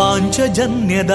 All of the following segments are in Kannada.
ಪಾಂಚಜನ್ಯದ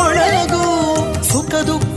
ಮೊಳಗು. ಸುಖ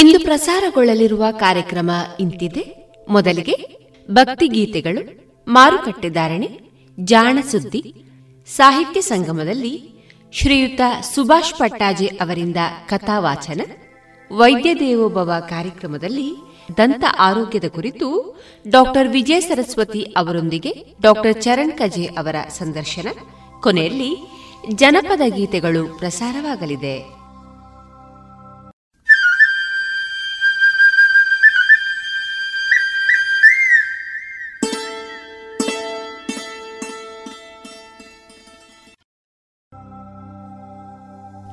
ಇಂದು ಪ್ರಸಾರಗೊಳ್ಳಲಿರುವ ಕಾರ್ಯಕ್ರಮ ಇಂತಿದೆ. ಮೊದಲಿಗೆ ಭಕ್ತಿಗೀತೆಗಳು, ಮಾರುಕಟ್ಟೆ ಧಾರಣೆ, ಜಾಣಸುದ್ದಿ, ಸಾಹಿತ್ಯ ಸಂಗಮದಲ್ಲಿ ಶ್ರೀಯುತ ಸುಭಾಷ್ ಪಟ್ಟಾಜೆ ಅವರಿಂದ ಕಥಾವಾಚನ, ವೈದ್ಯ ದೇವೋಭವ ಕಾರ್ಯಕ್ರಮದಲ್ಲಿ ದಂತ ಆರೋಗ್ಯದ ಕುರಿತು ಡಾಕ್ಟರ್ ವಿಜಯ ಸರಸ್ವತಿ ಅವರೊಂದಿಗೆ ಡಾಕ್ಟರ್ ಚರಣ್ ಕಜೆ ಅವರ ಸಂದರ್ಶನ, ಕೊನೆಯಲ್ಲಿ ಜನಪದ ಗೀತೆಗಳು ಪ್ರಸಾರವಾಗಲಿದೆ.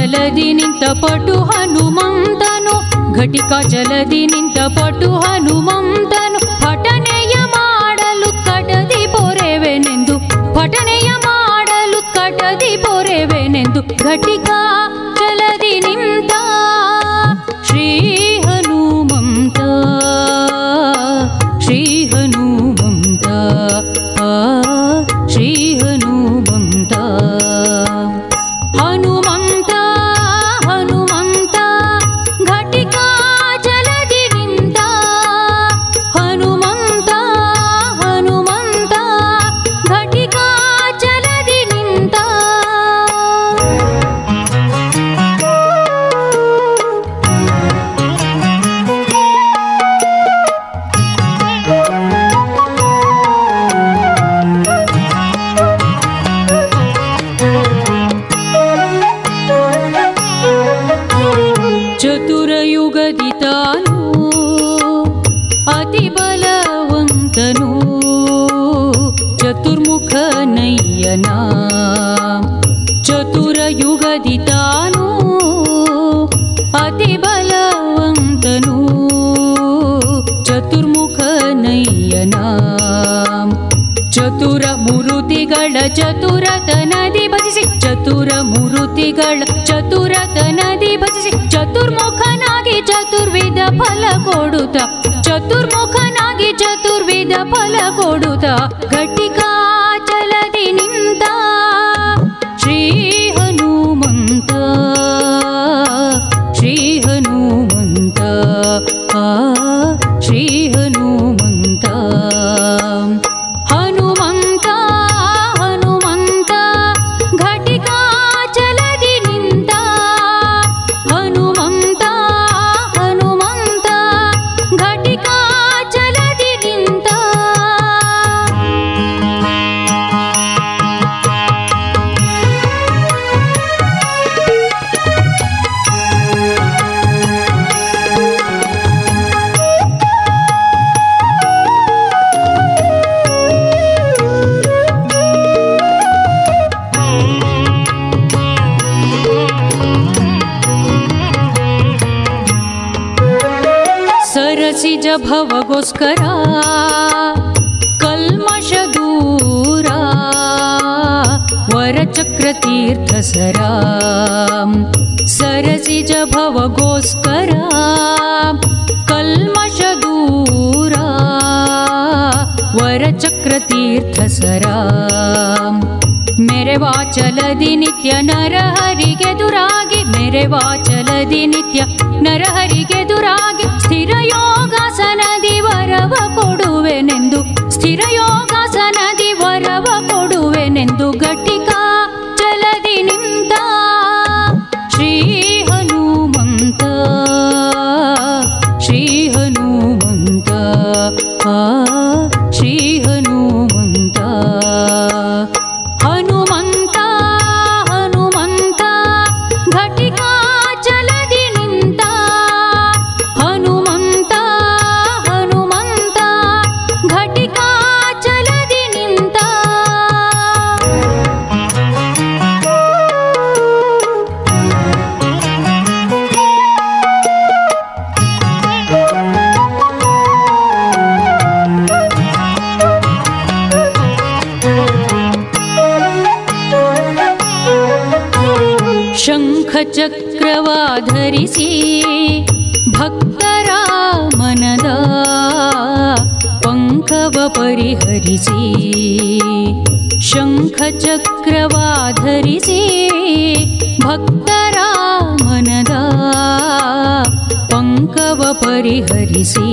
ಜಲದಿ ನಿಂತ ಪಟು ಹನುಮಂತನು, ಘಟಿಕಾ ಜಲದಿ ನಿಂತ ಪಟು ಹನುಮಂತನು, ಪಠನೆಯ ಮಾಡಲು ಕಟದಿ ಪೊರೆವೆನೆಂದು, ಪಠನೆಯ ಮಾಡಲು ಕಟದಿ ಪೊರೆವೆನೆಂದು, ಘಟಿಕಾ ಜಲದಿ ನಿಂತ ಶ್ರೀ ಹನುಮಂತ ಶ್ರೀ ಹನುಮಂತ ಶ್ರೀ ಹನುಮಂತ. ಚತುರಯುಗದಿತಾನೋ ಅತಿ ಬಲವಂತನೋ ಚತುರ್ಮುಖನಯ್ಯನ, ಚತುರ ಮೂರುತಿಗಳ ಚತುರತನದಿ ಭಜಿಸಿ, ಚತುರ ಮೂರುತಿಗಳ ಚತುರತನದಿ ಭಜಿಸಿ, ಚತುರ್ಮುಖನಾಗಿ ಚತುರ್ವಿಧ ಫಲ ಕೊಡುತ್ತ, ಚತುರ್ಮುಖನಾಗಿ ಚತುರ್ವಿಧ ಫಲ ಕೊಡುತ್ತ, ಘಟಿಕಾ ಚಲದಿ ನಿಂತ ಶ್ರೀ ಹನುಮಂತ ಶ್ರೀ ಹನುಮಂತ ಶ್ರೀ ಹನುಮಂತ. ಹನುಮಂತ ಘಟಿಕಾ ಚಲದಿ ನಿಂತ ಕಸಿಜ ಭವಗೋಸ್ಕರ ಕಲ್ಮಷ ದೂರ ವರಚಕ್ರತೀರ್ಥಸರ ಸರಸಿಜ ಭವಗೋಸ್ಕರ ಕಲ್ಮಷ ದೂರ ವರಚಕ್ರತೀರ್ಥಸರ ಮೇರೆ ವಾಚಲದಿ ನಿತ್ಯ ನರಹರಿಗೆ ದುರಾಗಿ ಮೇರೆ ವಾಚಲದಿ ನಿತ್ಯ ನರಹರಿಗೆ ದುರಾಗಿ ಸ್ಥಿರಯೋಗಾಸನದಿ ವರವ ಕೊಡುವೆನೆಂದು ಸ್ಥಿರಯೋಗಾಸನದಿ ವರವ ಕೊಡುವೆನೆಂದು ಘಟಿಕಾ ಚಲದಿ ನಿಂತ ಶ್ರೀ ಹನುಮಂತ ಶ್ರೀ ಹನುಮಂತ ಆ ಶ್ರೀ ಹನುಮಂತ ಚಕ್ರವಾಧರಿಸಿ ಭಕ್ತರ ಮನದ ಪಂಕವ ಪರಿಹರಿಸಿ ಶಂಖ ಚಕ್ರವಾಧರಿಸಿ ಭಕ್ತರ ಮನದ ಪಂಕವ ಪರಿಹರಿಸಿ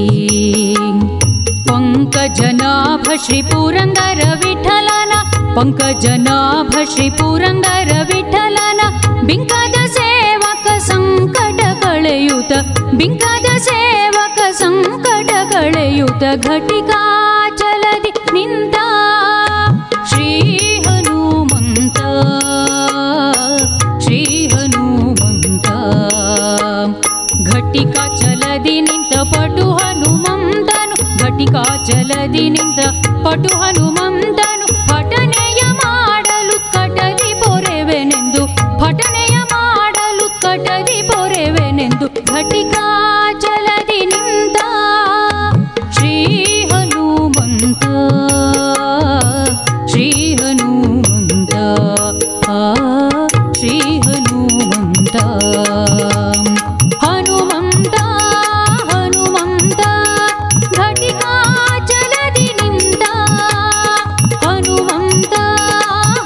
ಪಂಕಜನಾಭ ಶ್ರೀ ಪುರಂದರ ವಿಠಲನ ಪಂಕಜನಾಭ ಶ್ರೀ ಪುರಂದರ ವಿಠಲನ ಬಿಂಕದ ಸೇವಕ ಸಂಕಟ ಕಳೆಯುತ ಬಿಂಕದ ಸೇವಕ ಸಂಕಟ ಕಳೆಯುತ ಘಟಿಕಾಚಲದಿ ನಿಂತ ಶ್ರೀ ಹನುಮಂತ ಶ್ರೀ ಹನುಮಂತ ಘಟಿಕಾಚಲದಿ ನಿಂತ ಪಟು ಹನುಮಂತನು ಘಟಿಕಾಚಲದಿ ನಿಂತ ಪಟು ಹನುಮಂತನು ಪಠನೆಯ ಮಾಡಲು ಕಟದಿ ಪೊರೆವೆನೆಂದು ಪಠನೆಯ ಮಾಡಲು ಕಟದಿ ಪೊರೆವೆನೆಂದು ಘಟಿಕಾಚಲದಿ ನಿಂತ ಶ್ರೀ ಹನುಮಂತ ಶ್ರೀ ಹನುಮಂತ ಆ ಶ್ರೀ ಹನುಮಂತ ಹನುಮಂತ ಹನುಮಂತ ಘಟಿಕಾಚಲದಿ ನಿಂತ ಹನುಮಂತ ಹನುಮಂತ ಘಟಿಕಾಚಲದಿ ನಿಂತ ಹನುಮಂತ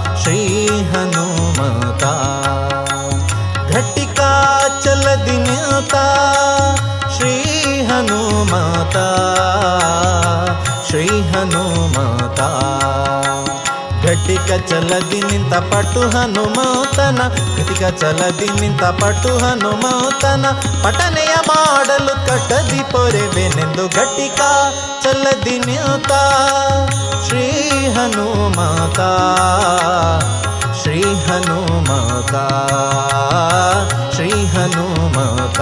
ಶ್ರೀ ಹನುಮಂತ ಘಟಿಕಾ ಚಲದಿ ನಿಂತ ಶ್ರೀ ಹನುಮಂತ ಶ್ರೀ ಹನುಮಂತ ಘಟಿಕ ಚಲದಿ ನಿಂತ ಪಟು ಹನುಮಂತನ ಘಟಿಕ ಚಲದಿ ನಿಂತ ಪಟು ಹನುಮಂತನ ಪಠನೆಯ ಮಾಡಲು ಕಟದಿ ಪೊರೆವೆನೆಂದು ಘಟಿಕ ಚಲದಿ ನಿಂತ ಶ್ರೀ ಹನುಮಂತ ಶ್ರೀ ಹನುಮಂತ ಶ್ರೀ ಹನುಮಂತ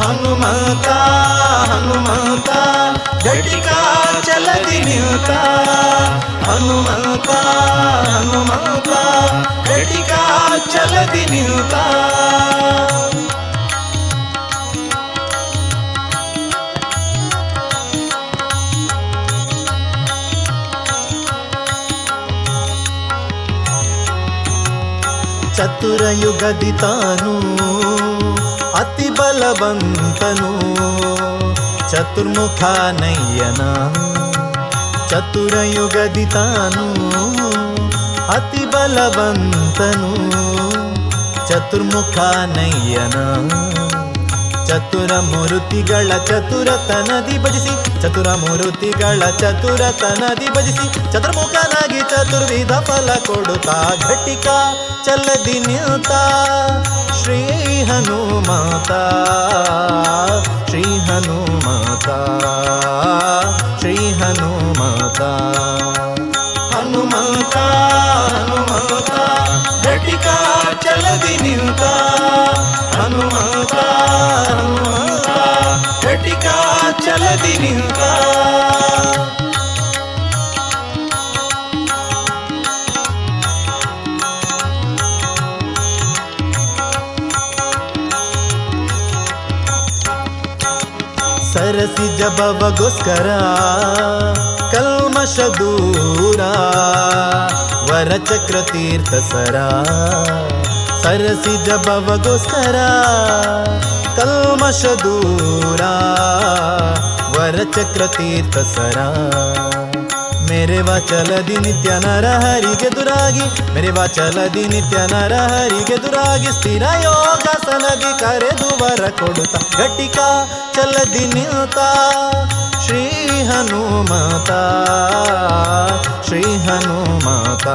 ಹನುಮಂತ ಹನುಮಂತ ಘಟಿಕಾ ಚಲದಿ ನಿಂತ ಹನುಮಂತ ಹನುಮಂತ ಘಟಿಕಾ ಚಲದಿ ನಿಂತ ಚತುರಯುಗದಿ ತಾನು ಅತಿ ಬಲವಂತನು ಚತುರ್ಮುಖ ನಯ್ಯನ ಚತುರಯುಗದಿ ತಾನು ಅತಿ ಬಲವಂತನು ಚತುರ್ಮುಖ ನಯ್ಯನ ಚತುರ ಮೂರುತಿಗಳ ಚತುರತನದಿ ಭಜಿಸಿ ಚತುರ ಮೂರುತಿಗಳ ಚತುರತನದಿ ಭಜಿಸಿ ಚತುರ್ಮುಖನಾಗಿ ಚತುರ್ವಿಧ ಫಲ ಕೊಡುತ್ತಾ ಘಟಿಕ ಚಲದಿ ನಿಲ್ತ ಶ್ರೀ ಹನುಮಾತ ಶ್ರೀ ಹನುಮಾತ ಶ್ರೀ ಹನುಮಾತ ಹನುಮಂತ ಹನುಮಂತ ಘಟಿಕ ಚಲದಿ ನಿಲ್ತ ಹನುಮಂತ ಹನುಮಂತ ಘಟಿಕ ಚಲದಿ ನಿಲ್ತ ಸರಸಿ ಜಬವಗೋಸ್ಕರ ಕಲ್ಮಶ ದೂರ ವರಚಕ್ರ ತೀರ್ಥ ಸರ ಸರಸಿ ಜಬವಗೋಸ್ಕರ ಕಲ್ಮಶ ದೂರ ವರಚಕ್ರ ತೀರ್ಥ ಸರ ಮೇರೆ ವಾಚಲದಿ ನಿತ್ಯ ನರ ಹರಿಗೆ ದುರಾಗಿ ಮೇರೆ ವಾಚಲದಿ ನಿತ್ಯ ನರ ಹರಿಗೆ ದುರಾಗಿ ಸ್ಥಿರ ಯೋಗಾಸನದಿ ಕರೆದು ವರ ಕೊಡುತ್ತ ಘಟಿಕ ಚಲದಿ ನಿಲ್ತ ಶ್ರೀ ಹನುಮತ ಶ್ರೀ ಹನುಮತ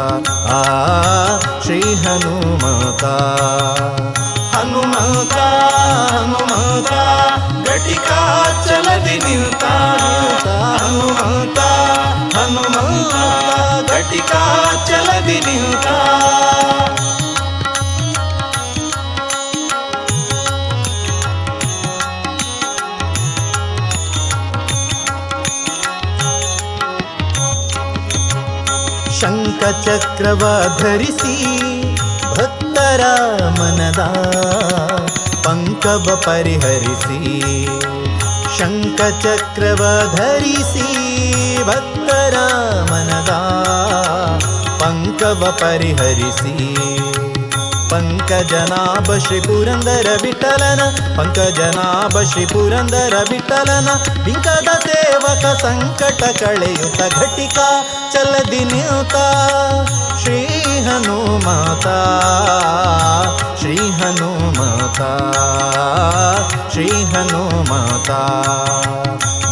ಆ ಶ್ರೀ ಹನುಮತ ಹನುಮಂತ ಹನುಮಂತ ಘಟಿಕ ಚಲದಿ ನಿಲ್ತ ಹನುಮಂತ ಹನುಮಂತ ಘಟಿಕ ಚಲದಿ ನಿಲ್ತ ಶಂಕ ಚಕ್ರವ ಧರಿಸಿ ಭಕ್ತರ ಮನದ ಪಂಕವ ಪರಿಹರಿಸಿ ಶಂಕ ಚಕ್ರವ ಧರಿಸಿ ಭಕ್ತರ ಮನದ ಪಂಕವ ಪರಿಹರಿಸಿ ಪಂಕಜನಾಭ ಶ್ರೀ ಪುರಂದರ ವಿಠಲನ ಪಂಕಜನಾಭ ಶ್ರೀ ಪುರಂದರ ವಿಠಲನ ಬಿಂಕದ ಸೇವಕ ಸಂಕಟ ಕಳೆಯುತ ಘಟಿಕ ಚಲದಿ ನಿಲ್ತ ಶ್ರೀ ಹನುಮಾತ ಶ್ರೀ ಹನುಮಾತ ಶ್ರೀ ಹನುಮಾತ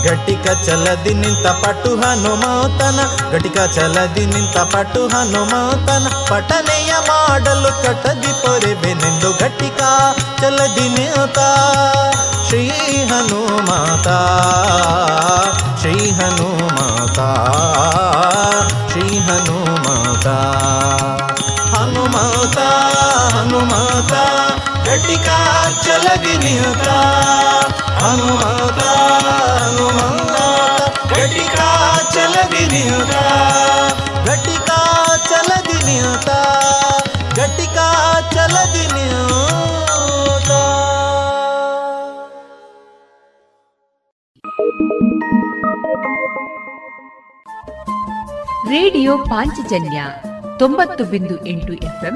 ಘಟಿಕ ಚಲದಿ ನಿಂತ ಪಟು ಹನುಮಾತನ ಘಟಿಕ ಚಲದಿ ನಿಂತ ಪಟು ಹನುಮಾತನ ಪಠನೆಯ ಮಾಡಲು ಕಟದಿ ಪೊರೆಬೆನೆಂದು ಘಟಿಕ ಚಲದಿ ನಿಲ್ತ ಶ್ರೀ ಹನುಮಾತ ಶ್ರೀ ಹನುಮಾತ ಶ್ರೀ ಹನುಮಾತ ಹನುಮಾತ ಹನುಮಾತ ಘಟಿಕ ಚಲದಿ ನಿಲ್ತ ಹನುಮಾತ ಹನುಮಾತ ಘಟಿಕ ಚಲದಿ ನಿಲ್ತ ಘಟಿಕ ಚಲದಿ ನಿಲ್ತ ಘಟಿಕ ಚಲದಿ ನಿಲ್ತ. ರೇಡಿಯೋ ಪಾಂಚಜನ್ಯ 90.8 FM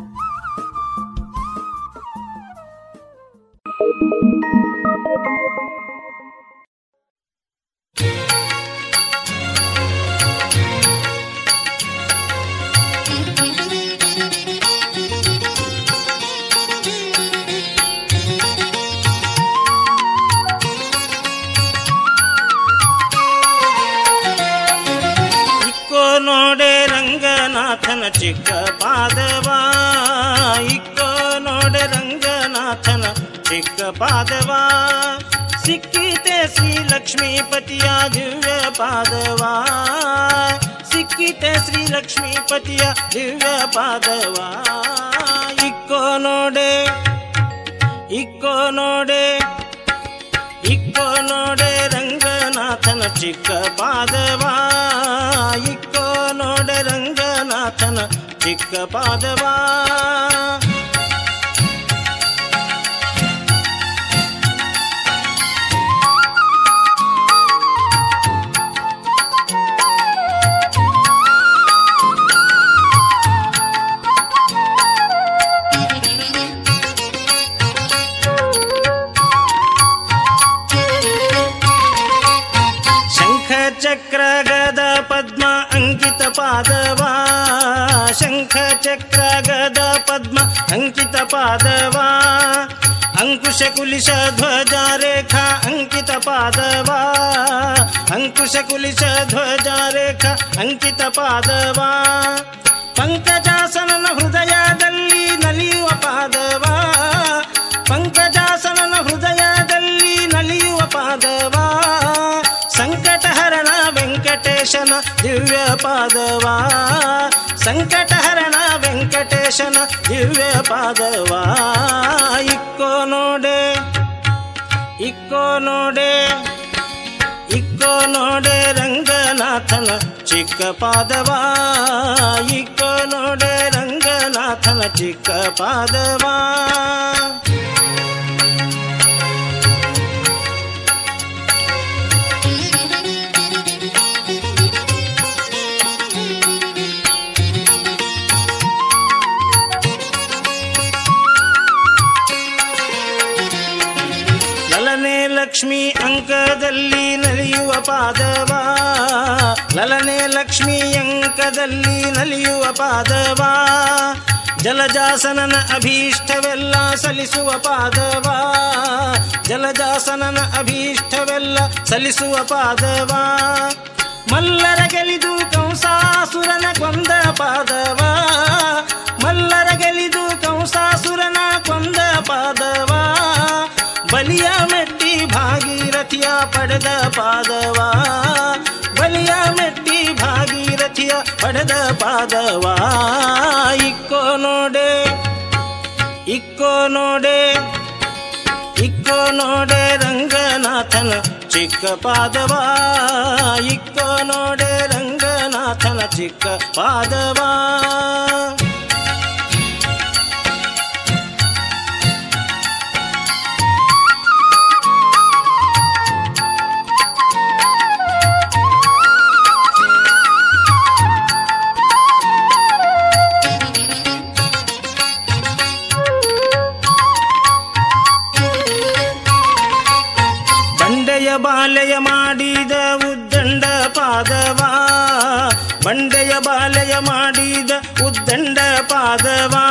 ಚಿಕ್ಕ ಪಾದವ ಇಕ್ಕೋ ನೋಡೆ ರಂಗನಾಥನ ಚಿಕ್ಕ ಪಾದವ ಸಿಕ್ಕಿತೆ ಶ್ರೀ ಲಕ್ಷ್ಮೀ ಪತಿಯ ದಿವ್ಯ ಪಾದವ ಸಿಕ್ಕಿತೆ ಶ್ರೀ ಲಕ್ಷ್ಮೀ ಪತಿಯ ದಿವ್ಯ ಪಾದವ ಇಕ್ಕೋ ನೋಡೆ ಇಕ್ಕೋ ನೋಡೆ ರಂಗನಾಥನ ಚಿಕ್ಕ ಪಾದವ ಇಕ್ಕೋ ನೋಡೆ ರಂಗನಾಥನ ಚಿಕ್ಕ ಪಾದವ ಚಕ್ರ ಗದಾ ಪದ್ಮ ಅಂಕಿತ ಪಾದವಾ ಅಂಕುಶ ಕುಲಿಶ ಧ್ವಜ ರೇಖಾ ಅಂಕಿತ ಪಾದವಾ ಅಂಕುಶ ಕುಲಿಶ ಧ್ವಜ ರೇಖಾ ಅಂಕಿತ ಪಾದವಾ ಪಂಕಜಾಸನನ ಹೃದಯದಲ್ಲಿ ನಲಿಯುವ ಪಾದವಾ ಪಂಕಜಾಸನನ ಹೃದಯದಲ್ಲಿ ನಲಿಯುವ ಪಾದವಾ ಸಂಕಟಹರಣ ವೆಂಕಟೇಶನ ದಿವ್ಯ ಪಾದವಾ ಸಂಕಟಹರಣ ವೆಂಕಟೇಶನ ದಿವ್ಯ ಪಾದವಾ ಇಕ್ಕೋ ನೋಡೆ ಇಕ್ಕೋ ನೋಡೆ ರಂಗನಾಥನ ಚಿಕ್ಕ ಪಾದವಾ ಇಕ್ಕೋ ನೋಡೆ ರಂಗನಾಥನ ಚಿಕ್ಕ ಪಾದವಾ ಲಕ್ಷ್ಮೀ ಅಂಕದಲ್ಲಿ ನಲಿಯುವ ಪಾದವಾ ಲಲನೆ ಲಕ್ಷ್ಮೀ ಅಂಕದಲ್ಲಿ ನಲಿಯುವ ಪಾದವಾ ಜಲಜಾಸನನ ಅಭೀಷ್ಟವೆಲ್ಲ ಸಲಿಸುವ ಪಾದವಾ ಜಲಜಾಸನನ ಅಭೀಷ್ಟವೆಲ್ಲ ಸಲಿಸುವ ಪಾದವಾ ಮಲ್ಲರ ಗೆಲಿದು ಕಂಸಾಸುರನ ಕೊಂದ ಪಾದವಾ ಮಲ್ಲರ ಗೆಲಿದು ಕಂಸಾಸುರನ ಕೊಂದ ಪಾದವಾ ಬಲಿಯ ಮೆಟ್ಟಿ ಭಾಗೀರಥಿಯ ಪಡೆದ ಪಾದವಾ ಬಲಿಯ ಮೆಟ್ಟಿ ಭಾಗೀರಥಿಯ ಪಡೆದ ಪಾದವಾ ಇಕ್ಕೋ ನೋಡೆ ಇಕ್ಕೋ ನೋಡೆ ರಂಗನಾಥನ ಚಿಕ್ಕ ಪಾದವಾ ಇಕ್ಕೋ ನೋಡೆ ರಂಗನಾಥನ ಚಿಕ್ಕ ಪಾದವಾ ಬಾಲೆಯ ಮಾಡಿದ ಉದ್ದಂಡ ಪಾದವಾ ಬಂಡೆಯ ಬಾಲೆಯ ಮಾಡಿದ ಉದ್ದಂಡ ಪಾದವಾ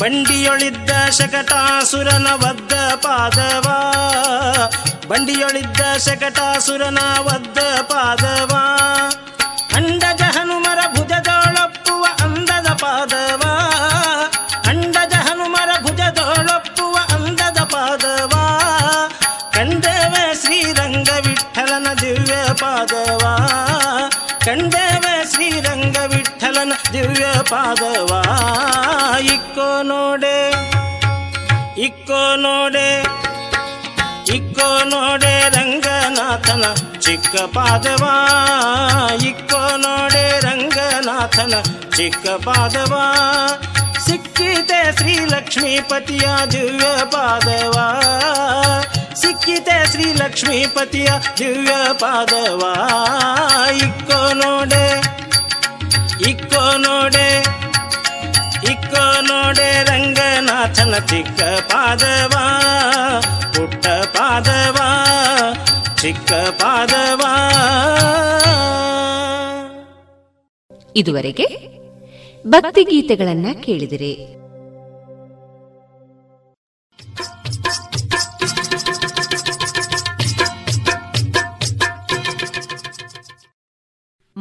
ಬಂಡಿಯೊಳಿದ್ದ ಶಕಟಾಸುರನ ವದ್ದ ಪಾದವಾ ಬಂಡಿಯೊಳಿದ್ದ ಶಕಟಾಸುರನ ವದ್ದ ಪಾದವಾ ಅಂಡಜ ಹನುಮರ ಭುಜದೊಳಪ್ಪುವ ಅಂದದ ಪಾದವಾ ಅಂಡಜ ಹನುಮರ ಭುಜದೊಳಪ್ಪುವ ಅಂದದ ಪಾದವಾ ಕಂಡೇವ ಶ್ರೀರಂಗ ವಿಠಲನ ದಿವ್ಯ ಪಾದವಾ ಕಂಡೇವ ಶ್ರೀರಂಗ ವಿಠಲನ ದಿವ್ಯ ಪಾದವಾ ಇಕ್ಕೋ ನೋಡೆ ಇಕ್ಕೋ ನೋಡೆ ರಂಗನಾಥನ ಚಿಕ್ಕ ಪಾದವಾ ಇಕ್ಕೋ ನೋಡೆ ರಂಗನಾಥನ ಚಿಕ್ಕ ಪಾದವಾ ಸಿಕ್ಕಿತೆ ಶ್ರೀ ಲಕ್ಷ್ಮೀ ಪತಿಯ ದಿವ್ಯ ಪಾದವಾ ಸಿಕ್ಕಿತೆ ಶ್ರೀ ಲಕ್ಷ್ಮೀ ಪತಿಯ ದಿವ್ಯ ಪಾದವಾ ಇಕ್ಕೋ ನೋಡೆ ರಂಗನಾಥನ ಚಿಕ್ಕ ಪಾದವಾ ಪುಟ್ಟ ಪಾದವಾ ಚಿಕ್ಕ ಪಾದವಾ. ಇದುವರೆಗೆ ಭಕ್ತಿಗೀತೆಗಳನ್ನ ಕೇಳಿದಿರಿ.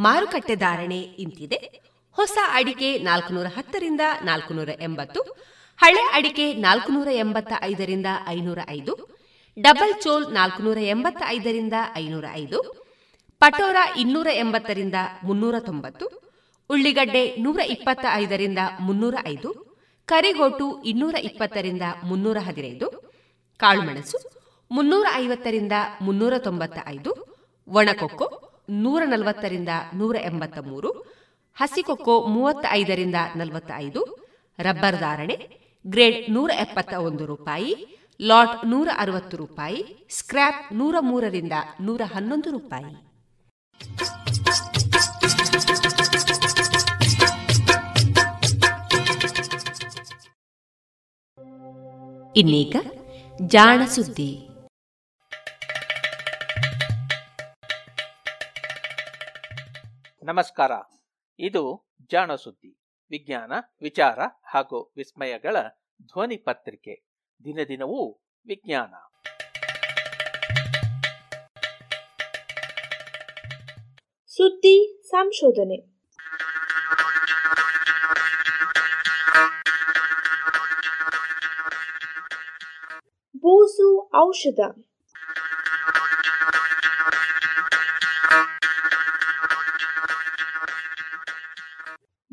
ಮಾರುಕಟ್ಟೆ ಧಾರಣೆ ಇಂತಿದೆ. ಹೊಸ ಅಡಿಕೆ 410 ರಿಂದ 480, ಹಳೆ ಅಡಿಕೆ 485 ರಿಂದ 505, ಡಬಲ್ ಚೋಲ್ 485 ರಿಂದ 505, ಪಟೋರ 280 ರಿಂದ 390, ಉಳ್ಳಿಗಡ್ಡೆ 125 ರಿಂದ 305, ಕರಿಗೋಟು 220 ರಿಂದ 315, ಕಾಳುಮೆಣಸು 350 ರಿಂದ 395, ಒಣಕೊಕ್ಕೋ 140 ರಿಂದ 183, ಹಸಿಕೊಕ್ಕೋ 35 ರಿಂದ 45. ರಬ್ಬರ್ ಧಾರಣೆ ಗ್ರೇಡ್ 171 ರೂಪಾಯಿ, ಲಾಟ್ 160 ರೂಪಾಯಿ, ಸ್ಕ್ರಾಪ್ 103 ರಿಂದ 111 ರೂಪಾಯಿ. ಇನ್ನೀಗ ಜಾಣ ಸುದ್ದಿ. ನಮಸ್ಕಾರ, ಇದು ಜಾಣ ಸುದ್ದಿ. ವಿಜ್ಞಾನ, ವಿಚಾರ ಹಾಗೂ ವಿಸ್ಮಯಗಳ ಧ್ವನಿ ಪತ್ರಿಕೆ. ದಿನದಿನವೂ ವಿಜ್ಞಾನ. ಸುದ್ದಿ ಸಂಶೋಧನೆ. ಬೋಸು ಔಷಧ.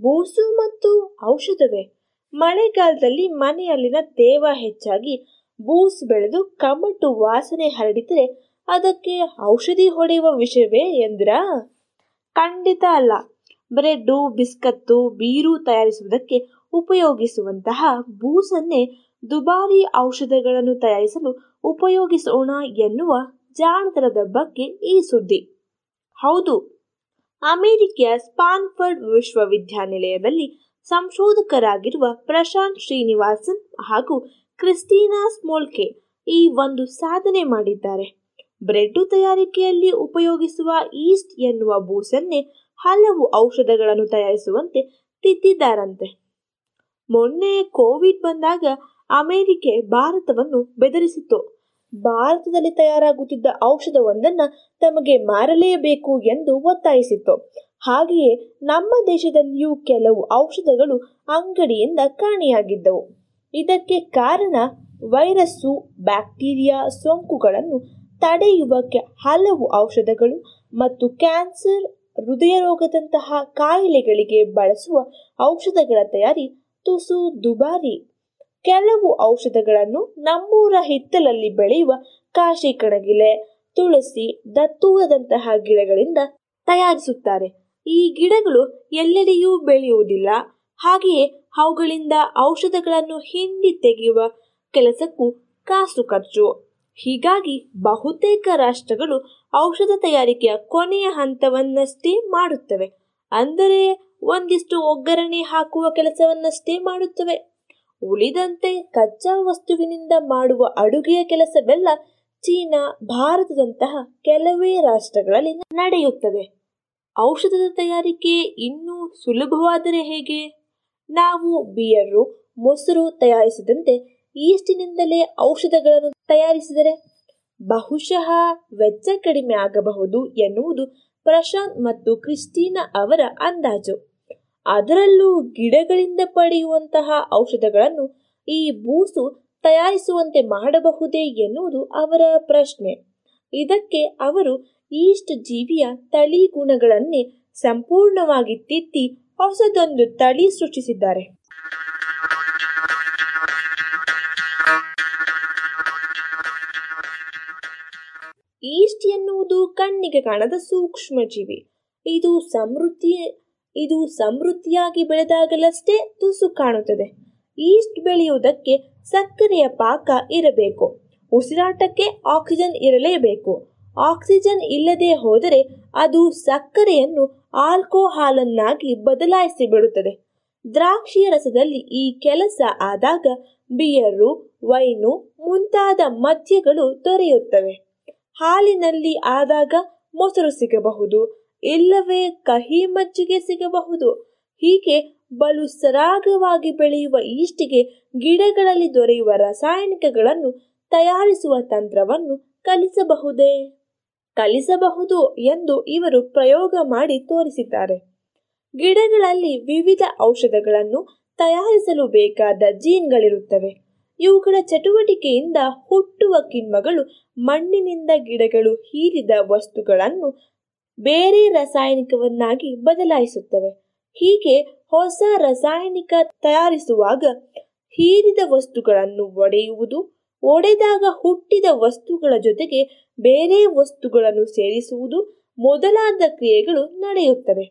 ಬೋಸು ಮತ್ತು ಔಷಧವೇ? ಮಳೆಗಾಲದಲ್ಲಿ ಮನೆಯಲ್ಲಿನ ತೇವ ಹೆಚ್ಚಾಗಿ ಬೂಸು ಬೆಳೆದು ಕಮಟು ವಾಸನೆ ಹರಡಿದರೆ ಅದಕ್ಕೆ ಔಷಧಿ ಹೊಡೆಯುವ ವಿಷಯವೇ ಎಂದ್ರ? ಖಂಡಿತ ಅಲ್ಲ. ಬ್ರೆಡ್ಡು, ಬಿಸ್ಕತ್ತು, ಬೀರು ತಯಾರಿಸುವುದಕ್ಕೆ ಉಪಯೋಗಿಸುವಂತಹ ಬೂಸನ್ನೇ ದುಬಾರಿ ಔಷಧಗಳನ್ನು ತಯಾರಿಸಲು ಉಪಯೋಗಿಸೋಣ ಎನ್ನುವ ಜಾಣತನದ ಬಗ್ಗೆ ಈ ಸುದ್ದಿ. ಹೌದು, ಅಮೆರಿಕೆಯ ಸ್ಟಾನ್ಫರ್ಡ್ ವಿಶ್ವವಿದ್ಯಾನಿಲಯದಲ್ಲಿ ಸಂಶೋಧಕರಾಗಿರುವ ಪ್ರಶಾಂತ್ ಶ್ರೀನಿವಾಸನ್ ಹಾಗೂ ಕ್ರಿಸ್ಟಿನಾ ಸ್ಮೋಲ್ಕೆ ಈ ಒಂದು ಸಾಧನೆ ಮಾಡಿದ್ದಾರೆ. ಬ್ರೆಡ್ಡು ತಯಾರಿಕೆಯಲ್ಲಿ ಉಪಯೋಗಿಸುವ ಈಸ್ಟ್ ಎನ್ನುವ ಬೂಸನ್ನೇ ಹಲವು ಔಷಧಗಳನ್ನು ತಯಾರಿಸುವಂತೆ ತಿದ್ದಿದ್ದಾರಂತೆ. ಮೊನ್ನೆ ಕೋವಿಡ್ ಬಂದಾಗ ಅಮೆರಿಕೆ ಭಾರತವನ್ನು ಬೆದರಿಸಿತ್ತು. ಭಾರತದಲ್ಲಿ ತಯಾರಾಗುತ್ತಿದ್ದ ಔಷಧವೊಂದನ್ನು ತಮಗೆ ಮಾರಲೇಬೇಕು ಎಂದು ಒತ್ತಾಯಿಸಿತ್ತು. ಹಾಗೆಯೇ ನಮ್ಮ ದೇಶದಲ್ಲಿಯೂ ಕೆಲವು ಔಷಧಗಳು ಅಂಗಡಿಯಿಂದ ಕಾಣೆಯಾಗಿದ್ದವು. ಇದಕ್ಕೆ ಕಾರಣ ವೈರಸ್ಸು, ಬ್ಯಾಕ್ಟೀರಿಯಾ, ಸೋಂಕುಗಳನ್ನು ತಡೆಯುವಕ್ಕೆ ಹಲವು ಔಷಧಗಳು ಮತ್ತು ಕ್ಯಾನ್ಸರ್, ಹೃದಯ ರೋಗದಂತಹ ಕಾಯಿಲೆಗಳಿಗೆ ಬಳಸುವ ಔಷಧಗಳ ತಯಾರಿ ತುಸು ದುಬಾರಿ. ಕೆಲವು ಔಷಧಗಳನ್ನು ನಮ್ಮೂರ ಹಿತ್ತಲಲ್ಲಿ ಬೆಳೆಯುವ ಕಾಶಿ ಕಣಗಿಲೆ, ತುಳಸಿ, ದತ್ತೂರದಂತಹ ಗಿಡಗಳಿಂದ ತಯಾರಿಸುತ್ತಾರೆ. ಈ ಗಿಡಗಳು ಎಲ್ಲೆಡೆಯೂ ಬೆಳೆಯುವುದಿಲ್ಲ. ಹಾಗೆಯೇ ಅವುಗಳಿಂದ ಔಷಧಗಳನ್ನು ಹಿಂಡಿ ತೆಗೆಯುವ ಕೆಲಸಕ್ಕೂ ಕಾಸು ಖರ್ಚು. ಹೀಗಾಗಿ ಬಹುತೇಕ ರಾಷ್ಟ್ರಗಳು ಔಷಧ ತಯಾರಿಕೆಯ ಕೊನೆಯ ಹಂತವನ್ನಷ್ಟೇ ಮಾಡುತ್ತವೆ, ಅಂದರೆ ಒಂದಿಷ್ಟು ಒಗ್ಗರಣೆ ಹಾಕುವ ಕೆಲಸವನ್ನಷ್ಟೇ ಮಾಡುತ್ತವೆ. ಉಳಿದಂತೆ ಕಚ್ಚಾ ವಸ್ತುವಿನಿಂದ ಮಾಡುವ ಅಡುಗೆಯ ಕೆಲಸವೆಲ್ಲ ಚೀನಾ, ಭಾರತದಂತಹ ಕೆಲವೇ ರಾಷ್ಟ್ರಗಳಲ್ಲಿ ನಡೆಯುತ್ತದೆ. ಔಷಧದ ತಯಾರಿಕೆ ಇನ್ನೂ ಸುಲಭವಾದರೆ ಹೇಗೆ? ನಾವು ಬಿಯರು, ಮೊಸರು ತಯಾರಿಸಿದಂತೆ ಈಸ್ಟಿನಿಂದಲೇ ಔಷಧಗಳನ್ನು ತಯಾರಿಸಿದರೆ ಬಹುಶಃ ವೆಚ್ಚ ಕಡಿಮೆ ಆಗಬಹುದು ಎನ್ನುವುದು ಪ್ರಶಾಂತ್ ಮತ್ತು ಕ್ರಿಸ್ಟಿನಾ ಅವರ ಅಂದಾಜು. ಅದರಲ್ಲೂ ಗಿಡಗಳಿಂದ ಪಡೆಯುವಂತಹ ಔಷಧಗಳನ್ನು ಈ ಬೂಸು ತಯಾರಿಸುವಂತೆ ಮಾಡಬಹುದೇ ಎನ್ನುವುದು ಅವರ ಪ್ರಶ್ನೆ. ಇದಕ್ಕೆ ಅವರು ಈಸ್ಟ್ ಜೀವಿಯ ತಳಿ ಗುಣಗಳನ್ನೇ ಸಂಪೂರ್ಣವಾಗಿ ತಿದ್ದಿ ಹೊಸದೊಂದು ತಳಿ ಸೃಷ್ಟಿಸಿದ್ದಾರೆ. ಈಸ್ಟ್ ಎನ್ನುವುದು ಕಣ್ಣಿಗೆ ಕಾಣದ ಸೂಕ್ಷ್ಮಜೀವಿ. ಇದು ಸಮೃದ್ಧಿಯಾಗಿ ಬೆಳೆದಾಗಲಷ್ಟೇ ತುಸು ಕಾಣುತ್ತದೆ. ಈಸ್ಟ್ ಬೆಳೆಯುವುದಕ್ಕೆ ಸಕ್ಕರೆಯ ಪಾಕ ಇರಬೇಕು, ಉಸಿರಾಟಕ್ಕೆ ಆಕ್ಸಿಜನ್ ಇರಲೇಬೇಕು. ಆಕ್ಸಿಜನ್ ಇಲ್ಲದೆ ಹೋದರೆ ಅದು ಸಕ್ಕರೆಯನ್ನು ಆಲ್ಕೋಹಾಲನ್ನಾಗಿ ಬದಲಾಯಿಸಿ ಬಿಡುತ್ತದೆ. ದ್ರಾಕ್ಷಿಯ ರಸದಲ್ಲಿ ಈ ಕೆಲಸ ಆದಾಗ ಬಿಯರು, ವೈನು ಮುಂತಾದ ಮದ್ಯಗಳು ದೊರೆಯುತ್ತವೆ. ಹಾಲಿನಲ್ಲಿ ಆದಾಗ ಮೊಸರು ಸಿಗಬಹುದು, ಇಲ್ಲವೇ ಕಹಿ ಮಜ್ಜಿಗೆ ಸಿಗಬಹುದು. ಹೀಗೆ ಬಲು ಸರಾಗವಾಗಿ ಬೆಳೆಯುವ ಈಸ್ಟಿಗೆ ಗಿಡಗಳಲ್ಲಿ ದೊರೆಯುವ ರಾಸಾಯನಿಕಗಳನ್ನು ತಯಾರಿಸುವ ತಂತ್ರವನ್ನು ಕಲಿಸಬಹುದೇ? ಕಲಿಸಬಹುದು ಎಂದು ಇವರು ಪ್ರಯೋಗ ಮಾಡಿ ತೋರಿಸಿದ್ದಾರೆ. ಗಿಡಗಳಲ್ಲಿ ವಿವಿಧ ಔಷಧಗಳನ್ನು ತಯಾರಿಸಲು ಬೇಕಾದ ಜೀನ್ಗಳಿರುತ್ತವೆ. ಇವುಗಳ ಚಟುವಟಿಕೆಯಿಂದ ಹುಟ್ಟುವ ಕಿಣ್ವಗಳು ಮಣ್ಣಿನಿಂದ ಗಿಡಗಳು ಹೀರಿದ ವಸ್ತುಗಳನ್ನು ಬೇರೆ ರಾಸಾಯನಿಕವನ್ನಾಗಿ ಬದಲಾಯಿಸುತ್ತವೆ. ಹೀಗೆ ಹೊಸ ರಾಸಾಯನಿಕ ತಯಾರಿಸುವಾಗ ಹೀರಿದ ವಸ್ತುಗಳನ್ನು ಒಡೆಯುವುದು, ಒಡೆದಾಗ ಹುಟ್ಟಿದ ವಸ್ತುಗಳ ಜೊತೆಗೆ ಬೇರೆ ವಸ್ತುಗಳನ್ನು ಸೇರಿಸುವುದು ಮೊದಲಾದ ಕ್ರಿಯೆಗಳು ನಡೆಯುತ್ತವೆ.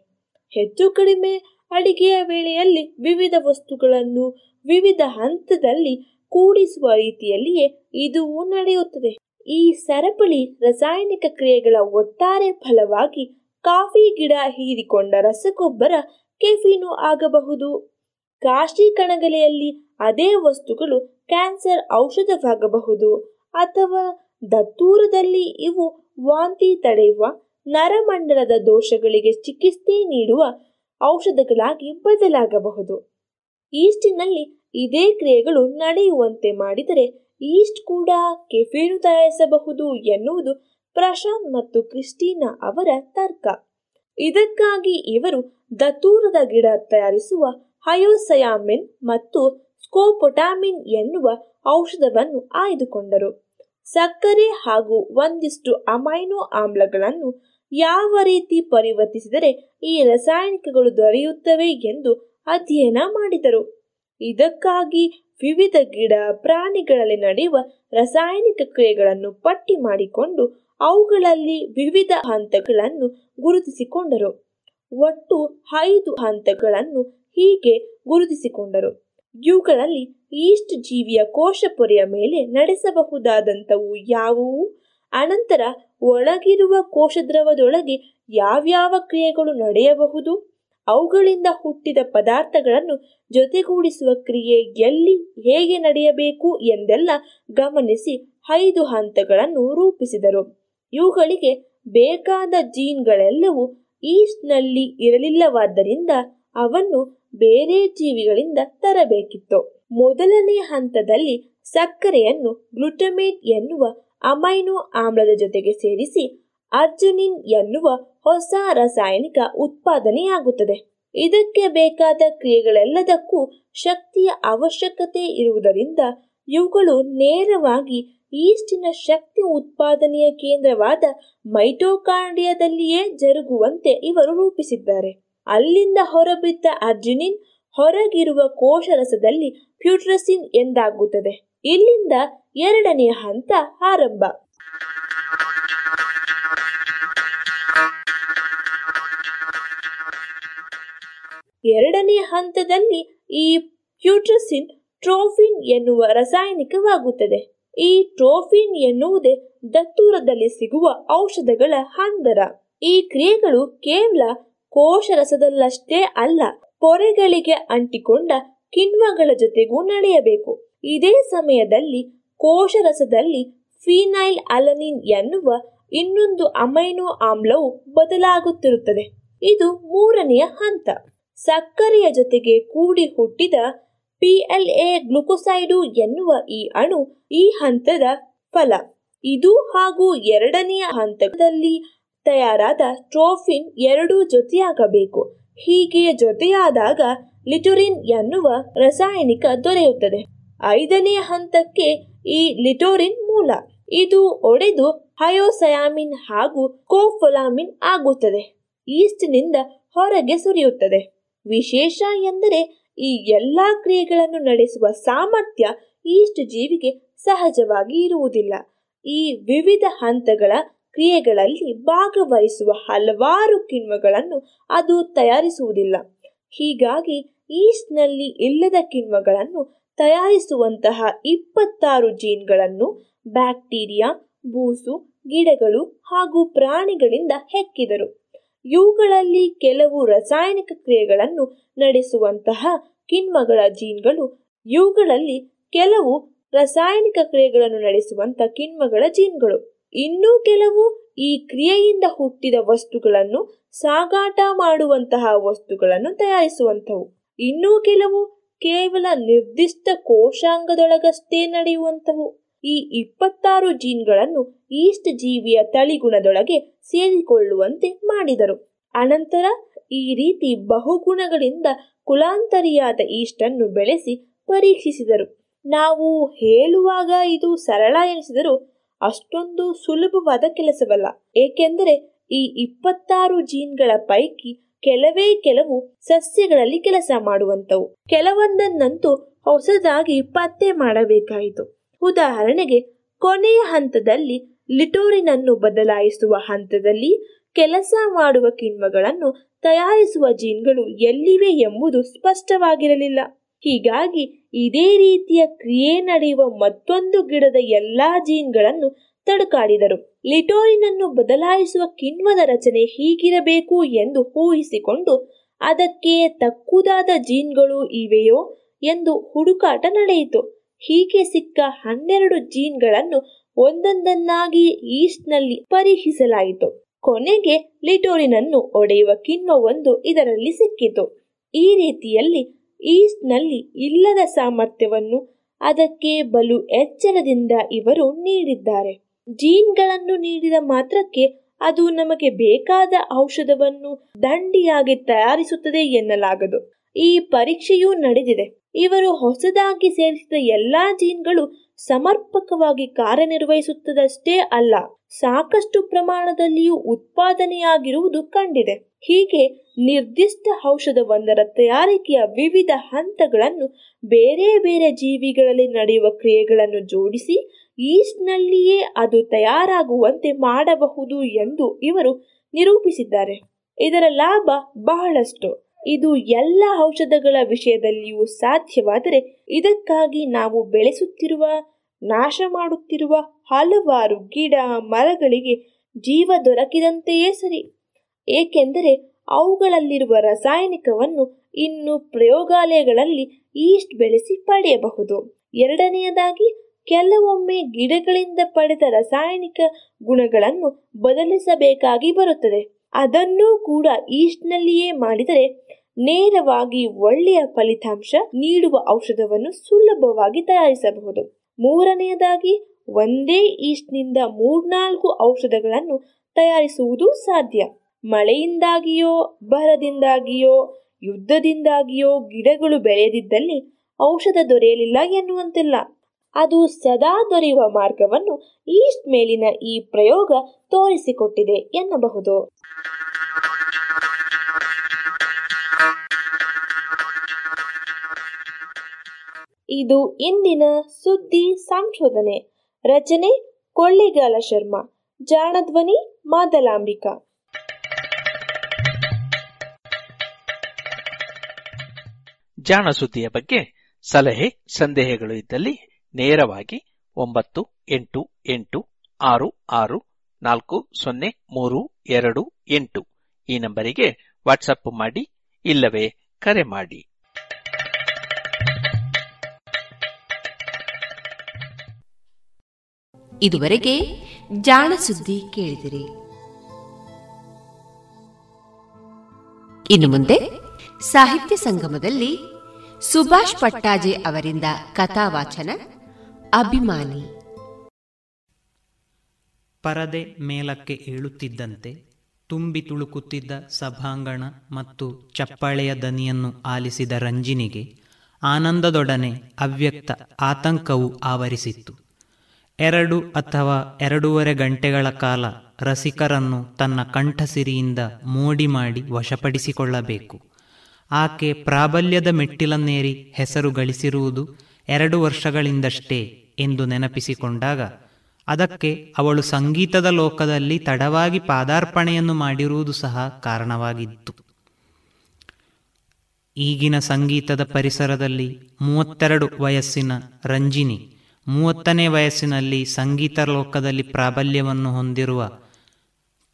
ಹೆಚ್ಚು ಕಡಿಮೆ ಅಡಿಗೆಯ ವೇಳೆಯಲ್ಲಿ ವಿವಿಧ ವಸ್ತುಗಳನ್ನು ವಿವಿಧ ಹಂತದಲ್ಲಿ ಕೂಡಿಸುವ ರೀತಿಯಲ್ಲಿಯೇ ಇದೂ ನಡೆಯುತ್ತದೆ. ಈ ಸರಪಳಿ ರಾಸಾಯನಿಕ ಕ್ರಿಯೆಗಳ ಒಟ್ಟಾರೆ ಫಲವಾಗಿ ಕಾಫಿ ಗಿಡ ಹೀರಿಕೊಂಡ ರಸಗೊಬ್ಬರ ಕೆಫೀನು ಆಗಬಹುದು. ಕಾಶಿ ಕಣಗಲೆಯಲ್ಲಿ ಅದೇ ವಸ್ತುಗಳು ಕ್ಯಾನ್ಸರ್ ಔಷಧವಾಗಬಹುದು. ಅಥವಾ ದತ್ತೂರದಲ್ಲಿ ಇವು ವಾಂತಿ ತಡೆಯುವ, ನರಮಂಡಲದ ದೋಷಗಳಿಗೆ ಚಿಕಿತ್ಸೆ ನೀಡುವ, ಔಷಧಗಳಾಗಿ ಬದಲಾಗಬಹುದು. ಈಸ್ಟಿನಲ್ಲಿ ಇದೇ ಕ್ರಿಯೆಗಳು ನಡೆಯುವಂತೆ ಮಾಡಿದರೆ ಈಸ್ಟ್ ಕೂಡ ಕೆಫೀನು ತಯಾರಿಸಬಹುದು ಎನ್ನುವುದು ಪ್ರಶಾಂತ್ ಮತ್ತು ಕ್ರಿಸ್ಟಿನಾ ಅವರ ತರ್ಕ. ಇದಕ್ಕಾಗಿ ಇವರು ದತ್ತೂರದ ಗಿಡ ತಯಾರಿಸುವ ಹಯೋಸಯಾಮಿನ್ ಮತ್ತು ಸ್ಕೋಪೊಟಾಮಿನ್ ಎನ್ನುವ ಔಷಧವನ್ನು ಆಯ್ದುಕೊಂಡರು. ಸಕ್ಕರೆ ಹಾಗೂ ಒಂದಿಷ್ಟು ಅಮೈನೋ ಆಮ್ಲಗಳನ್ನು ಯಾವ ರೀತಿ ಪರಿವರ್ತಿಸಿದರೆ ಈ ರಾಸಾಯನಿಕಗಳು ದೊರೆಯುತ್ತವೆ ಎಂದು ಅಧ್ಯಯನ ಮಾಡಿದರು. ಇದಕ್ಕಾಗಿ ವಿವಿಧ ಗಿಡ ಪ್ರಾಣಿಗಳಲ್ಲಿ ನಡೆಯುವ ರಾಸಾಯನಿಕ ಕ್ರಿಯೆಗಳನ್ನು ಪಟ್ಟಿ ಮಾಡಿಕೊಂಡು ಅವುಗಳಲ್ಲಿ ವಿವಿಧ ಹಂತಗಳನ್ನು ಗುರುತಿಸಿಕೊಂಡರು. ಒಟ್ಟು 5 ಹಂತಗಳನ್ನು ಹೀಗೆ ಗುರುತಿಸಿಕೊಂಡರು. ಇವುಗಳಲ್ಲಿ ಈಸ್ಟ್ ಜೀವಿಯ ಕೋಶ ಪೊರೆಯ ಮೇಲೆ ನಡೆಸಬಹುದಾದಂಥವು ಯಾವುವು, ಅನಂತರ ಒಳಗಿರುವ ಕೋಶದ್ರವದೊಳಗೆ ಯಾವ್ಯಾವ ಕ್ರಿಯೆಗಳು ನಡೆಯಬಹುದು, ಅವುಗಳಿಂದ ಹುಟ್ಟಿದ ಪದಾರ್ಥಗಳನ್ನು ಜೊತೆಗೂಡಿಸುವ ಕ್ರಿಯೆ ಎಲ್ಲಿ ಹೇಗೆ ನಡೆಯಬೇಕು ಎಂದೆಲ್ಲ ಗಮನಿಸಿ 5 ಹಂತಗಳನ್ನು ರೂಪಿಸಿದರು. ಇವುಗಳಿಗೆ ಬೇಕಾದ ಜೀನ್ಗಳೆಲ್ಲವೂ ಈಸ್ಟ್ನಲ್ಲಿ ಇರಲಿಲ್ಲವಾದ್ದರಿಂದ ಅವನ್ನು ಬೇರೆ ಜೀವಿಗಳಿಂದ ತರಬೇಕಿತ್ತು. ಮೊದಲನೇ ಹಂತದಲ್ಲಿ ಸಕ್ಕರೆಯನ್ನು ಗ್ಲುಟಮೇಟ್ ಎನ್ನುವ ಅಮೈನೋ ಆಮ್ಲದ ಜೊತೆಗೆ ಸೇರಿಸಿ ಅರ್ಜುನಿನ್ ಎನ್ನುವ ಹೊಸ ರಾಸಾಯನಿಕ ಉತ್ಪಾದನೆಯಾಗುತ್ತದೆ. ಇದಕ್ಕೆ ಬೇಕಾದ ಕ್ರಿಯೆಗಳೆಲ್ಲದಕ್ಕೂ ಶಕ್ತಿಯ ಅವಶ್ಯಕತೆ ಇರುವುದರಿಂದ ಇವುಗಳು ನೇರವಾಗಿ ಈಸ್ಟಿನ ಶಕ್ತಿ ಉತ್ಪಾದನೆಯ ಕೇಂದ್ರವಾದ ಮೈಟೋಕಾಂಡ್ರಿಯಾದಲ್ಲಿಯೇ ಜರುಗುವಂತೆ ಇವರು ರೂಪಿಸಿದ್ದಾರೆ. ಅಲ್ಲಿಂದ ಹೊರಬಿದ್ದ ಅರ್ಜಿನಿನ್ ಹೊರಗಿರುವ ಕೋಶರಸದಲ್ಲಿ ಪ್ಯೂಟ್ರಸಿನ್ ಎಂದಾಗುತ್ತದೆ. ಇಲ್ಲಿಂದ ಎರಡನೆಯ ಹಂತ ಆರಂಭ. ಎರಡನೆಯ ಹಂತದಲ್ಲಿ ಈ ಪ್ಯೂಟ್ರಸಿನ್ ಟ್ರೋಫಿನ್ ಎನ್ನುವ ರಾಸಾಯನಿಕವಾಗುತ್ತದೆ. ಈ ಟ್ರೋಫಿನ್ ಎನ್ನುವುದೇ ದತ್ತೂರದಲ್ಲಿ ಸಿಗುವ ಔಷಧಗಳ ಹಂದರ. ಈ ಕ್ರಿಯೆಗಳು ಕೇವಲ ಕೋಶರಸದಲ್ಲಷ್ಟೇ ಅಲ್ಲ, ಪೊರೆಗಳಿಗೆ ಅಂಟಿಕೊಂಡ ಕಿಣ್ವಗಳ ಜೊತೆಗೂ ನಡೆಯಬೇಕು. ಇದೇ ಸಮಯದಲ್ಲಿ ಕೋಶರಸದಲ್ಲಿ ಫಿನೈಲ್ ಅಲನಿನ್ ಎನ್ನುವ ಇನ್ನೊಂದು ಅಮೈನೋ ಆಮ್ಲವು ಬದಲಾಗುತ್ತಿರುತ್ತದೆ. ಇದು ಮೂರನೆಯ ಹಂತ. ಸಕ್ಕರೆಯ ಜೊತೆಗೆ ಕೂಡಿ ಹುಟ್ಟಿದ PLA ಗ್ಲುಕೋಸೈಡು ಎನ್ನುವ ಈ ಅಣು ಈ ಹಂತದ ಫಲ. ಇದು ಹಾಗೂ ಎರಡನೆಯ ಹಂತದಲ್ಲಿ ತಯಾರಾದ ಟ್ರೋಫಿನ್ ಎರಡೂ ಜೊತೆಯಾಗಬೇಕು. ಹೀಗೆ ಜೊತೆಯಾದಾಗ ಲಿಟೋರಿನ್ ಎನ್ನುವ ರಾಸಾಯನಿಕ ದೊರೆಯುತ್ತದೆ. ಐದನೆಯ ಹಂತಕ್ಕೆ ಈ ಲಿಟೋರಿನ್ ಮೂಲ. ಇದು ಒಡೆದು ಹಯೋಸಯಾಮಿನ್ ಹಾಗೂ ಸ್ಕೋಪೊಲಾಮಿನ್ ಆಗುತ್ತದೆ. ಈಸ್ಟ್ನಿಂದ ಹೊರಗೆ ಸುರಿಯುತ್ತದೆ. ವಿಶೇಷ ಎಂದರೆ ಈ ಎಲ್ಲ ಕ್ರಿಯೆಗಳನ್ನು ನಡೆಸುವ ಸಾಮರ್ಥ್ಯ ಈಸ್ಟ್ ಜೀವಿಗೆ ಸಹಜವಾಗಿ ಇರುವುದಿಲ್ಲ. ಈ ವಿವಿಧ ಹಂತಗಳ ಕ್ರಿಯೆಗಳಲ್ಲಿ ಭಾಗವಹಿಸುವ ಹಲವಾರು ಕಿಣ್ವಗಳನ್ನು ಅದು ತಯಾರಿಸುವುದಿಲ್ಲ. ಹೀಗಾಗಿ ಈಸ್ಟ್ನಲ್ಲಿ ಇಲ್ಲದ ಕಿಣ್ವಗಳನ್ನು ತಯಾರಿಸುವಂತಹ 26 ಜೀನ್ಗಳನ್ನು ಬ್ಯಾಕ್ಟೀರಿಯಾ, ಬೂಸು, ಗಿಡಗಳು ಹಾಗೂ ಪ್ರಾಣಿಗಳಿಂದ ಹೆಕ್ಕಿದರು. ಇವುಗಳಲ್ಲಿ ಕೆಲವು ರಾಸಾಯನಿಕ ಕ್ರಿಯೆಗಳನ್ನು ನಡೆಸುವಂತಹ ಕಿಣ್ವಗಳ ಜೀನ್ಗಳು, ಇವುಗಳಲ್ಲಿ ಕೆಲವು ರಾಸಾಯನಿಕ ಕ್ರಿಯೆಗಳನ್ನು ನಡೆಸುವಂತಹ ಕಿಣ್ವಗಳ ಜೀನ್ಗಳು, ಇನ್ನೂ ಕೆಲವು ಈ ಕ್ರಿಯೆಯಿಂದ ಹುಟ್ಟಿದ ವಸ್ತುಗಳನ್ನು ಸಾಗಾಟ ಮಾಡುವಂತಹ ವಸ್ತುಗಳನ್ನು ತಯಾರಿಸುವಂಥವು, ಇನ್ನೂ ಕೆಲವು ಕೇವಲ ನಿರ್ದಿಷ್ಟ ಕೋಶಾಂಗದೊಳಗಷ್ಟೇ ನಡೆಯುವಂಥವು. ಈ 26 ಜೀನ್ಗಳನ್ನು ಈಸ್ಟ್ ಜೀವಿಯ ತಳಿಗುಣದೊಳಗೆ ಸೇರಿಕೊಳ್ಳುವಂತೆ ಮಾಡಿದರು. ಅನಂತರ ಈ ರೀತಿ ಬಹುಗುಣಗಳಿಂದ ಕುಲಾಂತರಿಯಾದ ಈಸ್ಟನ್ನು ಬೆಳೆಸಿ ಪರೀಕ್ಷಿಸಿದರು. ನಾವು ಹೇಳುವಾಗ ಇದು ಸರಳ ಎನಿಸಿದರೂ ಅಷ್ಟೊಂದು ಸುಲಭವಾದ ಕೆಲಸವಲ್ಲ, ಏಕೆಂದರೆ ಈ 26 ಜೀನ್ಗಳ ಪೈಕಿ ಕೆಲವೇ ಕೆಲವು ಸಸ್ಯಗಳಲ್ಲಿ ಕೆಲಸ ಮಾಡುವಂಥವು. ಕೆಲವೊಂದನ್ನಂತೂ ಹೊಸದಾಗಿ ಪತ್ತೆ ಮಾಡಬೇಕಾಯಿತು. ಉದಾಹರಣೆಗೆ, ಕೊನೆಯ ಹಂತದಲ್ಲಿ ಲಿಟೋರಿನನ್ನು ಬದಲಾಯಿಸುವ ಹಂತದಲ್ಲಿ ಕೆಲಸ ಮಾಡುವ ಕಿಣ್ವಗಳನ್ನು ತಯಾರಿಸುವ ಜೀನ್ಗಳು ಎಲ್ಲಿವೆ ಎಂಬುದು ಸ್ಪಷ್ಟವಾಗಿರಲಿಲ್ಲ. ಹೀಗಾಗಿ ಇದೇ ರೀತಿಯ ಕ್ರಿಯೆ ನಡೆಯುವ ಮತ್ತೊಂದು ಗಿಡದ ಎಲ್ಲ ಜೀನ್ಗಳನ್ನು ತಡಕಾಡಿದರು. ಲಿಟೋರಿನನ್ನು ಬದಲಾಯಿಸುವ ಕಿಣ್ವದ ರಚನೆ ಹೀಗಿರಬೇಕು ಎಂದು ಊಹಿಸಿಕೊಂಡು ಅದಕ್ಕೆ ತಕ್ಕುದಾದ ಜೀನ್ಗಳು ಇವೆಯೋ ಎಂದು ಹುಡುಕಾಟ ನಡೆಯಿತು. ಹೀಗೆ ಸಿಕ್ಕ 12 ಜೀನ್ಗಳನ್ನು ಒಂದೊಂದನ್ನಾಗಿ ಈಸ್ಟ್ನಲ್ಲಿ ಪರೀಕ್ಷಿಸಲಾಯಿತು. ಕೊನೆಗೆ ಲಿಟೋರಿನನ್ನು ಒಡೆಯುವ ಕಿಣ್ವವೊಂದು ಇದರಲ್ಲಿ ಸಿಕ್ಕಿತು. ಈ ರೀತಿಯಲ್ಲಿ ಈಸ್ಟ್ನಲ್ಲಿ ಇಲ್ಲದ ಸಾಮರ್ಥ್ಯವನ್ನು ಅದಕ್ಕೆ ಬಲು ಎಚ್ಚರದಿಂದ ಇವರು ನೀಡಿದ್ದಾರೆ. ಜೀನ್ಗಳನ್ನು ನೀಡಿದ ಮಾತ್ರಕ್ಕೆ ಅದು ನಮಗೆ ಬೇಕಾದ ಔಷಧವನ್ನು ದಂಡಿಯಾಗಿ ತಯಾರಿಸುತ್ತದೆ ಎನ್ನಲಾಗದು. ಈ ಪರೀಕ್ಷೆಯೂ ನಡೆದಿದೆ. ಇವರು ಹೊಸದಾಗಿ ಸೇರಿಸಿದ ಎಲ್ಲಾ ಜೀನ್ಗಳು ಸಮರ್ಪಕವಾಗಿ ಕಾರ್ಯನಿರ್ವಹಿಸುತ್ತದಷ್ಟೇ ಅಲ್ಲ, ಸಾಕಷ್ಟು ಪ್ರಮಾಣದಲ್ಲಿಯೂ ಉತ್ಪಾದನೆಯಾಗಿರುವುದು ಕಂಡಿದೆ. ಹೀಗೆ ನಿರ್ದಿಷ್ಟ ಔಷಧವೊಂದರ ತಯಾರಿಕೆಯ ವಿವಿಧ ಹಂತಗಳನ್ನು ಬೇರೆ ಬೇರೆ ಜೀವಿಗಳಲ್ಲಿ ನಡೆಯುವ ಕ್ರಿಯೆಗಳನ್ನು ಜೋಡಿಸಿ ಈಸ್ಟ್ನಲ್ಲಿಯೇ ಅದು ತಯಾರಾಗುವಂತೆ ಮಾಡಬಹುದು ಎಂದು ಇವರು ನಿರೂಪಿಸಿದ್ದಾರೆ. ಇದರ ಲಾಭ ಬಹಳಷ್ಟು. ಇದು ಎಲ್ಲ ಔಷಧಗಳ ವಿಷಯದಲ್ಲಿಯೂ ಸಾಧ್ಯವಾದರೆ ಇದಕ್ಕಾಗಿ ನಾವು ಬೆಳೆಸುತ್ತಿರುವ, ನಾಶ ಮಾಡುತ್ತಿರುವ ಹಲವಾರು ಗಿಡ ಮರಗಳಿಗೆ ಜೀವ ದೊರಕಿದಂತೆಯೇ ಸರಿ. ಏಕೆಂದರೆ ಅವುಗಳಲ್ಲಿರುವ ರಾಸಾಯನಿಕವನ್ನು ಇನ್ನು ಪ್ರಯೋಗಾಲಯಗಳಲ್ಲಿ ಈಸ್ಟ್ ಬೆಳೆಸಿ ಪಡೆಯಬಹುದು. ಎರಡನೆಯದಾಗಿ, ಕೆಲವೊಮ್ಮೆ ಗಿಡಗಳಿಂದ ಪಡೆದ ರಾಸಾಯನಿಕ ಗುಣಗಳನ್ನು ಬದಲಿಸಬೇಕಾಗಿ ಬರುತ್ತದೆ. ಅದನ್ನೂ ಕೂಡ ಈಸ್ಟ್ನಲ್ಲಿಯೇ ಮಾಡಿದರೆ ನೇರವಾಗಿ ಒಳ್ಳೆಯ ಫಲಿತಾಂಶ ನೀಡುವ ಔಷಧವನ್ನು ಸುಲಭವಾಗಿ ತಯಾರಿಸಬಹುದು. ಮೂರನೆಯದಾಗಿ, ಒಂದೇ ಈಸ್ಟ್ನಿಂದ 3-4 ಔಷಧಗಳನ್ನು ತಯಾರಿಸುವುದು ಸಾಧ್ಯ. ಮಳೆಯಿಂದಾಗಿಯೋ, ಬರದಿಂದಾಗಿಯೋ, ಯುದ್ಧದಿಂದಾಗಿಯೋ ಗಿಡಗಳು ಬೆಳೆಯದಿದ್ದಲ್ಲಿ ಔಷಧ ದೊರೆಯಲಿಲ್ಲ ಎನ್ನುವಂತಿಲ್ಲ. ಅದು ಸದಾ ದೊರೆಯುವ ಮಾರ್ಗವನ್ನು ಈಸ್ಟ್ ಮೇಲಿನ ಈ ಪ್ರಯೋಗ ತೋರಿಸಿಕೊಟ್ಟಿದೆ ಎನ್ನಬಹುದು. ಇದು ಇಂದಿನ ಸುದ್ದಿ ಸಂಶೋಧನೆ. ರಚನೆ ಕೊಳ್ಳಿಗಾಲ ಶರ್ಮಾ, ಜಾಣಧ್ವನಿ ಮಾದಲಾಂಬಿಕಾ. ಜಾಣ ಸುದ್ದಿಯ ಬಗ್ಗೆ ಸಲಹೆ ಸಂದೇಹಗಳು ಇದ್ದಲ್ಲಿ ನೇರವಾಗಿ 9886640328 ಈ ನಂಬರಿಗೆ ವಾಟ್ಸಪ್ ಮಾಡಿ, ಇಲ್ಲವೇ ಕರೆ ಮಾಡಿ. ಇದುವರೆಗೆ ಜಾಣ ಸುದ್ದಿ ಕೇಳಿದಿರಿ. ಇನ್ನು ಮುಂದೆ ಸಾಹಿತ್ಯ ಸಂಗಮದಲ್ಲಿ ಸುಭಾಷ್ ಪಟ್ಟಾಜೆ ಅವರಿಂದ ಕಥಾವಾಚನ ಅಭಿಮಾನಿ. ಪರದೆ ಮೇಲಕ್ಕೆ ಏಳುತ್ತಿದ್ದಂತೆ ತುಂಬಿ ತುಳುಕುತ್ತಿದ್ದ ಸಭಾಂಗಣ ಮತ್ತು ಚಪ್ಪಾಳೆಯ ದನಿಯನ್ನು ಆಲಿಸಿದ ರಂಜಿನಿಗೆ ಆನಂದದೊಡನೆ ಅವ್ಯಕ್ತ ಆತಂಕವು ಆವರಿಸಿತ್ತು. 2 ಅಥವಾ 2.5 ಗಂಟೆಗಳ ಕಾಲ ರಸಿಕರನ್ನು ತನ್ನ ಕಂಠಸಿರಿಯಿಂದ ಮೋಡಿ ಮಾಡಿ ವಶಪಡಿಸಿಕೊಳ್ಳಬೇಕು. ಆಕೆ ಪ್ರಾಬಲ್ಯದ ಮೆಟ್ಟಿಲನ್ನೇರಿ ಹೆಸರು ಗಳಿಸಿರುವುದು 2 ವರ್ಷಗಳಿಂದಷ್ಟೇ ಎಂದು ನೆನಪಿಸಿಕೊಂಡಾಗ ಅದಕ್ಕೆ ಅವಳು ಸಂಗೀತದ ಲೋಕದಲ್ಲಿ ತಡವಾಗಿ ಪಾದಾರ್ಪಣೆಯನ್ನು ಮಾಡಿರುವುದು ಸಹ ಕಾರಣವಾಗಿತ್ತು. ಈಗಿನ ಸಂಗೀತದ ಪರಿಸರದಲ್ಲಿ 32 ವಯಸ್ಸಿನ ರಂಜಿನಿ 30ನೇ ವಯಸ್ಸಿನಲ್ಲಿ ಸಂಗೀತ ಲೋಕದಲ್ಲಿ ಪ್ರಾಬಲ್ಯವನ್ನು ಹೊಂದಿರುವ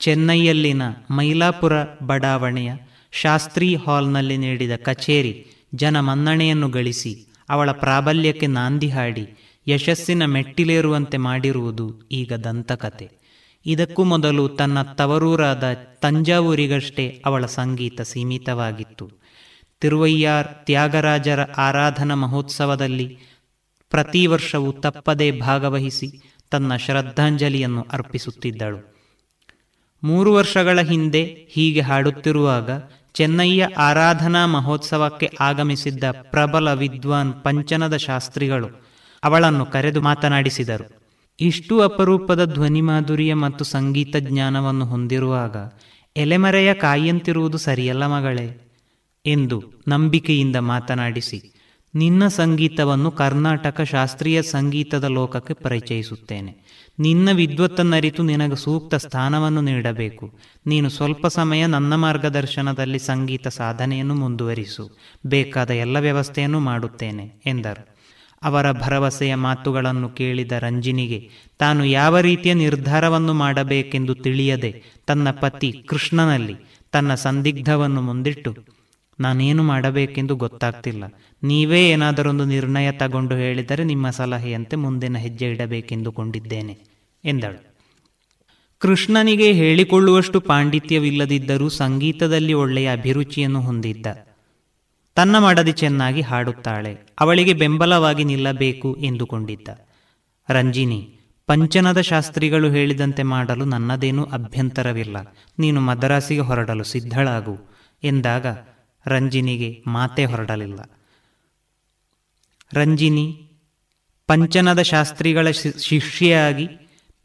ಚೆನ್ನೈಯಲ್ಲಿನ ಮೈಲಾಪುರ ಬಡಾವಣೆಯ ಶಾಸ್ತ್ರಿ ಹಾಲ್ನಲ್ಲಿ ನೀಡಿದ ಕಚೇರಿ ಜನಮನ್ನಣೆಯನ್ನು ಗಳಿಸಿ ಅವಳ ಪ್ರಾಬಲ್ಯಕ್ಕೆ ನಾಂದಿ ಹಾಡಿ ಯಶಸ್ಸಿನ ಮೆಟ್ಟಿಲೇರುವಂತೆ ಮಾಡಿರುವುದು ಈಗ ದಂತಕತೆ. ಇದಕ್ಕೂ ಮೊದಲು ತನ್ನ ತವರೂರಾದ ತಂಜಾವೂರಿಗಷ್ಟೇ ಅವಳ ಸಂಗೀತ ಸೀಮಿತವಾಗಿತ್ತು. ತಿರುವಯ್ಯಾರ್ ತ್ಯಾಗರಾಜರ ಆರಾಧನಾ ಮಹೋತ್ಸವದಲ್ಲಿ ಪ್ರತಿ ವರ್ಷವೂ ತಪ್ಪದೇ ಭಾಗವಹಿಸಿ ತನ್ನ ಶ್ರದ್ಧಾಂಜಲಿಯನ್ನು ಅರ್ಪಿಸುತ್ತಿದ್ದಳು. 3 ವರ್ಷಗಳ ಹಿಂದೆ ಹೀಗೆ ಹಾಡುತ್ತಿರುವಾಗ ಚೆನ್ನೈಯ ಆರಾಧನಾ ಮಹೋತ್ಸವಕ್ಕೆ ಆಗಮಿಸಿದ್ದ ಪ್ರಬಲ ವಿದ್ವಾನ್ ಪಂಚನದ ಶಾಸ್ತ್ರಿಗಳು ಅವಳನ್ನು ಕರೆದು ಮಾತನಾಡಿಸಿದರು. ಇಷ್ಟು ಅಪರೂಪದ ಧ್ವನಿ ಮಾಧುರ್ಯ ಮತ್ತು ಸಂಗೀತ ಜ್ಞಾನವನ್ನು ಹೊಂದಿರುವಾಗ ಎಲೆಮರೆಯ ಕಾಯಿಯಂತಿರುವುದು ಸರಿಯಲ್ಲ ಮಗಳೇ ಎಂದು ನಂಬಿಕೆಯಿಂದ ಮಾತನಾಡಿಸಿ ನಿನ್ನ ಸಂಗೀತವನ್ನು ಕರ್ನಾಟಕ ಶಾಸ್ತ್ರೀಯ ಸಂಗೀತದ ಲೋಕಕ್ಕೆ ಪರಿಚಯಿಸುತ್ತೇನೆ. ನಿನ್ನ ವಿದ್ವತ್ತನ್ನರಿತು ನಿನಗೆ ಸೂಕ್ತ ಸ್ಥಾನವನ್ನು ನೀಡಬೇಕು. ನೀನು ಸ್ವಲ್ಪ ಸಮಯ ನನ್ನ ಮಾರ್ಗದರ್ಶನದಲ್ಲಿ ಸಂಗೀತ ಸಾಧನೆಯನ್ನು ಮುಂದುವರಿಸು. ಬೇಕಾದ ಎಲ್ಲ ವ್ಯವಸ್ಥೆಯನ್ನು ಮಾಡುತ್ತೇನೆ ಎಂದರು. ಅವರ ಭರವಸೆಯ ಮಾತುಗಳನ್ನು ಕೇಳಿದ ರಂಜಿನಿಗೆ ತಾನು ಯಾವ ರೀತಿಯ ನಿರ್ಧಾರವನ್ನು ಮಾಡಬೇಕೆಂದು ತಿಳಿಯದೆ ತನ್ನ ಪತಿ ಕೃಷ್ಣನಲ್ಲಿ ತನ್ನ ಸಂದಿಗ್ಧವನ್ನು ಮುಂದಿಟ್ಟು, ನಾನೇನು ಮಾಡಬೇಕೆಂದು ಗೊತ್ತಾಗ್ತಿಲ್ಲ, ನೀವೇ ಏನಾದರೊಂದು ನಿರ್ಣಯ ತಗೊಂಡು ಹೇಳಿದರೆ ನಿಮ್ಮ ಸಲಹೆಯಂತೆ ಮುಂದಿನ ಹೆಜ್ಜೆ ಇಡಬೇಕೆಂದುಕೊಂಡಿದ್ದೇನೆ ಎಂದಳು. ಕೃಷ್ಣನಿಗೆ ಹೇಳಿಕೊಳ್ಳುವಷ್ಟು ಪಾಂಡಿತ್ಯವಿಲ್ಲದಿದ್ದರೂ ಸಂಗೀತದಲ್ಲಿ ಒಳ್ಳೆಯ ಅಭಿರುಚಿಯನ್ನು ಹೊಂದಿದ್ದ. ತನ್ನ ಮಡದಿ ಚೆನ್ನಾಗಿ ಹಾಡುತ್ತಾಳೆ, ಅವಳಿಗೆ ಬೆಂಬಲವಾಗಿ ನಿಲ್ಲಬೇಕು ಎಂದುಕೊಂಡಿದ್ದ. ರಂಜಿನಿ, ಪಂಚನದ ಶಾಸ್ತ್ರಿಗಳು ಹೇಳಿದಂತೆ ಮಾಡಲು ನನ್ನದೇನೂ ಅಭ್ಯಂತರವಿಲ್ಲ, ನೀನು ಮದ್ರಾಸಿಗೆ ಹೊರಡಲು ಸಿದ್ಧಳಾಗು ಎಂದಾಗ ರಂಜಿನಿಗೆ ಮಾತೇ ಹೊರಡಲಿಲ್ಲ. ರಂಜಿನಿ ಪಂಚನದ ಶಾಸ್ತ್ರಿಗಳ ಶಿಷ್ಯೆಯಾಗಿ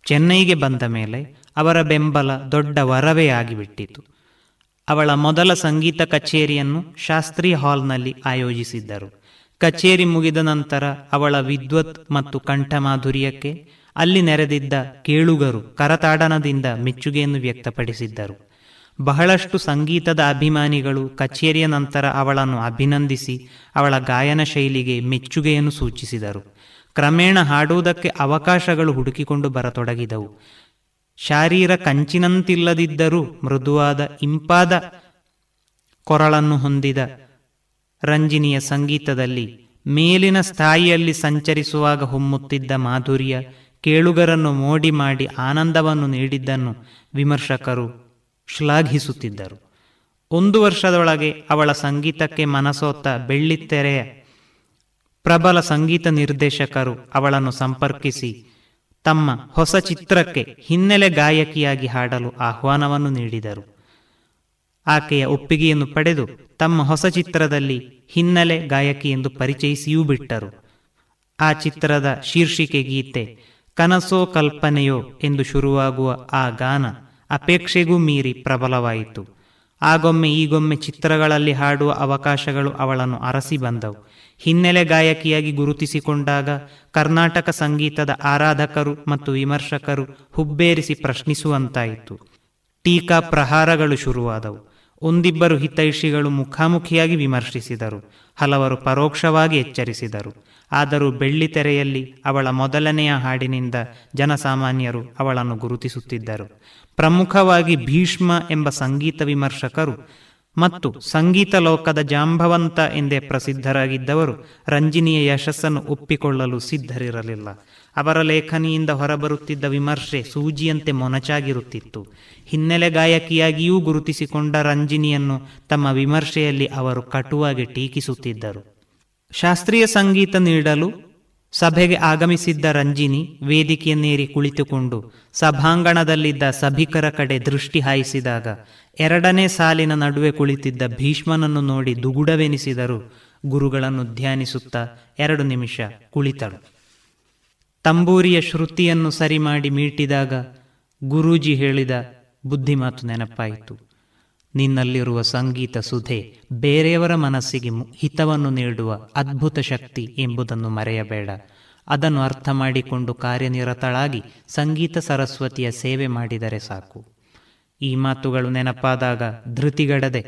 ಚೆನ್ನೈಗೆ ಬಂದ ಮೇಲೆ ಅವರ ಬೆಂಬಲ ದೊಡ್ಡ ವರವೇ ಆಗಿಬಿಟ್ಟಿತು. ಅವಳ ಮೊದಲ ಸಂಗೀತ ಕಚೇರಿಯನ್ನು ಶಾಸ್ತ್ರಿ ಹಾಲ್ನಲ್ಲಿ ಆಯೋಜಿಸಿದ್ದರು. ಕಚೇರಿ ಮುಗಿದ ನಂತರ ಅವಳ ವಿದ್ವತ್ ಮತ್ತು ಕಂಠಮಾಧುರ್ಯಕ್ಕೆ ಅಲ್ಲಿ ನೆರೆದಿದ್ದ ಕೇಳುಗರು ಕರತಾಡನದಿಂದ ಮೆಚ್ಚುಗೆಯನ್ನು ವ್ಯಕ್ತಪಡಿಸಿದ್ದರು. ಬಹಳಷ್ಟು ಸಂಗೀತದ ಅಭಿಮಾನಿಗಳು ಕಚೇರಿಯ ನಂತರ ಅವಳನ್ನು ಅಭಿನಂದಿಸಿ ಅವಳ ಗಾಯನ ಶೈಲಿಗೆ ಮೆಚ್ಚುಗೆಯನ್ನು ಸೂಚಿಸಿದರು. ಕ್ರಮೇಣ ಹಾಡುವುದಕ್ಕೆ ಅವಕಾಶಗಳು ಹುಡುಕಿಕೊಂಡು ಬರತೊಡಗಿದವು. ಶಾರೀರ ಕಂಚಿನಂತಿಲ್ಲದಿದ್ದರೂ ಮೃದುವಾದ ಇಂಪಾದ ಕೊರಳನ್ನು ಹೊಂದಿದ ರಂಜಿನಿಯ ಸಂಗೀತದಲ್ಲಿ ಮೇಲಿನ ಸ್ಥಾಯಿಯಲ್ಲಿ ಸಂಚರಿಸುವಾಗ ಹೊಮ್ಮುತ್ತಿದ್ದ ಮಾಧುರ್ಯ ಕೇಳುಗರನ್ನು ಮೋಡಿ ಮಾಡಿ ಆನಂದವನ್ನು ನೀಡಿದ್ದನ್ನು ವಿಮರ್ಶಕರು ಶ್ಲಾಘಿಸುತ್ತಿದ್ದರು. 1 ವರ್ಷದೊಳಗೆ ಅವಳ ಸಂಗೀತಕ್ಕೆ ಮನಸೋತ ಬೆಳ್ಳಿತೆರೆಯ ಪ್ರಬಲ ಸಂಗೀತ ನಿರ್ದೇಶಕರು ಅವಳನ್ನು ಸಂಪರ್ಕಿಸಿ ತಮ್ಮ ಹೊಸ ಚಿತ್ರಕ್ಕೆ ಹಿನ್ನೆಲೆ ಗಾಯಕಿಯಾಗಿ ಹಾಡಲು ಆಹ್ವಾನವನ್ನು ನೀಡಿದರು. ಆಕೆಯ ಒಪ್ಪಿಗೆಯನ್ನು ಪಡೆದು ತಮ್ಮ ಹೊಸ ಚಿತ್ರದಲ್ಲಿ ಹಿನ್ನೆಲೆ ಗಾಯಕಿ ಎಂದು ಪರಿಚಯಿಸಿಯೂ ಬಿಟ್ಟರು. ಆ ಚಿತ್ರದ ಶೀರ್ಷಿಕೆ ಗೀತೆ ಕನಸೋ ಕಲ್ಪನೆಯೋ ಎಂದು ಶುರುವಾಗುವ ಆ ಗಾನ ಅಪೇಕ್ಷೆಗೂ ಮೀರಿ ಪ್ರಬಲವಾಯಿತು. ಆಗೊಮ್ಮೆ ಈಗೊಮ್ಮೆ ಚಿತ್ರಗಳಲ್ಲಿ ಹಾಡುವ ಅವಕಾಶಗಳು ಅವಳನ್ನು ಅರಸಿ ಬಂದವು. ಹಿನ್ನೆಲೆ ಗಾಯಕಿಯಾಗಿ ಗುರುತಿಸಿಕೊಂಡಾಗ ಕರ್ನಾಟಕ ಸಂಗೀತದ ಆರಾಧಕರು ಮತ್ತು ವಿಮರ್ಶಕರು ಹುಬ್ಬೇರಿಸಿ ಪ್ರಶ್ನಿಸುವಂತಾಯಿತು. ಟೀಕಾ ಪ್ರಹಾರಗಳು ಶುರುವಾದವು. 1-2 ಹಿತೈಷಿಗಳು ಮುಖಾಮುಖಿಯಾಗಿ ವಿಮರ್ಶಿಸಿದರು, ಹಲವರು ಪರೋಕ್ಷವಾಗಿ ಎಚ್ಚರಿಸಿದರು. ಆದರೂ ಬೆಳ್ಳಿತೆರೆಯಲ್ಲಿ ಅವಳ ಮೊದಲನೆಯ ಹಾಡಿನಿಂದ ಜನಸಾಮಾನ್ಯರು ಅವಳನ್ನು ಗುರುತಿಸುತ್ತಿದ್ದರು. ಪ್ರಮುಖವಾಗಿ ಭೀಷ್ಮ ಎಂಬ ಸಂಗೀತ ವಿಮರ್ಶಕರು ಮತ್ತು ಸಂಗೀತ ಲೋಕದ ಜಾಂಬವಂತ ಎಂದೇ ಪ್ರಸಿದ್ಧರಾಗಿದ್ದವರು ರಂಜಿನಿಯ ಯಶಸ್ಸನ್ನು ಒಪ್ಪಿಕೊಳ್ಳಲು ಸಿದ್ಧರಿರಲಿಲ್ಲ. ಅವರ ಲೇಖನಿಯಿಂದ ಹೊರಬರುತ್ತಿದ್ದ ವಿಮರ್ಶೆ ಸೂಜಿಯಂತೆ ಮೊನಚಾಗಿರುತ್ತಿತ್ತು. ಹಿನ್ನೆಲೆ ಗಾಯಕಿಯಾಗಿಯೂ ಗುರುತಿಸಿಕೊಂಡ ರಂಜಿನಿಯನ್ನು ತಮ್ಮ ವಿಮರ್ಶೆಯಲ್ಲಿ ಅವರು ಕಟುವಾಗಿ ಟೀಕಿಸುತ್ತಿದ್ದರು. ಶಾಸ್ತ್ರೀಯ ಸಂಗೀತ ನೀಡಲು ಸಭೆಗೆ ಆಗಮಿಸಿದ್ದ ರಂಜಿನಿ ವೇದಿಕೆಯನ್ನೇರಿ ಕುಳಿತುಕೊಂಡು ಸಭಾಂಗಣದಲ್ಲಿದ್ದ ಸಭಿಕರ ಕಡೆ ದೃಷ್ಟಿ ಹಾಯಿಸಿದಾಗ 2ನೇ ಸಾಲಿನ ನಡುವೆ ಕುಳಿತಿದ್ದ ಭೀಷ್ಮನನ್ನು ನೋಡಿ ದುಗುಡವೆನಿಸಿದರು. ಗುರುಗಳನ್ನು ಧ್ಯಾನಿಸುತ್ತಾ 2 ನಿಮಿಷ ಕುಳಿತಳು. ತಂಬೂರಿಯ ಶ್ರುತಿಯನ್ನು ಸರಿಮಾಡಿ ಮೀಟಿದಾಗ ಗುರೂಜಿ ಹೇಳಿದ ಬುದ್ಧಿಮಾತು ನೆನಪಾಯಿತು. ನಿನ್ನಲ್ಲಿರುವ ಸಂಗೀತ ಸುಧೆ ಬೇರೆಯವರ ಮನಸ್ಸಿಗೆ ಹಿತವನ್ನು ನೀಡುವ ಅದ್ಭುತ ಶಕ್ತಿ ಎಂಬುದನ್ನು ಮರೆಯಬೇಡ. ಅದನ್ನು ಅರ್ಥ ಮಾಡಿಕೊಂಡು ಕಾರ್ಯನಿರತಳಾಗಿ ಸಂಗೀತ ಸರಸ್ವತಿಯ ಸೇವೆ ಮಾಡಿದರೆ ಸಾಕು. ಈ ಮಾತುಗಳು ನೆನಪಾದಾಗ ಧೃತಿಗಡದೆ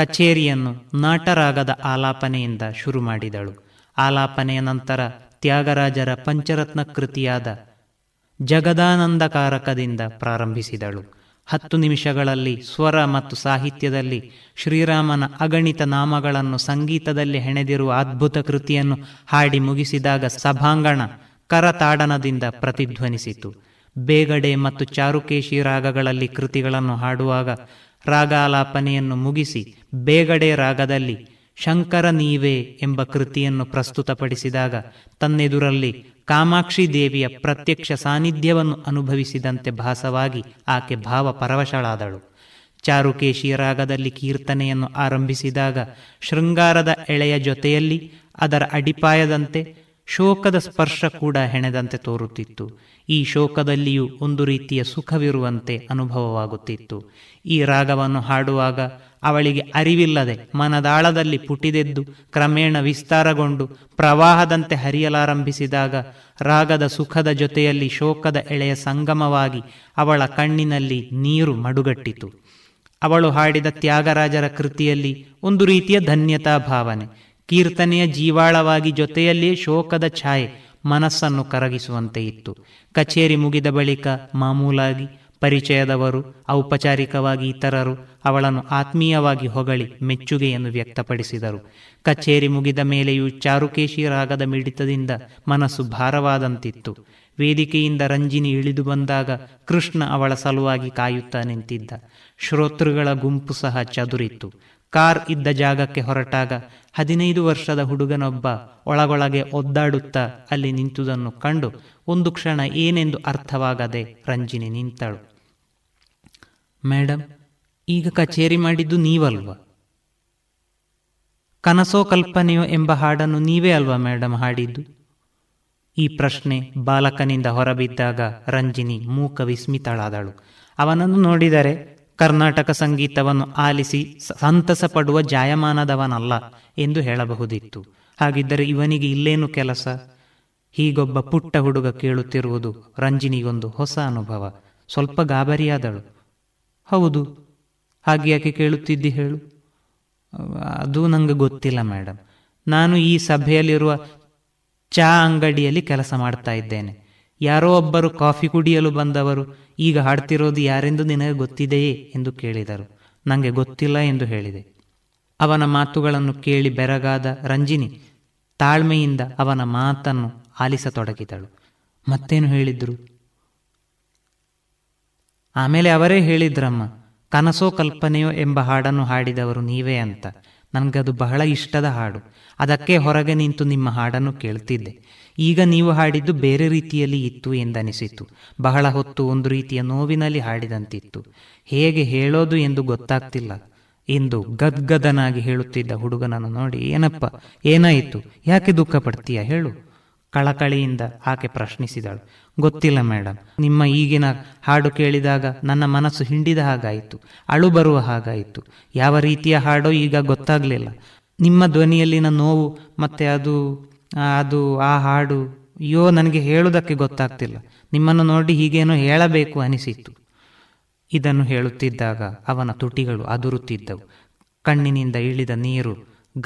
ಕಚೇರಿಯನ್ನು ನಾಟರಾಗದ ಆಲಾಪನೆಯಿಂದ ಶುರು ಮಾಡಿದಳು. ಆಲಾಪನೆಯ ನಂತರ ತ್ಯಾಗರಾಜರ ಪಂಚರತ್ನ ಕೃತಿಯಾದ ಜಗದಾನಂದಕಾರಕದಿಂದ ಪ್ರಾರಂಭಿಸಿದಳು. 10 ನಿಮಿಷಗಳಲ್ಲಿ ಸ್ವರ ಮತ್ತು ಸಾಹಿತ್ಯದಲ್ಲಿ ಶ್ರೀರಾಮನ ಅಗಣಿತ ನಾಮಗಳನ್ನು ಸಂಗೀತದಲ್ಲಿ ಹೆಣೆದಿರುವ ಅದ್ಭುತ ಕೃತಿಯನ್ನು ಹಾಡಿ ಮುಗಿಸಿದಾಗ ಸಭಾಂಗಣ ಕರತಾಡನದಿಂದ ಪ್ರತಿಧ್ವನಿಸಿತು. ಬೇಗಡೆ ಮತ್ತು ಚಾರುಕೇಶಿ ರಾಗಗಳಲ್ಲಿ ಕೃತಿಗಳನ್ನು ಹಾಡುವಾಗ ರಾಗಾಲಾಪನೆಯನ್ನು ಮುಗಿಸಿ ಬೇಗಡೆ ರಾಗದಲ್ಲಿ ಶಂಕರ ನೀವೇ ಎಂಬ ಕೃತಿಯನ್ನು ಪ್ರಸ್ತುತಪಡಿಸಿದಾಗ ತನ್ನೆದುರಲ್ಲಿ ಕಾಮಾಕ್ಷಿ ದೇವಿಯ ಪ್ರತ್ಯಕ್ಷ ಸಾನ್ನಿಧ್ಯವನ್ನು ಅನುಭವಿಸಿದಂತೆ ಭಾಸವಾಗಿ ಆಕೆ ಭಾವಪರವಶಳಾದಳು. ಚಾರುಕೇಶಿ ರಾಗದಲ್ಲಿ ಕೀರ್ತನೆಯನ್ನು ಆರಂಭಿಸಿದಾಗ ಶೃಂಗಾರದ ಎಳೆಯ ಜೊತೆಯಲ್ಲಿ ಅದರ ಅಡಿಪಾಯದಂತೆ ಶೋಕದ ಸ್ಪರ್ಶ ಕೂಡ ಹೆಣೆದಂತೆ ತೋರುತ್ತಿತ್ತು. ಈ ಶೋಕದಲ್ಲಿಯೂ ಒಂದು ರೀತಿಯ ಸುಖವಿರುವಂತೆ ಅನುಭವವಾಗುತ್ತಿತ್ತು. ಈ ರಾಗವನ್ನು ಹಾಡುವಾಗ ಅವಳಿಗೆ ಅರಿವಿಲ್ಲದೆ ಮನದಾಳದಲ್ಲಿ ಪುಟಿದೆದ್ದು ಕ್ರಮೇಣ ವಿಸ್ತಾರಗೊಂಡು ಪ್ರವಾಹದಂತೆ ಹರಿಯಲಾರಂಭಿಸಿದಾಗ ರಾಗದ ಸುಖದ ಜೊತೆಯಲ್ಲಿ ಶೋಕದ ಎಳೆಯ ಸಂಗಮವಾಗಿ ಅವಳ ಕಣ್ಣಿನಲ್ಲಿ ನೀರು ಮಡುಗಟ್ಟಿತು. ಅವಳು ಹಾಡಿದ ತ್ಯಾಗರಾಜರ ಕೃತಿಯಲ್ಲಿ ಒಂದು ರೀತಿಯ ಧನ್ಯತಾ ಭಾವನೆ, ಕೀರ್ತನೆಯ ಜೀವಾಳವಾಗಿ ಜೊತೆಯಲ್ಲಿಯೇ ಶೋಕದ ಛಾಯೆ ಮನಸ್ಸನ್ನು ಕರಗಿಸುವಂತೆ ಇತ್ತು. ಕಚೇರಿ ಮುಗಿದ ಬಳಿಕ ಮಾಮೂಲಾಗಿ ಪರಿಚಯದವರು ಔಪಚಾರಿಕವಾಗಿ ಇತರರು ಅವಳನ್ನು ಆತ್ಮೀಯವಾಗಿ ಹೊಗಳಿ ಮೆಚ್ಚುಗೆಯನ್ನು ವ್ಯಕ್ತಪಡಿಸಿದರು. ಕಚೇರಿ ಮುಗಿದ ಮೇಲೆಯೂ ಚಾರುಕೇಶಿ ರಾಗದ ಮಿಡಿತದಿಂದ ಮನಸ್ಸು ಭಾರವಾದಂತಿತ್ತು. ವೇದಿಕೆಯಿಂದ ರಂಜಿನಿ ಇಳಿದು ಬಂದಾಗ ಕೃಷ್ಣ ಅವಳ ಸಲುವಾಗಿ ಕಾಯುತ್ತಾ ನಿಂತಿದ್ದ. ಶ್ರೋತೃಗಳ ಗುಂಪು ಸಹ ಚದುರಿತ್ತು. ಕಾರ್ ಇದ್ದ ಜಾಗಕ್ಕೆ ಹೊರಟಾಗ 15 ವರ್ಷದ ಹುಡುಗನೊಬ್ಬ ಒಳಗೊಳಗೆ ಒದ್ದಾಡುತ್ತಾ ಅಲ್ಲಿ ನಿಂತುದನ್ನು ಕಂಡು ಒಂದು ಕ್ಷಣ ಏನೆಂದು ಅರ್ಥವಾಗದೆ ರಂಜಿನಿ ನಿಂತಳು. ಮೇಡಮ್, ಈಗ ಕಚೇರಿ ಮಾಡಿದ್ದು ನೀವಲ್ವಾ? ಕನಸೋ ಕಲ್ಪನೆಯೋ ಎಂಬ ಹಾಡನ್ನು ನೀವೇ ಅಲ್ವಾ ಮೇಡಮ್ ಹಾಡಿದ್ದು? ಈ ಪ್ರಶ್ನೆ ಬಾಲಕನಿಂದ ಹೊರಬಿದ್ದಾಗ ರಂಜಿನಿ ಮೂಕ ವಿಸ್ಮಿತಳಾದಳು. ಅವನನ್ನು ನೋಡಿದರೆ ಕರ್ನಾಟಕ ಸಂಗೀತವನ್ನು ಆಲಿಸಿ ಸಂತಸ ಪಡುವ ಜಾಯಮಾನದವನಲ್ಲ ಎಂದು ಹೇಳಬಹುದಿತ್ತು. ಹಾಗಿದ್ದರೆ ಇವನಿಗೆ ಇಲ್ಲೇನು ಕೆಲಸ? ಹೀಗೊಬ್ಬ ಪುಟ್ಟ ಹುಡುಗ ಕೇಳುತ್ತಿರುವುದು ರಂಜಿನಿಗೊಂದು ಹೊಸ ಅನುಭವ. ಸ್ವಲ್ಪ ಗಾಬರಿಯಾದಳು. ಹೌದು, ಹಾಗೆ ಯಾಕೆ ಕೇಳುತ್ತಿದ್ದಿ ಹೇಳು? ಅದು ನನಗೆ ಗೊತ್ತಿಲ್ಲ ಮೇಡಮ್. ನಾನು ಈ ಸಭೆಯಲ್ಲಿರುವ ಚಹಾ ಅಂಗಡಿಯಲ್ಲಿ ಕೆಲಸ ಮಾಡ್ತಾ ಇದ್ದೇನೆ. ಯಾರೋ ಒಬ್ಬರು ಕಾಫಿ ಕುಡಿಯಲು ಬಂದವರು ಈಗ ಹಾಡ್ತಿರೋದು ಯಾರೆಂದು ನಿನಗೆ ಗೊತ್ತಿದೆಯೇ ಎಂದು ಕೇಳಿದರು. ನನಗೆ ಗೊತ್ತಿಲ್ಲ ಎಂದು ಹೇಳಿದೆ. ಅವನ ಮಾತುಗಳನ್ನು ಕೇಳಿ ಬೆರಗಾದ ರಂಜಿನಿ ತಾಳ್ಮೆಯಿಂದ ಅವನ ಮಾತನ್ನು ಆಲಿಸತೊಡಗಿದಳು. ಮತ್ತೇನು ಹೇಳಿದ್ರು? ಆಮೇಲೆ ಅವರೇ ಹೇಳಿದ್ರಮ್ಮ, ಕನಸೋ ಕಲ್ಪನೆಯೋ ಎಂಬ ಹಾಡನ್ನು ಹಾಡಿದವರು ನೀವೇ ಅಂತ. ನನಗದು ಬಹಳ ಇಷ್ಟದ ಹಾಡು. ಅದಕ್ಕೆ ಹೊರಗೆ ನಿಂತು ನಿಮ್ಮ ಹಾಡನ್ನು ಕೇಳ್ತಿದ್ದೆ. ಈಗ ನೀವು ಹಾಡಿದ್ದು ಬೇರೆ ರೀತಿಯಲ್ಲಿ ಇತ್ತು ಎಂದನಿಸಿತು. ಬಹಳ ಹೊತ್ತು ಒಂದು ರೀತಿಯ ನೋವಿನಲ್ಲಿ ಹಾಡಿದಂತಿತ್ತು. ಹೇಗೆ ಹೇಳೋದು ಎಂದು ಗೊತ್ತಾಗ್ತಿಲ್ಲ ಎಂದು ಗದ್ಗದನಾಗಿ ಹೇಳುತ್ತಿದ್ದ ಹುಡುಗನನ್ನು ನೋಡಿ, ಏನಪ್ಪ ಏನಾಯಿತು, ಯಾಕೆ ದುಃಖ ಪಡ್ತೀಯ ಹೇಳು, ಕಳಕಳಿಯಿಂದ ಆಕೆ ಪ್ರಶ್ನಿಸಿದಳು. ಗೊತ್ತಿಲ್ಲ ಮೇಡಮ್, ನಿಮ್ಮ ಈಗಿನ ಹಾಡು ಕೇಳಿದಾಗ ನನ್ನ ಮನಸ್ಸು ಹಿಂಡಿದ ಹಾಗಾಯಿತು, ಅಳು ಬರುವ ಹಾಗಾಯಿತು. ಯಾವ ರೀತಿಯ ಹಾಡೋ ಈಗ ಗೊತ್ತಾಗಲಿಲ್ಲ. ನಿಮ್ಮ ಧ್ವನಿಯಲ್ಲಿನ ನೋವು ಮತ್ತೆ ಅದು ಆ ಹಾಡು, ಅಯ್ಯೋ ನನಗೆ ಹೇಳುವುದಕ್ಕೆ ಗೊತ್ತಾಗ್ತಿಲ್ಲ. ನಿಮ್ಮನ್ನು ನೋಡಿ ಹೀಗೇನೋ ಹೇಳಬೇಕು ಅನಿಸಿತು. ಇದನ್ನು ಹೇಳುತ್ತಿದ್ದಾಗ ಅವನ ತುಟಿಗಳು ಅದುರುತ್ತಿದ್ದವು. ಕಣ್ಣಿನಿಂದ ಇಳಿದ ನೀರು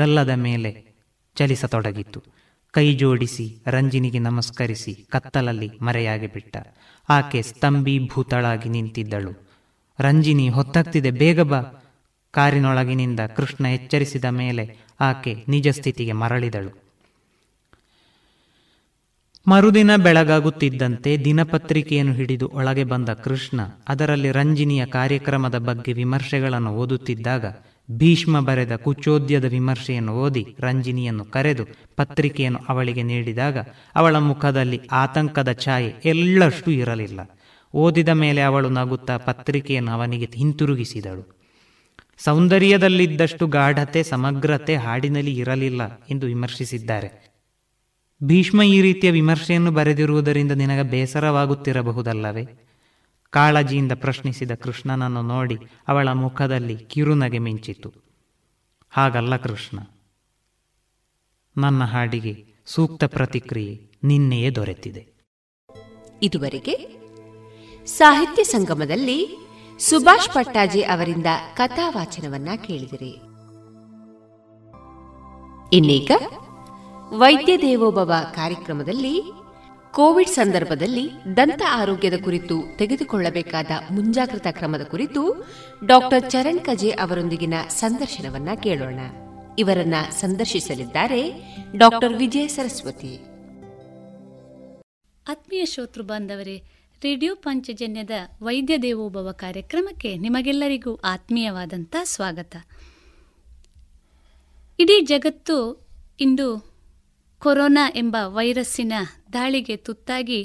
ಗಲ್ಲದ ಮೇಲೆ ಚಲಿಸತೊಡಗಿತ್ತು. ಕೈ ಜೋಡಿಸಿ ರಂಜಿನಿಗೆ ನಮಸ್ಕರಿಸಿ ಕತ್ತಲಲ್ಲಿ ಮರೆಯಾಗಿಬಿಟ್ಟ. ಆಕೆ ಸ್ತಂಭೀಭೂತಳಾಗಿ ನಿಂತಿದ್ದಳು. ರಂಜಿನಿ, ಹೊತ್ತಾಗ್ತಿದೆ, ಬೇಗ ಬಾ. ಕಾರಿನೊಳಗಿನಿಂದ ಕೃಷ್ಣ ಎಚ್ಚರಿಸಿದ ಮೇಲೆ ಆಕೆ ನಿಜ ಸ್ಥಿತಿಗೆ ಮರಳಿದಳು. ಮರುದಿನ ಬೆಳಗಾಗುತ್ತಿದ್ದಂತೆ ದಿನಪತ್ರಿಕೆಯನ್ನು ಹಿಡಿದು ಒಳಗೆ ಬಂದ ಕೃಷ್ಣ ಅದರಲ್ಲಿ ರಂಜಿನಿಯ ಕಾರ್ಯಕ್ರಮದ ಬಗ್ಗೆ ವಿಮರ್ಶೆಗಳನ್ನು ಓದುತ್ತಿದ್ದಾಗ ಭೀಷ್ಮ ಬರೆದ ಕುಚೋದ್ಯದ ವಿಮರ್ಶೆಯನ್ನು ಓದಿ ರಂಜಿನಿಯನ್ನು ಕರೆದು ಪತ್ರಿಕೆಯನ್ನು ಅವಳಿಗೆ ನೀಡಿದಾಗ ಅವಳ ಮುಖದಲ್ಲಿ ಆತಂಕದ ಛಾಯೆ ಎಲ್ಲಷ್ಟು ಇರಲಿಲ್ಲ. ಓದಿದ ಮೇಲೆ ಅವಳು ನಗುತ್ತಾ ಪತ್ರಿಕೆಯನ್ನು ಅವನಿಗೆ ಹಿಂತಿರುಗಿಸಿದಳು. ಸೌಂದರ್ಯದಲ್ಲಿದ್ದಷ್ಟು ಗಾಢತೆ ಸಮಗ್ರತೆ ಹಾಡಿನಲ್ಲಿ ಇರಲಿಲ್ಲ ಎಂದು ವಿಮರ್ಶಿಸಿದ್ದಾರೆ. ಭೀಷ್ಮ ಈ ರೀತಿಯ ವಿಮರ್ಶೆಯನ್ನು ಬರೆದಿರುವುದರಿಂದ ನಿನಗೆ ಬೇಸರವಾಗುತ್ತಿರಬಹುದಲ್ಲವೇ? ಕಾಳಜಿಯಿಂದ ಪ್ರಶ್ನಿಸಿದ ಕೃಷ್ಣನನ್ನು ನೋಡಿ ಅವಳ ಮುಖದಲ್ಲಿ ಕಿರುನಗೆ ಮಿಂಚಿತು. ಹಾಗಲ್ಲ ಕೃಷ್ಣ, ನನ್ನ ಹಾಡಿಗೆ ಸೂಕ್ತ ಪ್ರತಿಕ್ರಿಯೆ ನಿನ್ನೆಯೇ ದೊರೆತಿದೆ. ಇದುವರೆಗೆ ಸಾಹಿತ್ಯ ಸಂಗಮದಲ್ಲಿ ಸುಭಾಷ್ ಪಟ್ಟಾಜೆ ಅವರಿಂದ ಕಥಾವಾಚನವನ್ನ ಕೇಳಿದಿರಿ. ಇನ್ನೀಗ ವೈದ್ಯ ದೇವೋಭವ ಕಾರ್ಯಕ್ರಮದಲ್ಲಿ ಕೋವಿಡ್ ಸಂದರ್ಭದಲ್ಲಿ ದಂತ ಆರೋಗ್ಯದ ಕುರಿತು ತೆಗೆದುಕೊಳ್ಳಬೇಕಾದ ಮುಂಜಾಗ್ರತಾ ಕ್ರಮದ ಕುರಿತು ಡಾಕ್ಟರ್ ಚರಣ್ ಕಜೆ ಅವರೊಂದಿಗಿನ ಸಂದರ್ಶನವನ್ನ ಕೇಳೋಣ. ಇವರನ್ನ ಸಂದರ್ಶಿಸಲಿದ್ದಾರೆ ಡಾಕ್ಟರ್ ವಿಜಯ ಸರಸ್ವತಿ. ಆತ್ಮೀಯ ಶ್ರೋತೃ ಬಾಂಧವರೇ, ರೇಡಿಯೋ ಪಂಚಜನ್ಯದ ವೈದ್ಯ ದೇವೋಭವ ಕಾರ್ಯಕ್ರಮಕ್ಕೆ ನಿಮಗೆಲ್ಲರಿಗೂ ಆತ್ಮೀಯವಾದಂಥ ಸ್ವಾಗತ. ಇಡೀ ಜಗತ್ತು ಇಂದು ಕೊರೋನಾ ಎಂಬ ವೈರಸ್ಸಿನ ದಾಳಿಗೆ ತುತ್ತಾಗಿ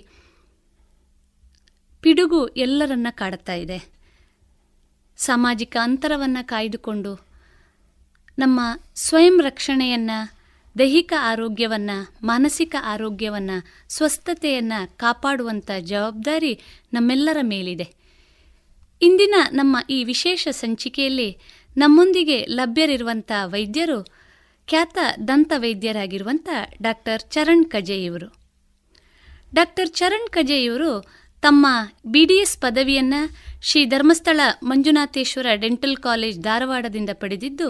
ಪಿಡುಗು ಎಲ್ಲರನ್ನ ಕಾಡುತ್ತಾ ಇದೆ. ಸಾಮಾಜಿಕ ಅಂತರವನ್ನು ಕಾಯ್ದುಕೊಂಡು ನಮ್ಮ ಸ್ವಯಂ ರಕ್ಷಣೆಯನ್ನು, ದೈಹಿಕ ಆರೋಗ್ಯವನ್ನು, ಮಾನಸಿಕ ಆರೋಗ್ಯವನ್ನು, ಸ್ವಸ್ಥತೆಯನ್ನು ಕಾಪಾಡುವಂಥ ಜವಾಬ್ದಾರಿ ನಮ್ಮೆಲ್ಲರ ಮೇಲಿದೆ. ಇಂದಿನ ನಮ್ಮ ಈ ವಿಶೇಷ ಸಂಚಿಕೆಯಲ್ಲಿ ನಮ್ಮೊಂದಿಗೆ ಲಭ್ಯರಿರುವಂಥ ವೈದ್ಯರು ಖ್ಯಾತ ದಂತ ವೈದ್ಯರಾಗಿರುವಂಥ ಡಾಕ್ಟರ್ ಚರಣ್ ಕಜೆಯವರು. ಡಾಕ್ಟರ್ ಚರಣ್ ಕಜೆಯವರು ತಮ್ಮ ಬಿ ಡಿ ಎಸ್ ಪದವಿಯನ್ನು ಶ್ರೀ ಧರ್ಮಸ್ಥಳ ಮಂಜುನಾಥೇಶ್ವರ ಡೆಂಟಲ್ ಕಾಲೇಜ್ ಧಾರವಾಡದಿಂದ ಪಡೆದಿದ್ದು,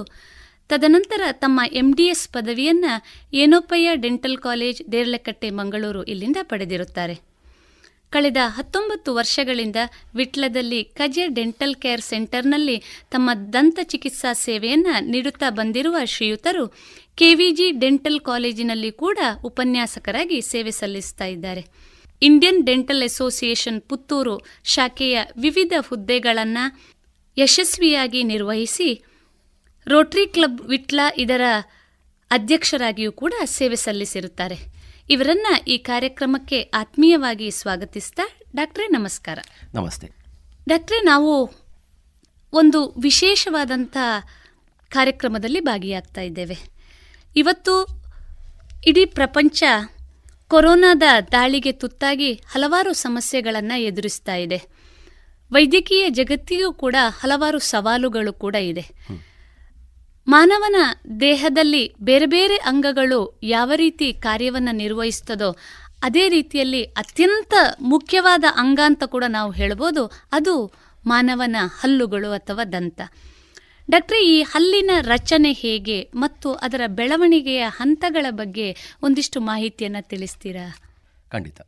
ತದನಂತರ ತಮ್ಮ ಎಂ ಡಿ ಎಸ್ ಪದವಿಯನ್ನು ಏನೋಪಯ್ಯ ಡೆಂಟಲ್ ಕಾಲೇಜ್ ದೇರ್ಲಕಟ್ಟೆ ಮಂಗಳೂರು ಇಲ್ಲಿಂದ ಪಡೆದಿರುತ್ತಾರೆ. ಕಳೆದ 19 ವರ್ಷಗಳಿಂದ ವಿಟ್ಲದಲ್ಲಿ ಕಜೆ ಡೆಂಟಲ್ ಕೇರ್ ಸೆಂಟರ್ನಲ್ಲಿ ತಮ್ಮ ದಂತ ಚಿಕಿತ್ಸಾ ಸೇವೆಯನ್ನು ನೀಡುತ್ತಾ ಬಂದಿರುವ ಶ್ರೀಯುತರು ಕೆವಿಜಿ ಡೆಂಟಲ್ ಕಾಲೇಜಿನಲ್ಲಿ ಕೂಡ ಉಪನ್ಯಾಸಕರಾಗಿ ಸೇವೆ ಸಲ್ಲಿಸ್ತಾ ಇದ್ದಾರೆ. ಇಂಡಿಯನ್ ಡೆಂಟಲ್ ಅಸೋಸಿಯೇಷನ್ ಪುತ್ತೂರು ಶಾಖೆಯ ವಿವಿಧ ಹುದ್ದೆಗಳನ್ನು ಯಶಸ್ವಿಯಾಗಿ ನಿರ್ವಹಿಸಿ ರೋಟರಿ ಕ್ಲಬ್ ವಿಟ್ಲ ಇದರ ಅಧ್ಯಕ್ಷರಾಗಿಯೂ ಕೂಡ ಸೇವೆ ಸಲ್ಲಿಸಿರುತ್ತಾರೆ. ಇವರನ್ನ ಈ ಕಾರ್ಯಕ್ರಮಕ್ಕೆ ಆತ್ಮೀಯವಾಗಿ ಸ್ವಾಗತಿಸ್ತಾ ಡಾಕ್ಟ್ರೇ ನಮಸ್ಕಾರ. ನಮಸ್ತೆ ಡಾಕ್ಟ್ರೇ, ನಾವು ಒಂದು ವಿಶೇಷವಾದಂಥ ಕಾರ್ಯಕ್ರಮದಲ್ಲಿ ಭಾಗಿಯಾಗ್ತಾ ಇದ್ದೇವೆ. ಇವತ್ತು ಇಡೀ ಪ್ರಪಂಚ ಕೊರೋನಾದ ದಾಳಿಗೆ ತುತ್ತಾಗಿ ಹಲವಾರು ಸಮಸ್ಯೆಗಳನ್ನು ಎದುರಿಸ್ತಾ ಇದೆ. ವೈದ್ಯಕೀಯ ಜಗತ್ತಿಗೂ ಕೂಡ ಹಲವಾರು ಸವಾಲುಗಳು ಕೂಡ ಇದೆ. ಮಾನವನ ದೇಹದಲ್ಲಿ ಬೇರೆ ಬೇರೆ ಅಂಗಗಳು ಯಾವ ರೀತಿ ಕಾರ್ಯವನ್ನು ನಿರ್ವಹಿಸ್ತದೋ ಅದೇ ರೀತಿಯಲ್ಲಿ ಅತ್ಯಂತ ಮುಖ್ಯವಾದ ಅಂಗ ಅಂತ ಕೂಡ ನಾವು ಹೇಳ್ಬೋದು, ಅದು ಮಾನವನ ಹಲ್ಲುಗಳು ಅಥವಾ ದಂತ. ಡಾಕ್ಟ್ರೇ, ಈ ಹಲ್ಲಿನ ರಚನೆ ಹೇಗೆ ಮತ್ತು ಅದರ ಬೆಳವಣಿಗೆಯ ಹಂತಗಳ ಬಗ್ಗೆ ಒಂದಿಷ್ಟು ಮಾಹಿತಿಯನ್ನು ತಿಳಿಸ್ತೀರಾ? ಖಂಡಿತ.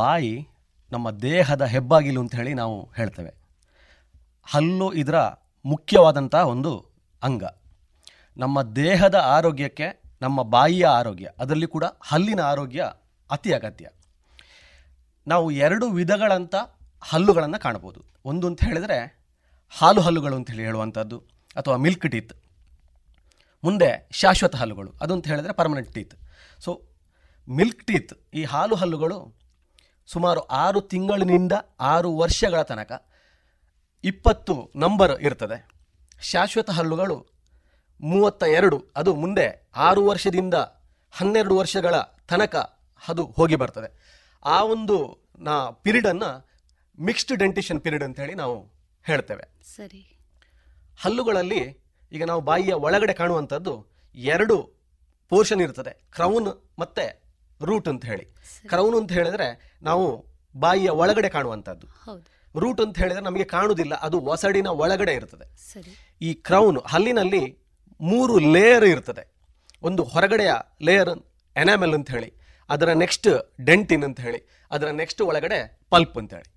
ಬಾಯಿ ನಮ್ಮ ದೇಹದ ಹೆಬ್ಬಾಗಿಲು ಅಂತ ಹೇಳಿ ನಾವು ಹೇಳ್ತೇವೆ. ಹಲ್ಲು ಇದರ ಮುಖ್ಯವಾದಂಥ ಒಂದು ಅಂಗ. ನಮ್ಮ ದೇಹದ ಆರೋಗ್ಯಕ್ಕೆ ನಮ್ಮ ಬಾಯಿಯ ಆರೋಗ್ಯ, ಅದರಲ್ಲಿ ಕೂಡ ಹಲ್ಲಿನ ಆರೋಗ್ಯ ಅತಿ ಅಗತ್ಯ. ನಾವು ಎರಡು ವಿಧಗಳಂಥ ಹಲ್ಲುಗಳನ್ನು ಕಾಣ್ಬೋದು. ಒಂದು ಅಂತ ಹೇಳಿದರೆ ಹಾಲು ಹಲ್ಲುಗಳು ಅಂತೇಳಿ ಹೇಳುವಂಥದ್ದು, ಅಥವಾ ಮಿಲ್ಕ್ ಟೀತ್. ಮುಂದೆ ಶಾಶ್ವತ ಹಲ್ಲುಗಳು, ಅದು ಅಂತ ಹೇಳಿದರೆ permanent teeth. So milk teeth, ಈ ಹಾಲು ಹಲ್ಲುಗಳು ಸುಮಾರು 6 ತಿಂಗಳಿನಿಂದ 6 ವರ್ಷಗಳ ತನಕ 20 ನಂಬರ್ ಇರ್ತದೆ. ಶಾಶ್ವತ ಹಲ್ಲುಗಳು 32, ಅದು ಮುಂದೆ 6 ವರ್ಷದಿಂದ 12 ವರ್ಷಗಳ ತನಕ ಅದು ಹೋಗಿ ಬರ್ತದೆ. ಆ ಒಂದು ಪೀರಿಯಡನ್ನು ಮಿಕ್ಸ್ಡ್ ಡೆಂಟಿಷನ್ ಪೀರಿಯಡ್ ಅಂತೇಳಿ ನಾವು ಹೇಳ್ತೇವೆ. ಸರಿ. ಹಲ್ಲುಗಳಲ್ಲಿ ಈಗ ನಾವು ಬಾಯಿಯ ಒಳಗಡೆ ಕಾಣುವಂಥದ್ದು 2 ಪೋರ್ಷನ್ ಇರ್ತದೆ, ಕ್ರೌನ್ ಮತ್ತು ರೂಟ್ ಅಂತ ಹೇಳಿ. ಕ್ರೌನ್ ಅಂತ ಹೇಳಿದರೆ ನಾವು ಬಾಯಿಯ ಒಳಗಡೆ ಕಾಣುವಂಥದ್ದು, ರೂಟ್ ಅಂತ ಹೇಳಿದರೆ ನಮಗೆ ಕಾಣುವುದಿಲ್ಲ, ಅದು ಒಸಡಿನ ಒಳಗಡೆ ಇರ್ತದೆ. ಈ ಕ್ರೌನ್ ಹಲ್ಲಿನಲ್ಲಿ 3 ಲೇಯರ್ ಇರ್ತದೆ. ಒಂದು ಹೊರಗಡೆಯ ಲೇಯರ್ ಎನಾಮೆಲ್ ಅಂತ ಹೇಳಿ, ಅದರ ನೆಕ್ಸ್ಟ್ ಡೆಂಟಿನ್ ಅಂತ ಹೇಳಿ, ಅದರ ನೆಕ್ಸ್ಟ್ ಒಳಗಡೆ ಪಲ್ಪ್ ಅಂತ ಹೇಳಿ.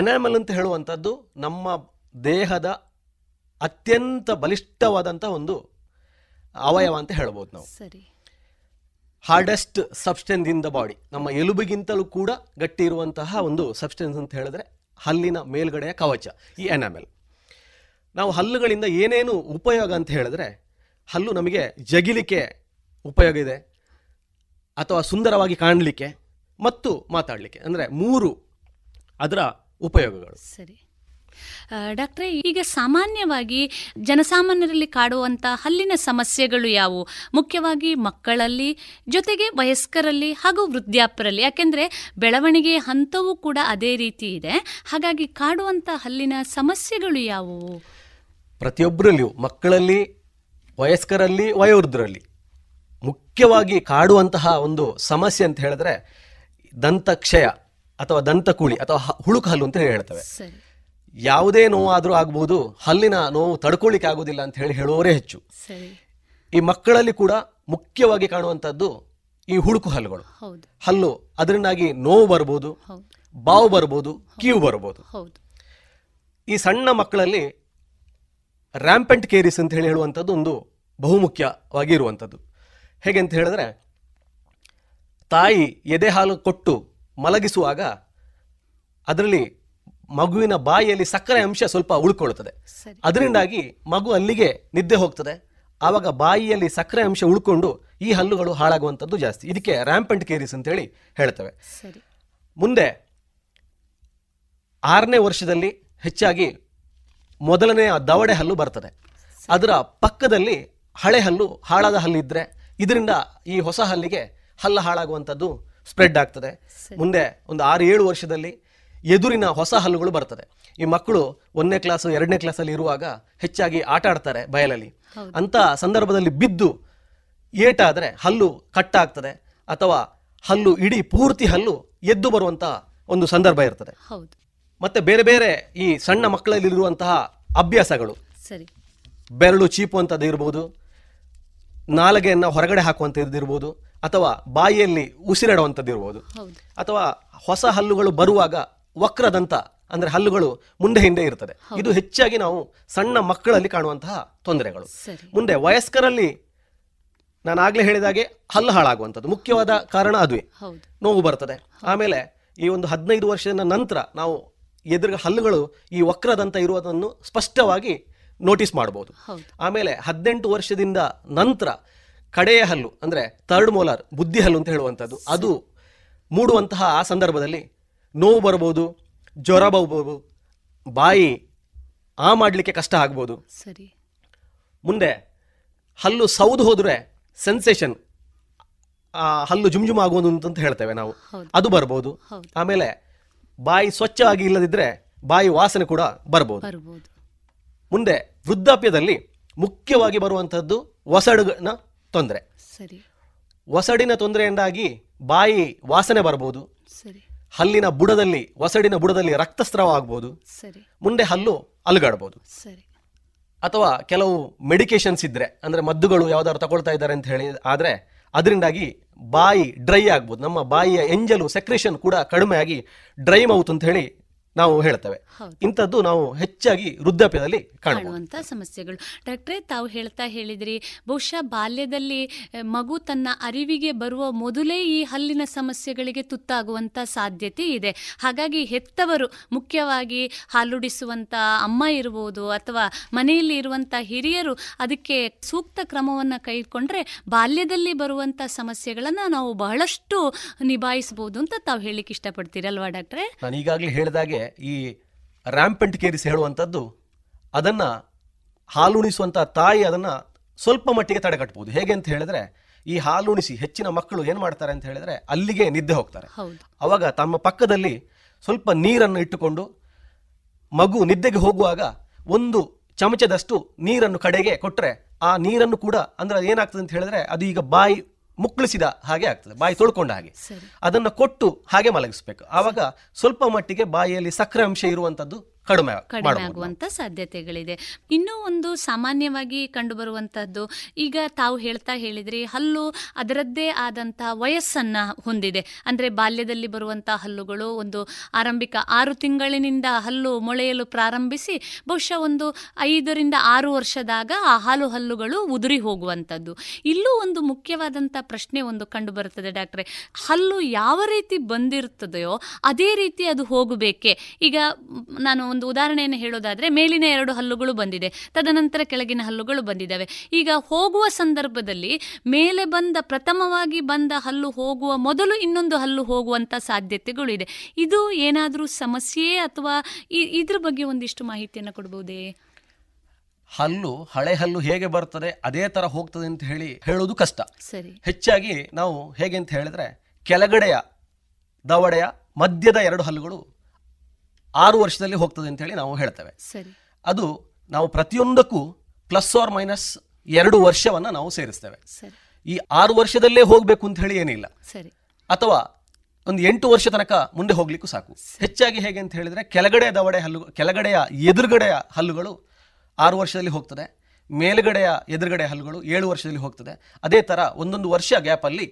ಎನಾಮೆಲ್ ಅಂತ ಹೇಳುವಂಥದ್ದು ನಮ್ಮ ದೇಹದ ಅತ್ಯಂತ ಬಲಿಷ್ಠವಾದಂಥ ಒಂದು ಅವಯವ ಅಂತ ಹೇಳ್ಬೋದು ನಾವು. ಸರಿ. Hardest substance in the body, ನಮ್ಮ ಎಲುಬಿಗಿಂತಲೂ ಕೂಡ ಗಟ್ಟಿ ಇರುವಂತಹ ಒಂದು ಸಬ್ಸ್ಟೆನ್ಸ್ ಅಂತ ಹೇಳಿದ್ರೆ ಹಲ್ಲಿನ ಮೇಲ್ಗಡೆಯ ಕವಚ, ಈ ಎನಾಮೆಲ್. ನಾವು ಹಲ್ಲುಗಳಿಂದ ಏನೇನು ಉಪಯೋಗ ಅಂತ ಹೇಳಿದ್ರೆ, ಹಲ್ಲು ನಮಗೆ ಜಗಿಲಿಕ್ಕೆ ಉಪಯೋಗ ಇದೆ, ಅಥವಾ ಸುಂದರವಾಗಿ ಕಾಣಲಿಕ್ಕೆ ಮತ್ತು ಮಾತಾಡಲಿಕ್ಕೆ, ಅಂದರೆ 3 ಅದರ ಉಪಯೋಗಗಳು. ಸರಿ ಡಾಕ್ಟ್ರೇ, ಈಗ ಸಾಮಾನ್ಯವಾಗಿ ಜನಸಾಮಾನ್ಯರಲ್ಲಿ ಕಾಡುವಂಥ ಹಲ್ಲಿನ ಸಮಸ್ಯೆಗಳು ಯಾವುವು? ಮುಖ್ಯವಾಗಿ ಮಕ್ಕಳಲ್ಲಿ, ಜೊತೆಗೆ ವಯಸ್ಕರಲ್ಲಿ ಹಾಗೂ ವೃದ್ಧಾಪ್ಯರಲ್ಲಿ, ಯಾಕೆಂದರೆ ಬೆಳವಣಿಗೆ ಹಂತವೂ ಕೂಡ ಅದೇ ರೀತಿ ಇದೆ. ಹಾಗಾಗಿ ಕಾಡುವಂಥ ಹಲ್ಲಿನ ಸಮಸ್ಯೆಗಳು ಯಾವುವು? ಪ್ರತಿಯೊಬ್ಬರಲ್ಲಿಯೂ, ಮಕ್ಕಳಲ್ಲಿ, ವಯಸ್ಕರಲ್ಲಿ, ವಯೋವೃದ್ಧರಲ್ಲಿ ಮುಖ್ಯವಾಗಿ ಕಾಡುವಂತಹ ಒಂದು ಸಮಸ್ಯೆ ಅಂತ ಹೇಳಿದ್ರೆ ದಂತಕ್ಷಯ ಅಥವಾ ದಂತಕುಳಿ ಅಥವಾ ಹುಳುಕು ಹಲ್ಲು ಅಂತ ಹೇಳ್ತೇವೆ. ಯಾವುದೇ ನೋವಾದರೂ ಆಗ್ಬೋದು, ಹಲ್ಲಿನ ನೋವು ತಡ್ಕೊಳ್ಳಿಕ್ಕೆ ಆಗೋದಿಲ್ಲ ಅಂತ ಹೇಳಿ ಹೇಳುವವರೇ ಹೆಚ್ಚು. ಈ ಮಕ್ಕಳಲ್ಲಿ ಕೂಡ ಮುಖ್ಯವಾಗಿ ಕಾಣುವಂಥದ್ದು ಈ ಹುಳುಕು ಹಲ್ಲುಗಳು, ಹಲ್ಲು ಅದರಿಂದಾಗಿ ನೋವು ಬರ್ಬೋದು, ಬಾವು ಬರ್ಬೋದು, ಕೀವು ಬರ್ಬೋದು. ಈ ಸಣ್ಣ ಮಕ್ಕಳಲ್ಲಿ ರ್ಯಾಂಪೆಂಟ್ ಕೇರಿಸ್ ಅಂತ ಹೇಳಿ ಹೇಳುವಂಥದ್ದು ಒಂದು ಬಹುಮುಖ್ಯವಾಗಿ ಇರುವಂಥದ್ದು. ಹೇಗೆ ಅಂತ ಹೇಳಿದ್ರೆ, ತಾಯಿ ಎದೆ ಹಾಲು ಕೊಟ್ಟು ಮಲಗಿಸುವಾಗ ಅದರಲ್ಲಿ ಮಗುವಿನ ಬಾಯಿಯಲ್ಲಿ ಸಕ್ಕರೆ ಅಂಶ ಸ್ವಲ್ಪ ಉಳ್ಕೊಳ್ತದೆ. ಅದರಿಂದಾಗಿ ಮಗು ಅಲ್ಲಿಗೆ ನಿದ್ದೆ ಹೋಗ್ತದೆ. ಆವಾಗ ಬಾಯಿಯಲ್ಲಿ ಸಕ್ಕರೆ ಅಂಶ ಉಳ್ಕೊಂಡು ಈ ಹಲ್ಲುಗಳು ಹಾಳಾಗುವಂಥದ್ದು ಜಾಸ್ತಿ. ಇದಕ್ಕೆ ರ್ಯಾಂಪೆಂಟ್ ಕೇರಿಸ್ ಅಂತೇಳಿ ಹೇಳ್ತೇವೆ. ಮುಂದೆ 6ನೇ ವರ್ಷದಲ್ಲಿ ಹೆಚ್ಚಾಗಿ ಮೊದಲನೆಯ ದವಡೆ ಹಲ್ಲು ಬರ್ತದೆ. ಅದರ ಪಕ್ಕದಲ್ಲಿ ಹಳೆ ಹಲ್ಲು, ಹಾಳಾದ ಹಲ್ಲು ಇದ್ದರೆ ಇದರಿಂದ ಈ ಹೊಸ ಹಲ್ಲಿಗೆ ಹಲ್ಲು ಹಾಳಾಗುವಂಥದ್ದು ಸ್ಪ್ರೆಡ್ ಆಗ್ತದೆ. ಮುಂದೆ ಒಂದು 6-7 ವರ್ಷದಲ್ಲಿ ಎದುರಿನ ಹೊಸ ಹಲ್ಲುಗಳು ಬರ್ತದೆ. ಈ ಮಕ್ಕಳು 1ನೇ ಕ್ಲಾಸು 2ನೇ ಕ್ಲಾಸಲ್ಲಿ ಇರುವಾಗ ಹೆಚ್ಚಾಗಿ ಆಟ ಆಡ್ತಾರೆ ಬಯಲಲ್ಲಿ. ಅಂಥ ಸಂದರ್ಭದಲ್ಲಿ ಬಿದ್ದು ಏಟಾದರೆ ಹಲ್ಲು ಕಟ್ಟಾಗ್ತದೆ, ಅಥವಾ ಹಲ್ಲು ಇಡೀ ಪೂರ್ತಿ ಹಲ್ಲು ಎದ್ದು ಬರುವಂಥ ಒಂದು ಸಂದರ್ಭ ಇರ್ತದೆ. ಮತ್ತೆ ಬೇರೆ ಬೇರೆ ಈ ಸಣ್ಣ ಮಕ್ಕಳಲ್ಲಿರುವಂತಹ ಅಭ್ಯಾಸಗಳು, ಬೆರಳು ಚೀಪುವಂಥದ್ದು ಇರ್ಬೋದು, ನಾಲಗೆಯನ್ನು ಹೊರಗಡೆ ಹಾಕುವಂಥದ್ದು ಇರ್ಬೋದು, ಅಥವಾ ಬಾಯಿಯಲ್ಲಿ ಉಸಿರಾಡುವಂಥದ್ದು ಇರ್ಬೋದು, ಅಥವಾ ಹೊಸ ಹಲ್ಲುಗಳು ಬರುವಾಗ ವಕ್ರದಂತ ಅಂದರೆ ಹಲ್ಲುಗಳು ಮುಂದೆ ಹಿಂದೆ ಇರ್ತದೆ. ಇದು ಹೆಚ್ಚಾಗಿ ನಾವು ಸಣ್ಣ ಮಕ್ಕಳಲ್ಲಿ ಕಾಣುವಂತಹ ತೊಂದರೆಗಳು. ಮುಂದೆ ವಯಸ್ಕರಲ್ಲಿ ನಾನು ಆಗಲೇ ಹೇಳಿದಾಗೆ ಹಲ್ಲು ಹಾಳಾಗುವಂಥದ್ದು ಮುಖ್ಯವಾದ ಕಾರಣ ಅದುವೇ, ನೋವು ಬರ್ತದೆ. ಆಮೇಲೆ ಈ ಒಂದು 15 ವರ್ಷದ ನಂತರ ನಾವು ಎದುರು ಹಲ್ಲುಗಳು ಈ ವಕ್ರದಂತ ಇರುವುದನ್ನು ಸ್ಪಷ್ಟವಾಗಿ ನೋಟಿಸ್ ಮಾಡಬಹುದು. ಆಮೇಲೆ 18 ವರ್ಷದಿಂದ ನಂತರ ಕಡೆಯ ಹಲ್ಲು ಅಂದರೆ ಥರ್ಡ್ ಮೋಲಾರ್ ಬುದ್ಧಿ ಹಲ್ಲು ಅಂತ ಹೇಳುವಂಥದ್ದು ಅದು ಮೂಡುವಂತಹ ಆ ಸಂದರ್ಭದಲ್ಲಿ ನೋವು ಬರ್ಬೋದು, ಜ್ವರ ಬರ್ಬೋದು, ಬಾಯಿ ಆ ಮಾಡಲಿಕ್ಕೆ ಕಷ್ಟ ಆಗ್ಬೋದು. ಸರಿ, ಮುಂದೆ ಹಲ್ಲು ಸೌದು ಹೋದರೆ ಸೆನ್ಸೇಷನ್, ಹಲ್ಲು ಜುಮ್ಜುಮ್ ಆಗೋದು ಅಂತ ಹೇಳ್ತೇವೆ ನಾವು, ಅದು ಬರ್ಬೋದು. ಆಮೇಲೆ ಬಾಯಿ ಸ್ವಚ್ಛವಾಗಿ ಇಲ್ಲದಿದ್ದರೆ ಬಾಯಿ ವಾಸನೆ ಕೂಡ ಬರ್ಬೋದು. ಮುಂದೆ ವೃದ್ಧಾಪ್ಯದಲ್ಲಿ ಮುಖ್ಯವಾಗಿ ಬರುವಂಥದ್ದು ಒಸಡಿನ ತೊಂದರೆ. ಒಸಡಿನ ತೊಂದರೆಯಿಂದಾಗಿ ಬಾಯಿ ವಾಸನೆ ಬರ್ಬೋದು, ಹಲ್ಲಿನ ಬುಡದಲ್ಲಿ ಒಸಡಿನ ಬುಡದಲ್ಲಿ ರಕ್ತಸ್ರಾವ ಆಗ್ಬೋದು, ಮುಂದೆ ಹಲ್ಲು ಅಲುಗಾಡ್ಬೋದು. ಅಥವಾ ಕೆಲವು ಮೆಡಿಕೇಶನ್ಸ್ ಇದ್ದರೆ ಅಂದರೆ ಮದ್ದುಗಳು ಯಾವ್ದಾದ್ರು ತಗೊಳ್ತಾ ಇದ್ದಾರೆ ಅಂತ ಹೇಳಿ ಆದರೆ ಅದರಿಂದಾಗಿ ಬಾಯಿ ಡ್ರೈ ಆಗ್ಬೋದು. ನಮ್ಮ ಬಾಯಿಯ ಎಂಜಲು ಸೆಕ್ರೇಷನ್ ಕೂಡ ಕಡಿಮೆ ಆಗಿ ಡ್ರೈ ಮೌತ್ ಅಂತ ಹೇಳಿ ನಾವು ಹೇಳ್ತೇವೆ. ಇಂಥದ್ದು ನಾವು ಹೆಚ್ಚಾಗಿ ವೃದ್ಧಾಪ್ಯದಲ್ಲಿ ಕಾಣುವಂಥ ಸಮಸ್ಯೆಗಳು. ಡಾಕ್ಟ್ರೇ, ತಾವು ಹೇಳಿದ್ರಿ ಬಹುಶಃ ಬಾಲ್ಯದಲ್ಲಿ ಮಗು ತನ್ನ ಅರಿವಿಗೆ ಬರುವ ಮೊದಲೇ ಈ ಹಲ್ಲಿನ ಸಮಸ್ಯೆಗಳಿಗೆ ತುತ್ತಾಗುವಂಥ ಸಾಧ್ಯತೆ ಇದೆ. ಹಾಗಾಗಿ ಹೆತ್ತವರು ಮುಖ್ಯವಾಗಿ ಹಾಲುಡಿಸುವಂಥ ಅಮ್ಮ ಇರ್ಬೋದು ಅಥವಾ ಮನೆಯಲ್ಲಿ ಇರುವಂಥ ಹಿರಿಯರು ಅದಕ್ಕೆ ಸೂಕ್ತ ಕ್ರಮವನ್ನು ಕೈಗೊಂಡ್ರೆ ಬಾಲ್ಯದಲ್ಲಿ ಬರುವಂಥ ಸಮಸ್ಯೆಗಳನ್ನು ನಾವು ಬಹಳಷ್ಟು ನಿಭಾಯಿಸಬಹುದು ಅಂತ ತಾವು ಹೇಳಲಿಕ್ಕೆ ಇಷ್ಟಪಡ್ತೀರಲ್ವಾ ಡಾಕ್ಟ್ರೇ? ನಾನು ಈಗಾಗಲೇ ಹೇಳಿದಾಗೆ ಈ ರ್ಯಾಂಪೆಂಟ್ ಕೇರಿಸ್ ಹೇಳುವಂಥದ್ದು ಅದನ್ನು ಹಾಲುಣಿಸುವಂಥ ತಾಯಿ ಅದನ್ನು ಸ್ವಲ್ಪ ಮಟ್ಟಿಗೆ ತಡೆಗಟ್ಟಬಹುದು. ಹೇಗೆ ಅಂತ ಹೇಳಿದ್ರೆ, ಈ ಹಾಲುಣಿಸಿ ಹೆಚ್ಚಿನ ಮಕ್ಕಳು ಏನು ಮಾಡ್ತಾರೆ ಅಂತ ಹೇಳಿದ್ರೆ ಅಲ್ಲಿಗೆ ನಿದ್ದೆ ಹೋಗ್ತಾರೆ. ಅವಾಗ ತಮ್ಮ ಪಕ್ಕದಲ್ಲಿ ಸ್ವಲ್ಪ ನೀರನ್ನು ಇಟ್ಟುಕೊಂಡು ಮಗು ನಿದ್ದೆಗೆ ಹೋಗುವಾಗ 1 ಚಮಚದಷ್ಟು ನೀರನ್ನು ಕಡೆಗೆ ಕೊಟ್ಟರೆ ಆ ನೀರನ್ನು ಕೂಡ ಅಂದರೆ ಏನಾಗ್ತದೆ ಅಂತ ಹೇಳಿದ್ರೆ ಅದು ಈಗ ಬಾಯಿ ಮುಕ್ಕಳಿಸಿದ ಹಾಗೆ ಆಗ್ತದೆ, ಬಾಯಿ ತೊಳ್ಕೊಂಡ ಹಾಗೆ. ಅದನ್ನು ಕೊಟ್ಟು ಹಾಗೆ ಮಲಗಿಸ್ಬೇಕು. ಆವಾಗ ಸ್ವಲ್ಪ ಮಟ್ಟಿಗೆ ಬಾಯಿಯಲ್ಲಿ ಸಕ್ಕರೆ ಅಂಶ ಇರುವಂಥದ್ದು ಕಡಿಮೆ ಆಗುವಂಥ ಸಾಧ್ಯತೆಗಳಿದೆ. ಇನ್ನೂ ಒಂದು ಸಾಮಾನ್ಯವಾಗಿ ಕಂಡುಬರುವಂಥದ್ದು, ಈಗ ತಾವು ಹೇಳಿದ್ರಿ ಹಲ್ಲು ಅದರದ್ದೇ ಆದಂಥ ವಯಸ್ಸನ್ನು ಹೊಂದಿದೆ. ಅಂದರೆ ಬಾಲ್ಯದಲ್ಲಿ ಬರುವಂಥ ಹಲ್ಲುಗಳು ಒಂದು ಆರಂಭಿಕ 6 ತಿಂಗಳಿನಿಂದ ಹಲ್ಲು ಮೊಳೆಯಲು ಪ್ರಾರಂಭಿಸಿ ಬಹುಶಃ ಒಂದು 5 ರಿಂದ 6 ವರ್ಷದಾಗ ಆ ಹಲ್ಲುಗಳು ಉದುರಿ ಹೋಗುವಂಥದ್ದು. ಇಲ್ಲೂ ಒಂದು ಮುಖ್ಯವಾದಂಥ ಪ್ರಶ್ನೆ ಒಂದು ಕಂಡುಬರುತ್ತದೆ ಡಾಕ್ಟ್ರೆ, ಹಲ್ಲು ಯಾವ ರೀತಿ ಬಂದಿರ್ತದೆಯೋ ಅದೇ ರೀತಿ ಅದು ಹೋಗಬೇಕೆ? ಈಗ ನಾನು ಒಂದು ಉದಾಹರಣೆಯನ್ನು ಹೇಳೋದಾದ್ರೆ ಮೇಲಿನ 2 ಹಲ್ಲುಗಳು ಬಂದಿದೆ, ತದನಂತರ ಕೆಳಗಿನ ಹಲ್ಲುಗಳು ಬಂದಿದ್ದಾವೆ. ಈಗ ಹೋಗುವ ಸಂದರ್ಭದಲ್ಲಿ ಮೇಲೆ ಬಂದ ಪ್ರಥಮವಾಗಿ ಬಂದ ಹಲ್ಲು ಹೋಗುವ ಮೊದಲು ಇನ್ನೊಂದು ಹಲ್ಲು ಹೋಗುವಂತ ಸಾಧ್ಯತೆಗಳು ಇದೆ. ಇದು ಏನಾದರೂ ಸಮಸ್ಯೆಯೇ ಅಥವಾ ಇದ್ರ ಬಗ್ಗೆ ಒಂದಿಷ್ಟು ಮಾಹಿತಿಯನ್ನು ಕೊಡಬಹುದೇ? ಹಲ್ಲು, ಹಳೆ ಹಲ್ಲು ಹೇಗೆ ಬರ್ತದೆ ಅದೇ ತರ ಹೋಗ್ತದೆ ಅಂತ ಹೇಳೋದು ಕಷ್ಟ. ಹೆಚ್ಚಾಗಿ ನಾವು ಹೇಗೆ ಅಂತ ಹೇಳಿದ್ರೆ ಕೆಳಗಡೆಯ ದವಡೆಯ ಮಧ್ಯದ 2 ಹಲ್ಲುಗಳು 6 ವರ್ಷದಲ್ಲಿ ಹೋಗ್ತದೆ ಅಂತೇಳಿ ನಾವು ಹೇಳ್ತೇವೆ. ಅದು ನಾವು ಪ್ರತಿಯೊಂದಕ್ಕೂ ±2 ವರ್ಷವನ್ನು ನಾವು ಸೇರಿಸ್ತೇವೆ. ಈ 6 ವರ್ಷದಲ್ಲೇ ಹೋಗ್ಬೇಕು ಅಂತ ಹೇಳಿ ಏನಿಲ್ಲ, ಅಥವಾ ಒಂದು 8 ವರ್ಷ ತನಕ ಮುಂದೆ ಹೋಗ್ಲಿಕ್ಕೂ ಸಾಕು. ಹೆಚ್ಚಾಗಿ ಹೇಗೆ ಅಂತ ಹೇಳಿದ್ರೆ ಕೆಳಗಡೆಯ ದವಡೆ ಹಲ್ಲು, ಕೆಳಗಡೆಯ ಎದುರುಗಡೆಯ ಹಲ್ಲುಗಳು 6 ವರ್ಷದಲ್ಲಿ ಹೋಗ್ತದೆ, ಮೇಲುಗಡೆಯ ಎದುರುಗಡೆ ಹಲ್ಲುಗಳು 7 ವರ್ಷದಲ್ಲಿ ಹೋಗ್ತದೆ. ಅದೇ ತರ 1 ವರ್ಷ ಗ್ಯಾಪಲ್ಲಿ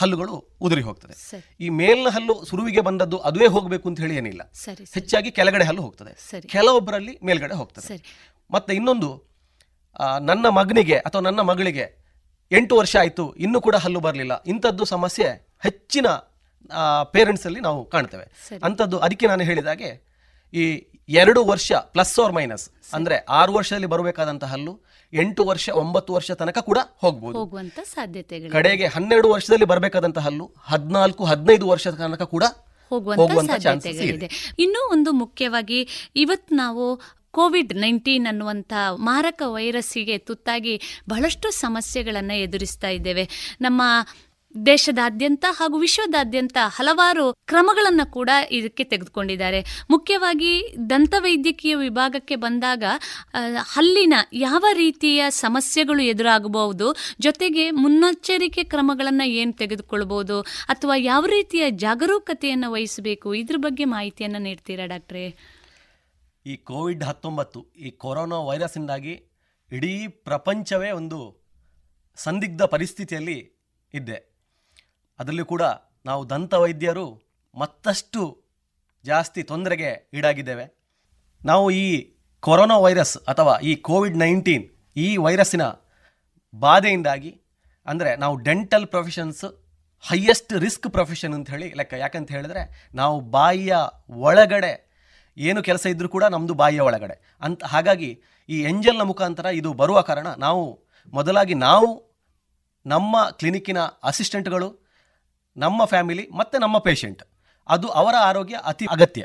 ಹಲ್ಲುಗಳು ಉದುರಿ ಹೋಗ್ತದೆ. ಈ ಮೇಲಿನ ಹಲ್ಲು ಸುರುವಿಗೆ ಬಂದದ್ದು ಅದುವೇ ಹೋಗಬೇಕು ಅಂತ ಹೇಳಿ ಏನಿಲ್ಲ, ಹೆಚ್ಚಾಗಿ ಕೆಳಗಡೆ ಹಲ್ಲು ಹೋಗ್ತದೆ, ಕೆಲವೊಬ್ಬರಲ್ಲಿ ಮೇಲ್ಗಡೆ ಹೋಗ್ತದೆ. ಮತ್ತೆ ಇನ್ನೊಂದು, ನನ್ನ ಮಗನಿಗೆ ಅಥವಾ ನನ್ನ ಮಗಳಿಗೆ 8 ವರ್ಷ ಆಯಿತು, ಇನ್ನೂ ಕೂಡ ಹಲ್ಲು ಬರಲಿಲ್ಲ, ಇಂಥದ್ದು ಸಮಸ್ಯೆ ಹೆಚ್ಚಿನ ಪೇರೆಂಟ್ಸ್ ಅಲ್ಲಿ ನಾವು ಕಾಣ್ತೇವೆ ಅಂಥದ್ದು. ಅದಕ್ಕೆ ನಾನು ಹೇಳಿದಾಗೆ ಈ 2 ವರ್ಷ ±, ಅಂದ್ರೆ 6 ವರ್ಷದಲ್ಲಿ ಬರಬೇಕಾದಂತಹ ಹಲ್ಲು 8 ವರ್ಷ 9 ವರ್ಷ ತನಕ ಕೂಡ ಹೋಗುವಂತ ಸಾಧ್ಯತೆಗಳು, ಕಡೆಗೆ 12 ವರ್ಷದಲ್ಲಿ ಬರಬೇಕಾದಂತಹ ಹಲ್ಲು 14-15 ವರ್ಷ ತನಕ ಕೂಡ ಹೋಗುವಂತ ಸಾಧ್ಯತೆಗಳಿದೆ. ಇನ್ನೂ ಒಂದು ಮುಖ್ಯವಾಗಿ ಇವತ್ತು ನಾವು ಕೋವಿಡ್-19 ಅನ್ನುವಂಥ ಮಾರಕ ವೈರಸ್ಸಿಗೆ ತುತ್ತಾಗಿ ಬಹಳಷ್ಟು ಸಮಸ್ಯೆಗಳನ್ನು ಎದುರಿಸ್ತಾ ಇದ್ದೇವೆ. ನಮ್ಮ ದೇಶದಾದ್ಯಂತ ಹಾಗೂ ವಿಶ್ವದಾದ್ಯಂತ ಹಲವಾರು ಕ್ರಮಗಳನ್ನು ಕೂಡ ಇದಕ್ಕೆ ತೆಗೆದುಕೊಂಡಿದ್ದಾರೆ. ಮುಖ್ಯವಾಗಿ ದಂತವೈದ್ಯಕೀಯ ವಿಭಾಗಕ್ಕೆ ಬಂದಾಗ ಹಲ್ಲಿನ ಯಾವ ರೀತಿಯ ಸಮಸ್ಯೆಗಳು ಎದುರಾಗಬಹುದು, ಜೊತೆಗೆ ಮುನ್ನೆಚ್ಚರಿಕೆ ಕ್ರಮಗಳನ್ನು ಏನು ತೆಗೆದುಕೊಳ್ಬೋದು ಅಥವಾ ಯಾವ ರೀತಿಯ ಜಾಗರೂಕತೆಯನ್ನು ವಹಿಸಬೇಕು, ಇದ್ರ ಬಗ್ಗೆ ಮಾಹಿತಿಯನ್ನು ನೀಡ್ತೀರಾ ಡಾಕ್ಟ್ರೇ? ಈ ಕೋವಿಡ್-19 ಈ ಕೊರೋನಾ ವೈರಸ್ಸಿಂದಾಗಿ ಇಡೀ ಪ್ರಪಂಚವೇ ಒಂದು ಸಂದಿಗ್ಧ ಪರಿಸ್ಥಿತಿಯಲ್ಲಿ ಇದೆ. ಅದರಲ್ಲೂ ಕೂಡ ನಾವು ದಂತ ವೈದ್ಯರು ಮತ್ತಷ್ಟು ಜಾಸ್ತಿ ತೊಂದರೆಗೆ ಈಡಾಗಿದ್ದೇವೆ. ನಾವು ಈ ಕೊರೋನಾ ವೈರಸ್ ಅಥವಾ ಈ ಕೋವಿಡ್-19 ಈ ವೈರಸ್ಸಿನ ಬಾಧೆಯಿಂದಾಗಿ ಅಂದರೆ ನಾವು dental professions highest risk profession ಅಂತ ಹೇಳಿ ಲೆಕ್ಕ. ಯಾಕಂತ ಹೇಳಿದ್ರೆ ನಾವು ಬಾಯಿಯ ಒಳಗಡೆ ಏನು ಕೆಲಸ ಇದ್ದರೂ ಕೂಡ ನಮ್ಮದು ಬಾಯಿಯ ಒಳಗಡೆ ಅಂತ. ಹಾಗಾಗಿ ಈ ಎಂಜಲ್ನ ಮುಖಾಂತರ ಇದು ಬರುವ ಕಾರಣ ನಾವು ಮೊದಲಾಗಿ ನಾವು, ನಮ್ಮ ಕ್ಲಿನಿಕ್ಕಿನ ಅಸಿಸ್ಟೆಂಟ್ಗಳು, ನಮ್ಮ ಫ್ಯಾಮಿಲಿ ಮತ್ತು ನಮ್ಮ ಪೇಷಂಟ್, ಅದು ಅವರ ಆರೋಗ್ಯ ಅತಿ ಅಗತ್ಯ.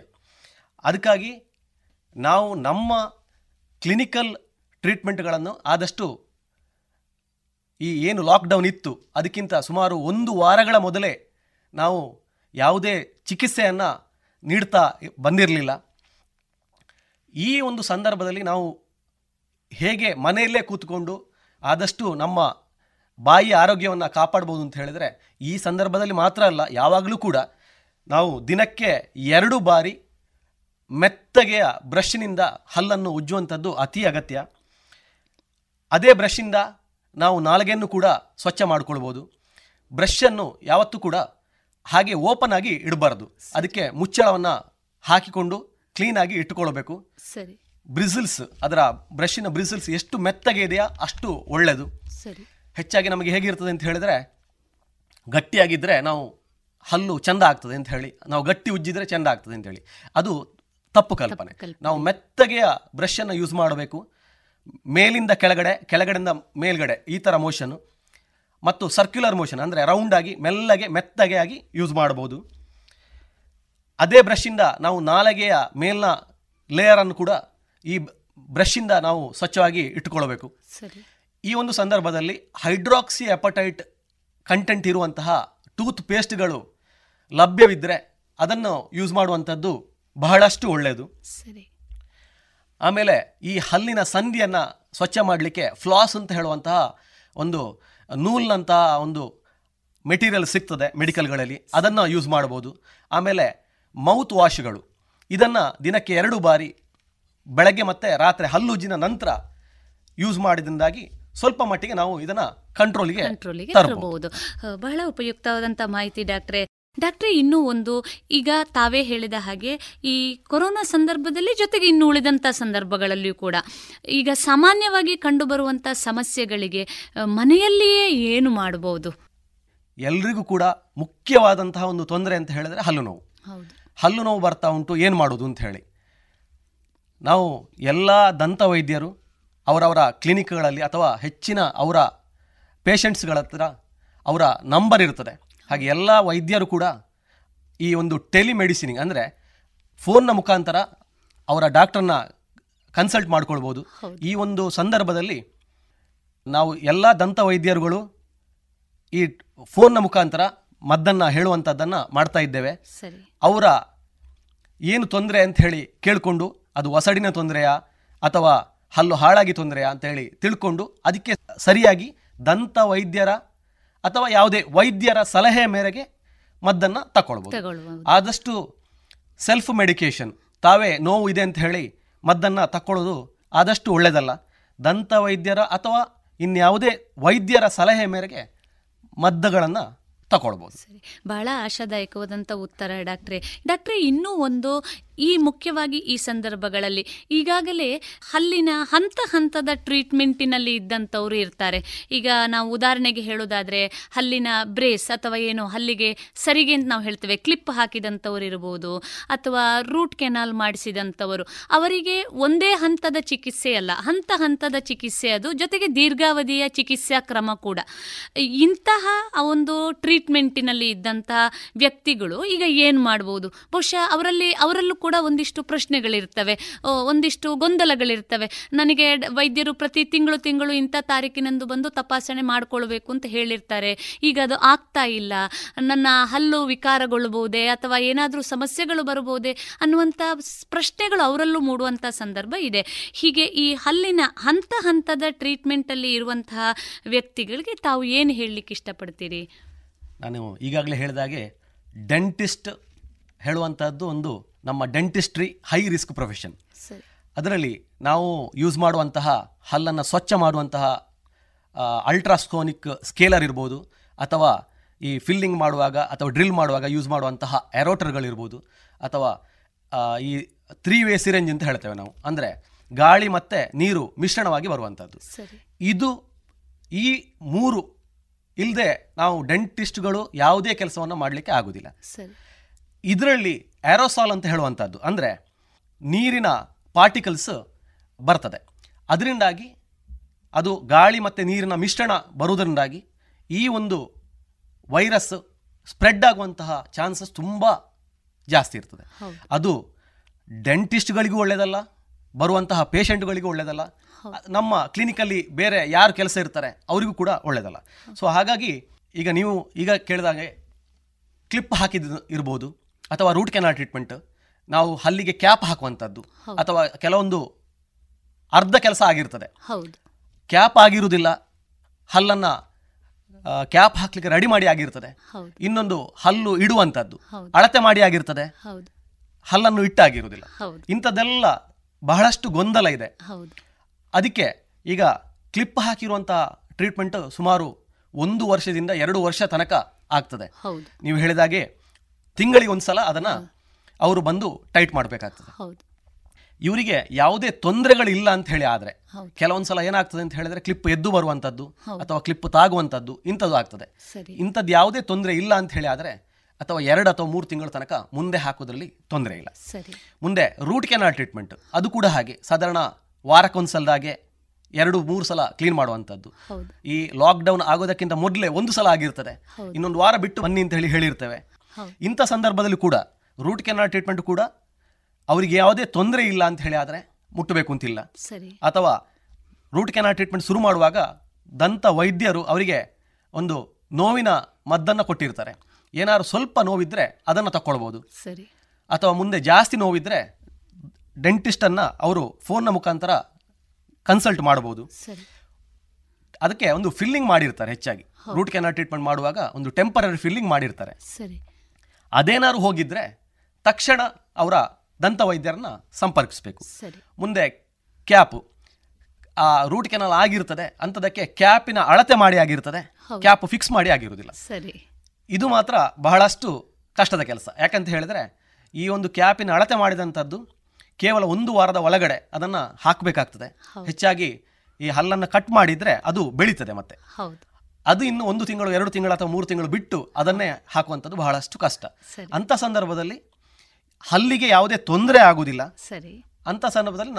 ಅದಕ್ಕಾಗಿ ನಾವು ನಮ್ಮ ಕ್ಲಿನಿಕಲ್ ಟ್ರೀಟ್ಮೆಂಟ್ಗಳನ್ನು ಆದಷ್ಟು ಈ ಏನು ಲಾಕ್ಡೌನ್ ಇತ್ತು ಅದಕ್ಕಿಂತ ಸುಮಾರು 1 ವಾರಗಳ ಮೊದಲೇ ನಾವು ಯಾವುದೇ ಚಿಕಿತ್ಸೆಯನ್ನು ನೀಡ್ತಾ ಬಂದಿರಲಿಲ್ಲ. ಈ ಒಂದು ಸಂದರ್ಭದಲ್ಲಿ ನಾವು ಹೇಗೆ ಮನೆಯಲ್ಲೇ ಕೂತ್ಕೊಂಡು ಆದಷ್ಟು ನಮ್ಮ ಬಾಯಿಯ ಆರೋಗ್ಯವನ್ನು ಕಾಪಾಡ್ಬೋದು ಅಂತ ಹೇಳಿದ್ರೆ, ಈ ಸಂದರ್ಭದಲ್ಲಿ ಮಾತ್ರ ಅಲ್ಲ, ಯಾವಾಗಲೂ ಕೂಡ ನಾವು ದಿನಕ್ಕೆ 2 ಬಾರಿ ಮೆತ್ತಗೆಯ ಬ್ರಷ್ನಿಂದ ಹಲ್ಲನ್ನು ಉಜ್ಜುವಂಥದ್ದು ಅತಿ ಅಗತ್ಯ. ಅದೇ ಬ್ರಷ್ನಿಂದ ನಾವು ನಾಲಿಗೆಯನ್ನು ಕೂಡ ಸ್ವಚ್ಛ ಮಾಡ್ಕೊಳ್ಬೋದು. ಬ್ರಷನ್ನು ಯಾವತ್ತೂ ಕೂಡ ಹಾಗೆ ಓಪನ್ ಆಗಿ ಇಡಬಾರ್ದು, ಅದಕ್ಕೆ ಮುಚ್ಚಳವನ್ನು ಹಾಕಿಕೊಂಡು ಕ್ಲೀನಾಗಿ ಇಟ್ಟುಕೊಳ್ಬೇಕು. ಸರಿ. ಬ್ರಿಸಿಲ್ಸ್, ಅದರ ಬ್ರಷ್ನ ಬ್ರಿಸಿಲ್ಸ್ ಎಷ್ಟು ಮೆತ್ತಗೆ ಇದೆಯಾ ಅಷ್ಟು ಒಳ್ಳೆಯದು. ಸರಿ. ಹೆಚ್ಚಾಗಿ ನಮಗೆ ಹೇಗಿರ್ತದೆ ಅಂತ ಹೇಳಿದ್ರೆ, ಗಟ್ಟಿಯಾಗಿದ್ದರೆ ನಾವು ಹಲ್ಲು ಚೆಂದ ಆಗ್ತದೆ ಅಂತ ಹೇಳಿ, ನಾವು ಗಟ್ಟಿ ಉಜ್ಜಿದರೆ ಚೆಂದ ಆಗ್ತದೆ ಅಂತ ಹೇಳಿ, ಅದು ತಪ್ಪು ಕಲ್ಪನೆ. ನಾವು ಮೆತ್ತಗೆಯ ಬ್ರಷನ್ನು ಯೂಸ್ ಮಾಡಬೇಕು. ಮೇಲಿಂದ ಕೆಳಗಡೆ, ಕೆಳಗಡೆಯಿಂದ ಮೇಲ್ಗಡೆ ಈ ಥರ ಮೋಷನ್ನು ಮತ್ತು ಸರ್ಕ್ಯುಲರ್ ಮೋಷನ್, ಅಂದರೆ ರೌಂಡಾಗಿ ಮೆಲ್ಲಗೆ ಮೆತ್ತಗೆ ಆಗಿ ಯೂಸ್ ಮಾಡ್ಬೋದು. ಅದೇ ಬ್ರಷ್ನಿಂದ ನಾವು ನಾಲಿಗೆಯ ಮೇಲಿನ ಲೇಯರನ್ನು ಕೂಡ ಈ ಬ್ರಷ್ನಿಂದ ನಾವು ಸ್ವಚ್ಛವಾಗಿ ಇಟ್ಕೊಳ್ಬೇಕು. ಸರಿ. ಈ ಒಂದು ಸಂದರ್ಭದಲ್ಲಿ ಹೈಡ್ರಾಕ್ಸಿ ಎಪಟೈಟ್ ಕಂಟೆಂಟ್ ಇರುವಂತಹ ಟೂತ್ ಪೇಸ್ಟ್ಗಳು ಲಭ್ಯವಿದ್ದರೆ ಅದನ್ನು ಯೂಸ್ ಮಾಡುವಂಥದ್ದು ಬಹಳಷ್ಟು ಒಳ್ಳೆಯದು. ಸರಿ. ಆಮೇಲೆ ಈ ಹಲ್ಲಿನ ಸಂಧಿಯನ್ನು ಸ್ವಚ್ಛ ಮಾಡಲಿಕ್ಕೆ ಫ್ಲಾಸ್ ಅಂತ ಹೇಳುವಂತಹ ಒಂದು ನೂಲ್ನಂತಹ ಒಂದು ಮೆಟೀರಿಯಲ್ ಸಿಗ್ತದೆ ಮೆಡಿಕಲ್ಗಳಲ್ಲಿ, ಅದನ್ನು ಯೂಸ್ ಮಾಡ್ಬೋದು. ಆಮೇಲೆ ಮೌತ್ ವಾಶ್ಗಳು, ಇದನ್ನು ದಿನಕ್ಕೆ 2 ಬಾರಿ ಬೆಳಗ್ಗೆ ಮತ್ತು ರಾತ್ರಿ ಹಲ್ಲುಜ್ಜಿನ ನಂತರ ಯೂಸ್ ಮಾಡಿದ್ರಿಂದಾಗಿ ಸ್ವಲ್ಪ ಮಟ್ಟಿಗೆ ನಾವು ಇದನ್ನು ಕಂಟ್ರೋಲಿಗೆ ತರಬಹುದು. ಬಹಳ ಉಪಯುಕ್ತವಾದಂಥ ಮಾಹಿತಿ ಡಾಕ್ಟ್ರೇ. ಡಾಕ್ಟ್ರೇ, ಇನ್ನೂ ಒಂದು, ಈಗ ತಾವೇ ಹೇಳಿದ ಹಾಗೆ ಈ ಕೊರೋನಾ ಸಂದರ್ಭದಲ್ಲಿ, ಜೊತೆಗೆ ಇನ್ನು ಉಳಿದಂಥ ಸಂದರ್ಭಗಳಲ್ಲಿಯೂ ಕೂಡ ಈಗ ಸಾಮಾನ್ಯವಾಗಿ ಕಂಡುಬರುವಂಥ ಸಮಸ್ಯೆಗಳಿಗೆ ಮನೆಯಲ್ಲಿಯೇ ಏನು ಮಾಡಬಹುದು? ಎಲ್ರಿಗೂ ಕೂಡ ಮುಖ್ಯವಾದಂತಹ ಒಂದು ತೊಂದರೆ ಅಂತ ಹೇಳಿದ್ರೆ ಹಲ್ಲು ನೋವು. ಹಲ್ಲು ನೋವು ಬರ್ತಾ ಉಂಟು, ಏನು ಮಾಡೋದು ಅಂತ ಹೇಳಿ ನಾವು ಎಲ್ಲ ದಂತ ವೈದ್ಯರು ಅವರವರ ಕ್ಲಿನಿಕ್ಗಳಲ್ಲಿ ಅಥವಾ ಹೆಚ್ಚಿನ ಅವರ ಪೇಷಂಟ್ಸ್ಗಳ ಹತ್ರ ಅವರ ನಂಬರ್ ಇರ್ತದೆ. ಹಾಗೆ ಎಲ್ಲ ವೈದ್ಯರು ಕೂಡ ಈ ಒಂದು ಟೆಲಿಮೆಡಿಸಿನಿಂಗ್ ಅಂದರೆ ಫೋನ್ನ ಮುಖಾಂತರ ಅವರ ಡಾಕ್ಟ್ರನ್ನ ಕನ್ಸಲ್ಟ್ ಮಾಡ್ಕೊಳ್ಬೋದು. ಈ ಒಂದು ಸಂದರ್ಭದಲ್ಲಿ ನಾವು ಎಲ್ಲ ದಂತ ವೈದ್ಯರುಗಳು ಈ ಫೋನ್ನ ಮುಖಾಂತರ ಮದ್ದನ್ನು ಹೇಳುವಂಥದ್ದನ್ನು ಮಾಡ್ತಾ ಇದ್ದೇವೆ. ಅವರ ಏನು ತೊಂದರೆ ಅಂಥೇಳಿ ಕೇಳಿಕೊಂಡು, ಅದು ಒಸಡಿನ ತೊಂದರೆಯಾ ಅಥವಾ ಹಲ್ಲು ಹಾಳಾಗಿ ತೊಂದರೆಯಾ ಅಂತೇಳಿ ತಿಳ್ಕೊಂಡು, ಅದಕ್ಕೆ ಸರಿಯಾಗಿ ದಂತ ವೈದ್ಯರ ಅಥವಾ ಯಾವುದೇ ವೈದ್ಯರ ಸಲಹೆ ಮೇರೆಗೆ ಮದ್ದನ್ನು ತಗೊಳ್ಬೋದು. ಆದಷ್ಟು ಸೆಲ್ಫ್ ಮೆಡಿಕೇಷನ್, ತಾವೇ ನೋವು ಇದೆ ಅಂತ ಹೇಳಿ ಮದ್ದನ್ನು ತಗೊಳ್ಳೋದು ಆದಷ್ಟು ಒಳ್ಳೆಯದಲ್ಲ. ದಂತ ವೈದ್ಯರ ಅಥವಾ ಇನ್ಯಾವುದೇ ವೈದ್ಯರ ಸಲಹೆ ಮೇರೆಗೆ ಮದ್ದುಗಳನ್ನು ತಗೊಳ್ಬೋದು. ಸರಿ, ಬಹಳ ಆಶಾದಾಯಕವಾದಂಥ ಉತ್ತರ ಡಾಕ್ಟ್ರೇ. ಡಾಕ್ಟ್ರೇ, ಇನ್ನೂ ಒಂದು, ಈ ಮುಖ್ಯವಾಗಿ ಈ ಸಂದರ್ಭಗಳಲ್ಲಿ ಈಗಾಗಲೇ ಹಲ್ಲಿನ ಹಂತದ ಟ್ರೀಟ್ಮೆಂಟಿನಲ್ಲಿ ಇದ್ದಂಥವರು ಇರ್ತಾರೆ. ಈಗ ನಾವು ಉದಾಹರಣೆಗೆ ಹೇಳೋದಾದರೆ ಹಲ್ಲಿನ ಬ್ರೇಸ್ ಅಥವಾ ಏನು ಹಲ್ಲಿಗೆ ಸರಿಗೆ ಅಂತ ನಾವು ಹೇಳ್ತೇವೆ, ಕ್ಲಿಪ್ ಹಾಕಿದಂಥವ್ರು ಇರ್ಬೋದು, ಅಥವಾ ರೂಟ್ ಕೆನಾಲ್ ಮಾಡಿಸಿದಂಥವರು. ಅವರಿಗೆ ಒಂದೇ ಹಂತದ ಚಿಕಿತ್ಸೆ ಅಲ್ಲ, ಹಂತದ ಚಿಕಿತ್ಸೆ ಅದು, ಜೊತೆಗೆ ದೀರ್ಘಾವಧಿಯ ಚಿಕಿತ್ಸಾ ಕ್ರಮ ಕೂಡ. ಇಂತಹ ಒಂದು ಟ್ರೀಟ್ಮೆಂಟಿನಲ್ಲಿ ಇದ್ದಂತಹ ವ್ಯಕ್ತಿಗಳು ಈಗ ಏನು ಮಾಡ್ಬೋದು? ಬಹುಶಃ ಅವರಲ್ಲೂ ಕೂಡ ಒಂದಿಷ್ಟು ಪ್ರಶ್ನೆಗಳಿರ್ತವೆ, ಒಂದಿಷ್ಟು ಗೊಂದಲಗಳಿರ್ತವೆ. ನನಗೆ ವೈದ್ಯರು ಪ್ರತಿ ತಿಂಗಳು ಇಂಥ ತಾರೀಕಿನಂದು ಬಂದು ತಪಾಸಣೆ ಮಾಡಿಕೊಳ್ಬೇಕು ಅಂತ ಹೇಳಿರ್ತಾರೆ, ಈಗ ಅದು ಆಗ್ತಾ ಇಲ್ಲ, ನನ್ನ ಹಲ್ಲು ವಿಕಾರಗೊಳ್ಳಬಹುದೇ ಅಥವಾ ಏನಾದರೂ ಸಮಸ್ಯೆಗಳು ಬರಬಹುದೇ ಅನ್ನುವಂಥ ಪ್ರಶ್ನೆಗಳು ಅವರಲ್ಲೂ ಮೂಡುವಂಥ ಸಂದರ್ಭ ಇದೆ. ಹೀಗೆ ಈ ಹಲ್ಲಿನ ಹಂತದ ಟ್ರೀಟ್ಮೆಂಟಲ್ಲಿ ಇರುವಂತಹ ವ್ಯಕ್ತಿಗಳಿಗೆ ತಾವು ಏನು ಹೇಳಲಿಕ್ಕೆ ಇಷ್ಟಪಡ್ತೀರಿ? ನಾನು ಈಗಾಗಲೇ ಹೇಳಿದಾಗೆ ಡೆಂಟಿಸ್ಟ್ ಹೇಳುವಂಥದ್ದು ಒಂದು ನಮ್ಮ ಡೆಂಟಿಸ್ಟ್ರಿ ಹೈ ರಿಸ್ಕ್ ಪ್ರೊಫೆಷನ್. ಅದರಲ್ಲಿ ನಾವು ಯೂಸ್ ಮಾಡುವಂತಹ ಹಲ್ಲನ್ನು ಸ್ವಚ್ಛ ಮಾಡುವಂತಹ ಅಲ್ಟ್ರಾಸ್ಕೋನಿಕ್ ಸ್ಕೇಲರ್ ಇರ್ಬೋದು, ಅಥವಾ ಈ ಫಿಲ್ಲಿಂಗ್ ಮಾಡುವಾಗ ಅಥವಾ ಡ್ರಿಲ್ ಮಾಡುವಾಗ ಯೂಸ್ ಮಾಡುವಂತಹ ಎರೋಟರ್ಗಳಿರ್ಬೋದು, ಅಥವಾ ಈ 3-ವೇ ಸಿರೆಂಜ್ ಅಂತ ಹೇಳ್ತೇವೆ ನಾವು, ಅಂದರೆ ಗಾಳಿ ಮತ್ತು ನೀರು ಮಿಶ್ರಣವಾಗಿ ಬರುವಂಥದ್ದು. ಇದು ಈ 3 ಇಲ್ಲದೆ ನಾವು ಡೆಂಟಿಸ್ಟ್ಗಳು ಯಾವುದೇ ಕೆಲಸವನ್ನು ಮಾಡಲಿಕ್ಕೆ ಆಗೋದಿಲ್ಲ. ಇದರಲ್ಲಿ ಆ್ಯರೋಸಾಲ್ ಅಂತ ಹೇಳುವಂಥದ್ದು ಅಂದರೆ ನೀರಿನ ಪಾರ್ಟಿಕಲ್ಸ್ ಬರ್ತದೆ, ಅದರಿಂದಾಗಿ ಅದು ಗಾಳಿ ಮತ್ತು ನೀರಿನ ಮಿಶ್ರಣ ಬರುವುದರಿಂದಾಗಿ ಈ ಒಂದು ವೈರಸ್ ಸ್ಪ್ರೆಡ್ ಆಗುವಂತಹ ಚಾನ್ಸಸ್ ತುಂಬ ಜಾಸ್ತಿ ಇರ್ತದೆ. ಅದು ಡೆಂಟಿಸ್ಟ್ಗಳಿಗೂ ಒಳ್ಳೆಯದಲ್ಲ, ಬರುವಂತಹ ಪೇಷಂಟ್ಗಳಿಗೂ ಒಳ್ಳೆಯದಲ್ಲ, ನಮ್ಮ ಕ್ಲಿನಿಕಲ್ಲಿ ಬೇರೆ ಯಾರು ಕೆಲಸ ಇರ್ತಾರೆ ಅವರಿಗೂ ಕೂಡ ಒಳ್ಳೆಯದಲ್ಲ. ಸೊ ಹಾಗಾಗಿ ಈಗ ನೀವು ಈಗ ಕೇಳಿದಾಗೆ ಕ್ಲಿಪ್ ಹಾಕಿದ್ದು ಇರ್ಬೋದು, ಅಥವಾ ರೂಟ್ ಕೆನಾಲ್ ಟ್ರೀಟ್ಮೆಂಟ್, ನಾವು ಹಲ್ಲಿಗೆ ಕ್ಯಾಪ್ ಹಾಕುವಂಥದ್ದು, ಅಥವಾ ಕೆಲವೊಂದು ಅರ್ಧ ಕೆಲಸ ಆಗಿರ್ತದೆ, ಕ್ಯಾಪ್ ಆಗಿರುವುದಿಲ್ಲ, ಹಲ್ಲನ್ನು ಕ್ಯಾಪ್ ಹಾಕ್ಲಿಕ್ಕೆ ರೆಡಿ ಮಾಡಿ ಆಗಿರ್ತದೆ, ಇನ್ನೊಂದು ಹಲ್ಲು ಇಡುವಂಥದ್ದು ಅಳತೆ ಮಾಡಿ ಆಗಿರ್ತದೆ, ಹಲ್ಲನ್ನು ಇಟ್ಟಾಗಿರುವುದಿಲ್ಲ. ಇಂಥದ್ದೆಲ್ಲ ಬಹಳಷ್ಟು ಗೊಂದಲ ಇದೆ. ಅದಕ್ಕೆ ಈಗ ಕ್ಲಿಪ್ ಹಾಕಿರುವಂಥ ಟ್ರೀಟ್ಮೆಂಟ್ ಸುಮಾರು 1 ವರ್ಷದಿಂದ 2 ವರ್ಷ ತನಕ ಆಗ್ತದೆ. ನೀವು ಹೇಳಿದಾಗೆ ತಿಂಗಳಿಗೆ ಒಂದ್ಸಲ ಅದನ್ನು ಅವರು ಬಂದು ಟೈಟ್ ಮಾಡಬೇಕಾಗ್ತದೆ. ಇವರಿಗೆ ಯಾವುದೇ ತೊಂದರೆಗಳಿಲ್ಲ ಅಂತ ಹೇಳಿ, ಆದರೆ ಕೆಲವೊಂದ್ಸಲ ಏನಾಗ್ತದೆ ಅಂತ ಹೇಳಿದ್ರೆ ಕ್ಲಿಪ್ ಎದ್ದು ಬರುವಂಥದ್ದು ಅಥವಾ ಕ್ಲಿಪ್ ತಾಗುವಂಥದ್ದು ಇಂಥದ್ದು ಆಗ್ತದೆ. ಇಂಥದ್ದು ಯಾವುದೇ ತೊಂದರೆ ಇಲ್ಲ ಅಂತ ಹೇಳಿ ಆದರೆ ಅಥವಾ 2 ಅಥವಾ 3 ತಿಂಗಳ ತನಕ ಮುಂದೆ ಹಾಕೋದ್ರಲ್ಲಿ ತೊಂದರೆ ಇಲ್ಲ. ಮುಂದೆ ರೂಟ್ ಕೆನಾಲ್ ಟ್ರೀಟ್ಮೆಂಟ್, ಅದು ಕೂಡ ಹಾಗೆ ಸಾಧಾರಣ ವಾರಕ್ಕೊಂದ್ಸಲದಾಗೆ 2-3 ಸಲ ಕ್ಲೀನ್ ಮಾಡುವಂಥದ್ದು. ಈ ಲಾಕ್ಡೌನ್ ಆಗೋದಕ್ಕಿಂತ ಮೊದಲೇ 1 ಸಲ ಆಗಿರ್ತದೆ, ಇನ್ನೊಂದು ವಾರ ಬಿಟ್ಟು ಬನ್ನಿ ಅಂತ ಹೇಳಿ ಹೇಳಿರ್ತೇವೆ. ಇಂಥ ಸಂದರ್ಭದಲ್ಲಿ ಕೂಡ ರೂಟ್ ಕೆನಾಲ್ ಟ್ರೀಟ್ಮೆಂಟ್ ಕೂಡ ಅವರಿಗೆ ಯಾವುದೇ ತೊಂದರೆ ಇಲ್ಲ ಅಂತ ಹೇಳಿ ಆದರೆ ಮುಟ್ಟಬೇಕು ಅಂತಿಲ್ಲ. ಅಥವಾ ರೂಟ್ ಕೆನಾಲ್ ಟ್ರೀಟ್ಮೆಂಟ್ ಶುರು ಮಾಡುವಾಗ ದಂತ ವೈದ್ಯರು ಅವರಿಗೆ ಒಂದು ನೋವಿನ ಮದ್ದನ್ನು ಕೊಟ್ಟಿರ್ತಾರೆ. ಏನಾದ್ರು ಸ್ವಲ್ಪ ನೋವಿದ್ರೆ ಅದನ್ನು ತಕ್ಕೊಳ್ಬೋದು, ಅಥವಾ ಮುಂದೆ ಜಾಸ್ತಿ ನೋವಿದ್ರೆ ಡೆಂಟಿಸ್ಟನ್ನು ಅವರು ಫೋನ್ನ ಮುಖಾಂತರ ಕನ್ಸಲ್ಟ್ ಮಾಡ್ಬೋದು. ಅದಕ್ಕೆ ಒಂದು ಫಿಲ್ಲಿಂಗ್ ಮಾಡಿರ್ತಾರೆ, ಹೆಚ್ಚಾಗಿ ರೂಟ್ ಕೆನಾಲ್ ಟ್ರೀಟ್ಮೆಂಟ್ ಮಾಡುವಾಗ ಒಂದು ಟೆಂಪರರಿ ಫಿಲ್ಲಿಂಗ್ ಮಾಡಿರ್ತಾರೆ. ಅದೇನಾದ್ರು ಹೋಗಿದ್ರೆ ತಕ್ಷಣ ಅವರ ದಂತ ವೈದ್ಯರನ್ನ ಸಂಪರ್ಕಿಸಬೇಕು. ಮುಂದೆ ಕ್ಯಾಪು, ಆ ರೂಟ್ ಕೆನಾಲ್ ಆಗಿರ್ತದೆ ಅಂಥದಕ್ಕೆ ಕ್ಯಾಪಿನ ಅಳತೆ ಮಾಡಿ ಆಗಿರ್ತದೆ, ಕ್ಯಾಪ್ ಫಿಕ್ಸ್ ಮಾಡಿ ಆಗಿರುವುದಿಲ್ಲ. ಇದು ಮಾತ್ರ ಬಹಳಷ್ಟು ಕಷ್ಟದ ಕೆಲಸ. ಯಾಕಂತ ಹೇಳಿದ್ರೆ ಈ ಒಂದು ಕ್ಯಾಪಿನ ಅಳತೆ ಮಾಡಿದಂಥದ್ದು ಕೇವಲ 1 ವಾರದ ಒಳಗಡೆ ಅದನ್ನು ಹಾಕಬೇಕಾಗ್ತದೆ. ಹೆಚ್ಚಾಗಿ ಈ ಹಲ್ಲನ್ನು ಕಟ್ ಮಾಡಿದರೆ ಅದು ಬೆಳೀತದೆ, ಮತ್ತೆ ಅದು ಇನ್ನು 1 ತಿಂಗಳು 2 ತಿಂಗಳು ಅಥವಾ 3 ತಿಂಗಳು ಬಿಟ್ಟು ಅದನ್ನೇ ಹಾಕುವಂಥದ್ದು ಬಹಳಷ್ಟು ಕಷ್ಟ. ಅಂಥ ಸಂದರ್ಭದಲ್ಲಿ ಹಲ್ಲಿಗೆ ಯಾವುದೇ ತೊಂದರೆ ಆಗುವುದಿಲ್ಲ. ಅಂಥ ಸಂದರ್ಭದಲ್ಲಿ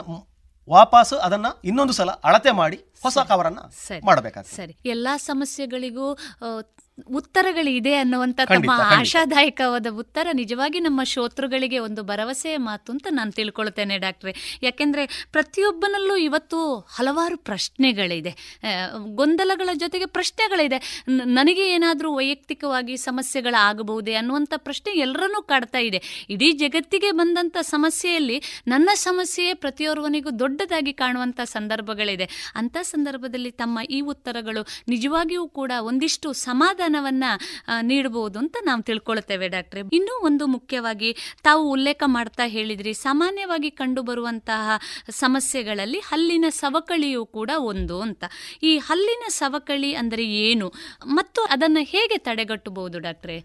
ವಾಪಸ್ ಅದನ್ನ ಇನ್ನೊಂದು ಸಲ ಅಳತೆ ಮಾಡಿ ಹೊಸ ಕವರನ್ನು ಮಾಡಬೇಕಾಗ್ತದೆ. ಸರಿ, ಎಲ್ಲ ಸಮಸ್ಯೆಗಳಿಗೂ ಉತ್ತರಗಳಿದೆ ಅನ್ನುವಂಥ ತಮ್ಮ ಆಶಾದಾಯಕವಾದ ಉತ್ತರ ನಿಜವಾಗಿ ನಮ್ಮ ಶ್ರೋತೃಗಳಿಗೆ ಒಂದು ಭರವಸೆಯ ಮಾತು ಅಂತ ನಾನು ತಿಳ್ಕೊಳ್ತೇನೆ ಡಾಕ್ಟ್ರೆ. ಯಾಕೆಂದರೆ ಪ್ರತಿಯೊಬ್ಬನಲ್ಲೂ ಇವತ್ತು ಹಲವಾರು ಪ್ರಶ್ನೆಗಳಿದೆ, ಗೊಂದಲಗಳ ಜೊತೆಗೆ ಪ್ರಶ್ನೆಗಳಿದೆ. ನನಗೆ ಏನಾದರೂ ವೈಯಕ್ತಿಕವಾಗಿ ಸಮಸ್ಯೆಗಳಾಗಬಹುದೇ ಅನ್ನುವಂಥ ಪ್ರಶ್ನೆ ಎಲ್ಲರನ್ನೂ ಕಾಡ್ತಾ ಇದೆ. ಇಡೀ ಜಗತ್ತಿಗೆ ಬಂದಂಥ ಸಮಸ್ಯೆಯಲ್ಲಿ ನನ್ನ ಸಮಸ್ಯೆಯೇ ಪ್ರತಿಯೊರ್ವನಿಗೂ ದೊಡ್ಡದಾಗಿ ಕಾಣುವಂಥ ಸಂದರ್ಭಗಳಿದೆ. ಅಂಥ ಸಂದರ್ಭದಲ್ಲಿ ತಮ್ಮ ಈ ಉತ್ತರಗಳು ನಿಜವಾಗಿಯೂ ಕೂಡ ಒಂದಿಷ್ಟು ಸಮಾಧಾನ ನೀಡಬಹುದು ಅಂತ ನಾವು ತಿಳ್ಕೊಳ್ತೇವೆ ಡಾಕ್ಟ್ರೆ. ಇನ್ನೂ ಒಂದು ಮುಖ್ಯವಾಗಿ ತಾವು ಉಲ್ಲೇಖ ಮಾಡ್ತಾ ಹೇಳಿದ್ರಿ, ಸಾಮಾನ್ಯವಾಗಿ ಕಂಡುಬರುವಂತಹ ಸಮಸ್ಯೆಗಳಲ್ಲಿ ಹಲ್ಲಿನ ಸವಕಳಿಯೂ ಕೂಡ ಒಂದು ಅಂತ. ಈ ಹಲ್ಲಿನ ಸವಕಳಿ ಅಂದರೆ ಏನು ಮತ್ತು ಅದನ್ನು ಹೇಗೆ ತಡೆಗಟ್ಟಬಹುದು ಡಾಕ್ಟ್ರೆ?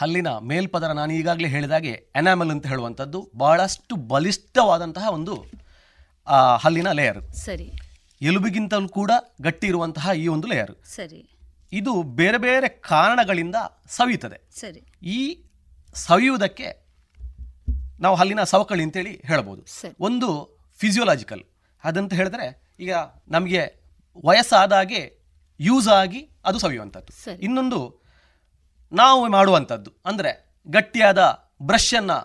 ಹಲ್ಲಿನ ಮೇಲ್ಪದರ ನಾನು ಈಗಾಗಲೇ ಹೇಳಿದಾಗೆ ಎನಾಮಲ್ ಅಂತ ಹೇಳುವಂಥದ್ದು ಬಹಳಷ್ಟು ಬಲಿಷ್ಠವಾದಂತಹ ಒಂದು ಹಲ್ಲಿನ ಲೇಯರ್. ಸರಿ, ಎಲುಬಿಗಿಂತಲೂ ಕೂಡ ಗಟ್ಟಿ ಇರುವಂತಹ ಈ ಒಂದು ಲೇಯರ್. ಸರಿ, ಇದು ಬೇರೆ ಬೇರೆ ಕಾರಣಗಳಿಂದ ಸವಿಯುತ್ತದೆ. ಸರಿ, ಈ ಸವಿಯುವುದಕ್ಕೆ ನಾವು ಹಲ್ಲಿನ ಸವಕಳಿ ಅಂತೇಳಿ ಹೇಳ್ಬೋದು. ಒಂದು ಫಿಸಿಯೋಲಾಜಿಕಲ್, ಅದಂತ ಹೇಳಿದ್ರೆ ಈಗ ನಮಗೆ ವಯಸ್ಸಾದಾಗೆ ಯೂಸ್ ಆಗಿ ಅದು ಸವಿಯುವಂಥದ್ದು. ಇನ್ನೊಂದು ನಾವು ಮಾಡುವಂಥದ್ದು ಅಂದರೆ ಗಟ್ಟಿಯಾದ ಬ್ರಷನ್ನು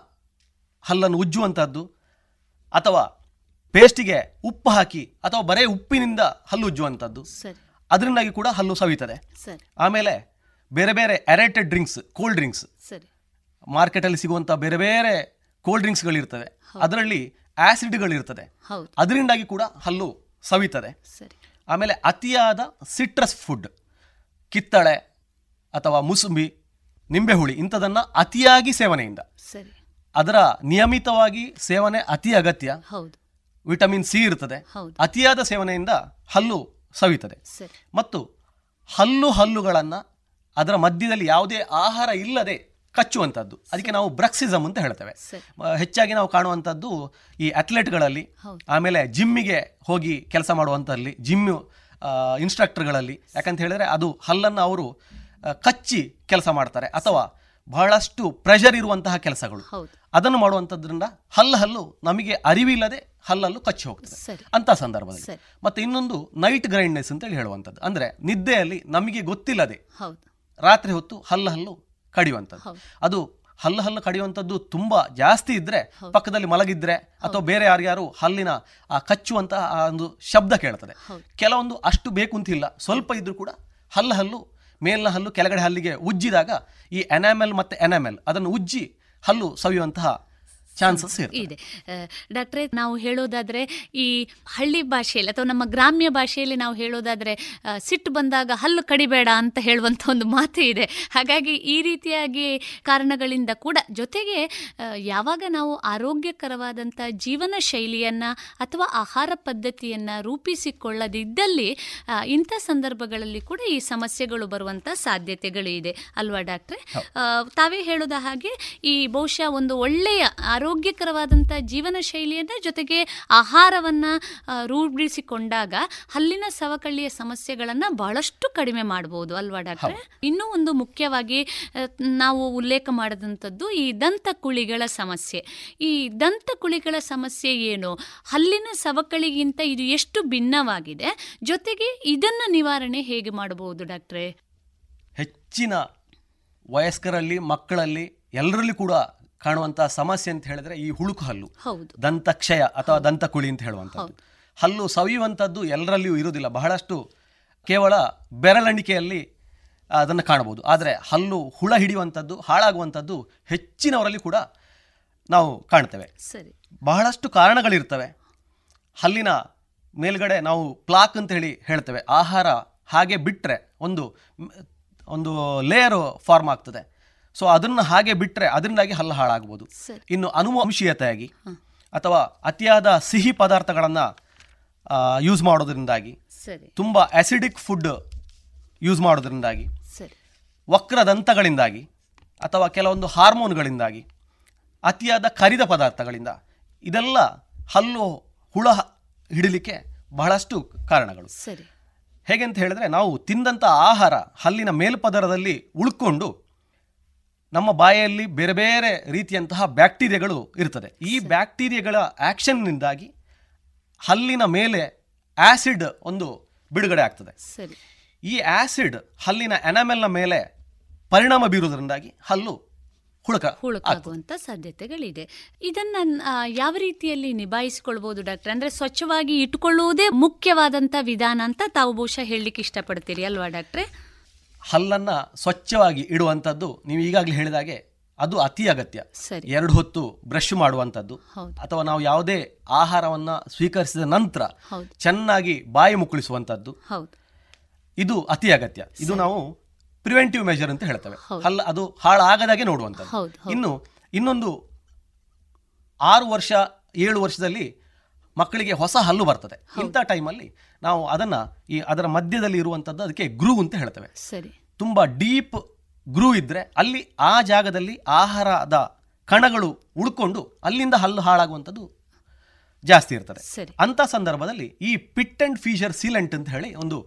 ಹಲ್ಲನ್ನು ಉಜ್ಜುವಂಥದ್ದು, ಅಥವಾ ಪೇಸ್ಟಿಗೆ ಉಪ್ಪು ಹಾಕಿ ಅಥವಾ ಬರೇ ಉಪ್ಪಿನಿಂದ ಹಲ್ಲು ಉಜ್ಜುವಂಥದ್ದು, ಅದರಿಂದಾಗಿ ಕೂಡ ಹಲ್ಲು ಸವಿತದೆ. ಆಮೇಲೆ ಬೇರೆ ಬೇರೆ ಅರೇಟೆಡ್ ಡ್ರಿಂಕ್ಸ್, ಕೋಲ್ಡ್ ಡ್ರಿಂಕ್ಸ್, ಮಾರ್ಕೆಟಲ್ಲಿ ಸಿಗುವಂಥ ಬೇರೆ ಬೇರೆ ಕೋಲ್ಡ್ ಡ್ರಿಂಕ್ಸ್ಗಳಿರ್ತವೆ, ಅದರಲ್ಲಿ ಆ್ಯಸಿಡ್ಗಳಿರ್ತದೆ, ಅದರಿಂದಾಗಿ ಕೂಡ ಹಲ್ಲು ಸವಿತದೆ. ಆಮೇಲೆ ಅತಿಯಾದ ಸಿಟ್ರಸ್ ಫುಡ್, ಕಿತ್ತಳೆ ಅಥವಾ ಮುಸುಂಬಿ, ನಿಂಬೆಹುಳಿ ಇಂಥದನ್ನು ಅತಿಯಾಗಿ ಸೇವನೆಯಿಂದ, ಅದರ ನಿಯಮಿತವಾಗಿ ಸೇವನೆ ಅತಿ ಅಗತ್ಯ. ವಿಟಮಿನ್ ಸಿ ಇರ್ತದೆ, ಅತಿಯಾದ ಸೇವನೆಯಿಂದ ಹಲ್ಲು ಸವಿತದೆ. ಮತ್ತು ಹಲ್ಲುಗಳನ್ನು ಅದರ ಮಧ್ಯದಲ್ಲಿ ಯಾವುದೇ ಆಹಾರ ಇಲ್ಲದೆ ಕಚ್ಚುವಂಥದ್ದು, ಅದಕ್ಕೆ ನಾವು ಬ್ರಕ್ಸಿಸಮ್ ಅಂತ ಹೇಳ್ತೇವೆ. ಹೆಚ್ಚಾಗಿ ನಾವು ಕಾಣುವಂಥದ್ದು ಈ ಅಥ್ಲೆಟ್ಗಳಲ್ಲಿ, ಆಮೇಲೆ ಜಿಮ್ಮಿಗೆ ಹೋಗಿ ಕೆಲಸ ಮಾಡುವಂಥಲ್ಲಿ, ಜಿಮ್ ಇನ್ಸ್ಟ್ರಕ್ಟರ್ಗಳಲ್ಲಿ. ಯಾಕಂತ ಹೇಳಿದರೆ ಅದು ಹಲ್ಲನ್ನು ಅವರು ಕಚ್ಚಿ ಕೆಲಸ ಮಾಡ್ತಾರೆ ಅಥವಾ ಬಹಳಷ್ಟು ಪ್ರೆಷರ್ ಇರುವಂತಹ ಕೆಲಸಗಳು ಅದನ್ನು ಮಾಡುವಂಥದ್ರಿಂದ ಹಲ್ಲು ನಮಗೆ ಅರಿವಿಲ್ಲದೆ ಹಲ್ಲಲ್ಲೂ ಕಚ್ಚಿ ಹೋಗ್ತದೆ ಅಂಥ ಸಂದರ್ಭದಲ್ಲಿ. ಮತ್ತು ಇನ್ನೊಂದು ನೈಟ್ ಗ್ರೈಂಡ್ನೆಸ್ ಅಂತೇಳಿ ಹೇಳುವಂಥದ್ದು, ಅಂದರೆ ನಿದ್ದೆಯಲ್ಲಿ ನಮಗೆ ಗೊತ್ತಿಲ್ಲದೆ ರಾತ್ರಿ ಹೊತ್ತು ಹಲ್ಲು ಕಡಿಯುವಂಥದ್ದು. ಅದು ಹಲ್ಲು ಕಡಿಯುವಂಥದ್ದು ತುಂಬ ಜಾಸ್ತಿ ಇದ್ದರೆ ಪಕ್ಕದಲ್ಲಿ ಮಲಗಿದ್ರೆ ಅಥವಾ ಬೇರೆ ಯಾರ್ಯಾರು ಹಲ್ಲಿನ ಆ ಕಚ್ಚುವಂತಹ ಆ ಒಂದು ಶಬ್ದ ಕೇಳ್ತದೆ. ಕೆಲವೊಂದು ಅಷ್ಟು ಬೇಕು ಅಂತಿಲ್ಲ, ಸ್ವಲ್ಪ ಇದ್ರೂ ಕೂಡ ಹಲ್ಲು ಮೇಲಿನ ಹಲ್ಲು ಕೆಳಗಡೆ ಹಲ್ಲಿಗೆ ಉಜ್ಜಿದಾಗ ಈ ಎನಾಮೆಲ್ ಮತ್ತು ಎನಾಮೆಲ್ ಅದನ್ನು ಉಜ್ಜಿ ಹಲ್ಲು ಸವಿಯುವಂತಹ ಚಾನ್ಸಸ್ ಇದೆ. ಡಾಕ್ಟ್ರೇ, ನಾವು ಹೇಳೋದಾದರೆ ಈ ಹಳ್ಳಿ ಭಾಷೆಯಲ್ಲಿ ಅಥವಾ ನಮ್ಮ ಗ್ರಾಮ್ಯ ಭಾಷೆಯಲ್ಲಿ ನಾವು ಹೇಳೋದಾದರೆ ಸಿಟ್ಟು ಬಂದಾಗ ಹಲ್ಲು ಕಡಿಬೇಡ ಅಂತ ಹೇಳುವಂಥ ಒಂದು ಮಾತು ಇದೆ. ಹಾಗಾಗಿ ಈ ರೀತಿಯಾಗಿ ಕಾರಣಗಳಿಂದ ಕೂಡ, ಜೊತೆಗೆ ಯಾವಾಗ ನಾವು ಆರೋಗ್ಯಕರವಾದಂಥ ಜೀವನ ಶೈಲಿಯನ್ನು ಅಥವಾ ಆಹಾರ ಪದ್ಧತಿಯನ್ನು ರೂಪಿಸಿಕೊಳ್ಳದಿದ್ದಲ್ಲಿ ಇಂಥ ಸಂದರ್ಭಗಳಲ್ಲಿ ಕೂಡ ಈ ಸಮಸ್ಯೆಗಳು ಬರುವಂಥ ಸಾಧ್ಯತೆಗಳು ಇದೆ ಅಲ್ವಾ ಡಾಕ್ಟ್ರೇ? ತಾವೇ ಹೇಳೋದ ಹಾಗೆ ಈ ಬಹುಶಃ ಒಂದು ಒಳ್ಳೆಯ ಆರೋಗ್ಯಕರವಾದಂಥ ಜೀವನ ಶೈಲಿಯನ್ನು ಜೊತೆಗೆ ಆಹಾರವನ್ನು ರೂಢಿಸಿಕೊಂಡಾಗ ಹಲ್ಲಿನ ಸವಕಳಿಯ ಸಮಸ್ಯೆಗಳನ್ನು ಬಹಳಷ್ಟು ಕಡಿಮೆ ಮಾಡಬಹುದು ಅಲ್ವಾ ಡಾಕ್ಟ್ರೆ? ಇನ್ನೂ ಒಂದು ಮುಖ್ಯವಾಗಿ ನಾವು ಉಲ್ಲೇಖ ಮಾಡಿದಂಥದ್ದು ಈ ದಂತಕುಳಿಗಳ ಸಮಸ್ಯೆ. ಈ ದಂತಕುಳಿಗಳ ಸಮಸ್ಯೆ ಏನು, ಹಲ್ಲಿನ ಸವಕಳಿಗಿಂತ ಇದು ಎಷ್ಟು ಭಿನ್ನವಾಗಿದೆ, ಜೊತೆಗೆ ಇದನ್ನು ನಿವಾರಣೆ ಹೇಗೆ ಮಾಡಬಹುದು ಡಾಕ್ಟ್ರೆ? ಹೆಚ್ಚಿನ ವಯಸ್ಕರಲ್ಲಿ, ಮಕ್ಕಳಲ್ಲಿ, ಎಲ್ಲರಲ್ಲಿ ಕೂಡ ಕಾಣುವಂತಹ ಸಮಸ್ಯೆ ಅಂತ ಹೇಳಿದ್ರೆ ಈ ಹುಳುಕು ಹಲ್ಲು, ದಂತಕ್ಷಯ ಅಥವಾ ದಂತಕುಳಿ ಅಂತ ಹೇಳುವಂಥದ್ದು. ಹಲ್ಲು ಸವಿಯುವಂಥದ್ದು ಎಲ್ಲರಲ್ಲಿಯೂ ಇರುವುದಿಲ್ಲ, ಬಹಳಷ್ಟು ಕೇವಲ ಬೆರಳೆಣಿಕೆಯಲ್ಲಿ ಅದನ್ನು ಕಾಣಬಹುದು. ಆದರೆ ಹಲ್ಲು ಹುಳ ಹಿಡಿಯುವಂಥದ್ದು, ಹಾಳಾಗುವಂಥದ್ದು ಹೆಚ್ಚಿನವರಲ್ಲಿ ಕೂಡ ನಾವು ಕಾಣ್ತೇವೆ. ಬಹಳಷ್ಟು ಕಾರಣಗಳಿರ್ತವೆ. ಹಲ್ಲಿನ ಮೇಲ್ಗಡೆ ನಾವು ಪ್ಲಾಕ್ ಅಂತ ಹೇಳ್ತೇವೆ. ಆಹಾರ ಹಾಗೆ ಬಿಟ್ಟರೆ ಒಂದು ಒಂದು ಲೇಯರು ಫಾರ್ಮ್ ಆಗ್ತದೆ. ಸೊ ಅದನ್ನು ಹಾಗೆ ಬಿಟ್ಟರೆ ಅದರಿಂದಾಗಿ ಹಲ್ಲು ಹಾಳಾಗ್ಬೋದು. ಇನ್ನು ಅನುವಂಶೀಯತೆಯಾಗಿ ಅಥವಾ ಅತಿಯಾದ ಸಿಹಿ ಪದಾರ್ಥಗಳನ್ನು ಯೂಸ್ ಮಾಡೋದ್ರಿಂದಾಗಿ, ತುಂಬ ಆ್ಯಸಿಡಿಕ್ ಫುಡ್ ಯೂಸ್ ಮಾಡೋದ್ರಿಂದಾಗಿ, ವಕ್ರದಂತಗಳಿಂದಾಗಿ ಅಥವಾ ಕೆಲವೊಂದು ಹಾರ್ಮೋನ್ಗಳಿಂದಾಗಿ, ಅತಿಯಾದ ಕರಿದ ಪದಾರ್ಥಗಳಿಂದ, ಇದೆಲ್ಲ ಹಲ್ಲು ಹುಳ ಹಿಡಲಿಕ್ಕೆ ಬಹಳಷ್ಟು ಕಾರಣಗಳು. ಹೇಗೆಂತ ಹೇಳಿದ್ರೆ, ನಾವು ತಿಂದಂಥ ಆಹಾರ ಹಲ್ಲಿನ ಮೇಲ್ಪದರದಲ್ಲಿ ಉಳ್ಕೊಂಡು ನಮ್ಮ ಬಾಯಲ್ಲಿ ಬೇರೆ ಬೇರೆ ರೀತಿಯಂತಹ ಬ್ಯಾಕ್ಟೀರಿಯಾಗಳು ಇರ್ತದೆ. ಈ ಬ್ಯಾಕ್ಟೀರಿಯಾಗಳ ಆ್ಯಕ್ಷನ್ನಿಂದಾಗಿ ಹಲ್ಲಿನ ಮೇಲೆ ಆ್ಯಸಿಡ್ ಒಂದು ಬಿಡುಗಡೆ ಆಗ್ತದೆ. ಈ ಆ್ಯಸಿಡ್ ಹಲ್ಲಿನ ಎನಾಮೆಲ್ನ ಮೇಲೆ ಪರಿಣಾಮ ಬೀರುವುದರಿಂದಾಗಿ ಹಲ್ಲು ಹುಳುಕಾಗುವಂಥ ಸಾಧ್ಯತೆಗಳಿದೆ. ಇದನ್ನು ಯಾವ ರೀತಿಯಲ್ಲಿ ನಿಭಾಯಿಸಿಕೊಳ್ಬೋದು ಡಾಕ್ಟರ್? ಅಂದರೆ ಸ್ವಚ್ಛವಾಗಿ ಇಟ್ಟುಕೊಳ್ಳುವುದೇ ಮುಖ್ಯವಾದಂಥ ವಿಧಾನ ಅಂತ ತಾವು ಬಹುಶಃ ಹೇಳಲಿಕ್ಕೆ ಇಷ್ಟಪಡ್ತೀರಿ ಅಲ್ವಾ ಡಾಕ್ಟ್ರೆ? ಹಲ್ಲನ್ನು ಸ್ವಚ್ಛವಾಗಿ ಇಡುವಂಥದ್ದು ನೀವು ಈಗಾಗಲೇ ಹೇಳಿದಾಗೆ ಅದು ಅತಿ ಅಗತ್ಯ. ಎರಡು ಹೊತ್ತು ಬ್ರಷ್ ಮಾಡುವಂಥದ್ದು ಅಥವಾ ನಾವು ಯಾವುದೇ ಆಹಾರವನ್ನು ಸ್ವೀಕರಿಸಿದ ನಂತರ ಚೆನ್ನಾಗಿ ಬಾಯಿ ಮುಕ್ಕಳಿಸುವಂಥದ್ದು, ಇದು ಅತಿ ಅಗತ್ಯ. ಇದು ನಾವು ಪ್ರಿವೆಂಟಿವ್ ಮೆಷರ್ ಅಂತ ಹೇಳ್ತೇವೆ. ಹಲ್ಲ ಅದು ಹಾಳಾಗದಾಗೆ ನೋಡುವಂಥದ್ದು. ಇನ್ನೊಂದು 6 ವರ್ಷ 7 ವರ್ಷದಲ್ಲಿ ಮಕ್ಕಳಿಗೆ ಹೊಸ ಹಲ್ಲು ಬರ್ತದೆ. ಇಂಥ ಟೈಮಲ್ಲಿ ನಾವು ಅದನ್ನು ಈ ಅದರ ಮಧ್ಯದಲ್ಲಿ ಇರುವಂಥದ್ದು, ಅದಕ್ಕೆ ಗ್ರೂ ಅಂತ ಹೇಳ್ತೇವೆ. ತುಂಬ ಡೀಪ್ ಗ್ರೂ ಇದ್ದರೆ ಅಲ್ಲಿ ಆ ಜಾಗದಲ್ಲಿ ಆಹಾರದ ಕಣಗಳು ಉಳ್ಕೊಂಡು ಅಲ್ಲಿಂದ ಹಲ್ಲು ಹಾಳಾಗುವಂಥದ್ದು ಜಾಸ್ತಿ ಇರ್ತದೆ. ಅಂಥ ಸಂದರ್ಭದಲ್ಲಿ ಈ ಪಿಟ್ ಆ್ಯಂಡ್ ಫೀಶರ್ ಸೀಲೆಂಟ್ ಅಂತ ಹೇಳಿ ಒಂದು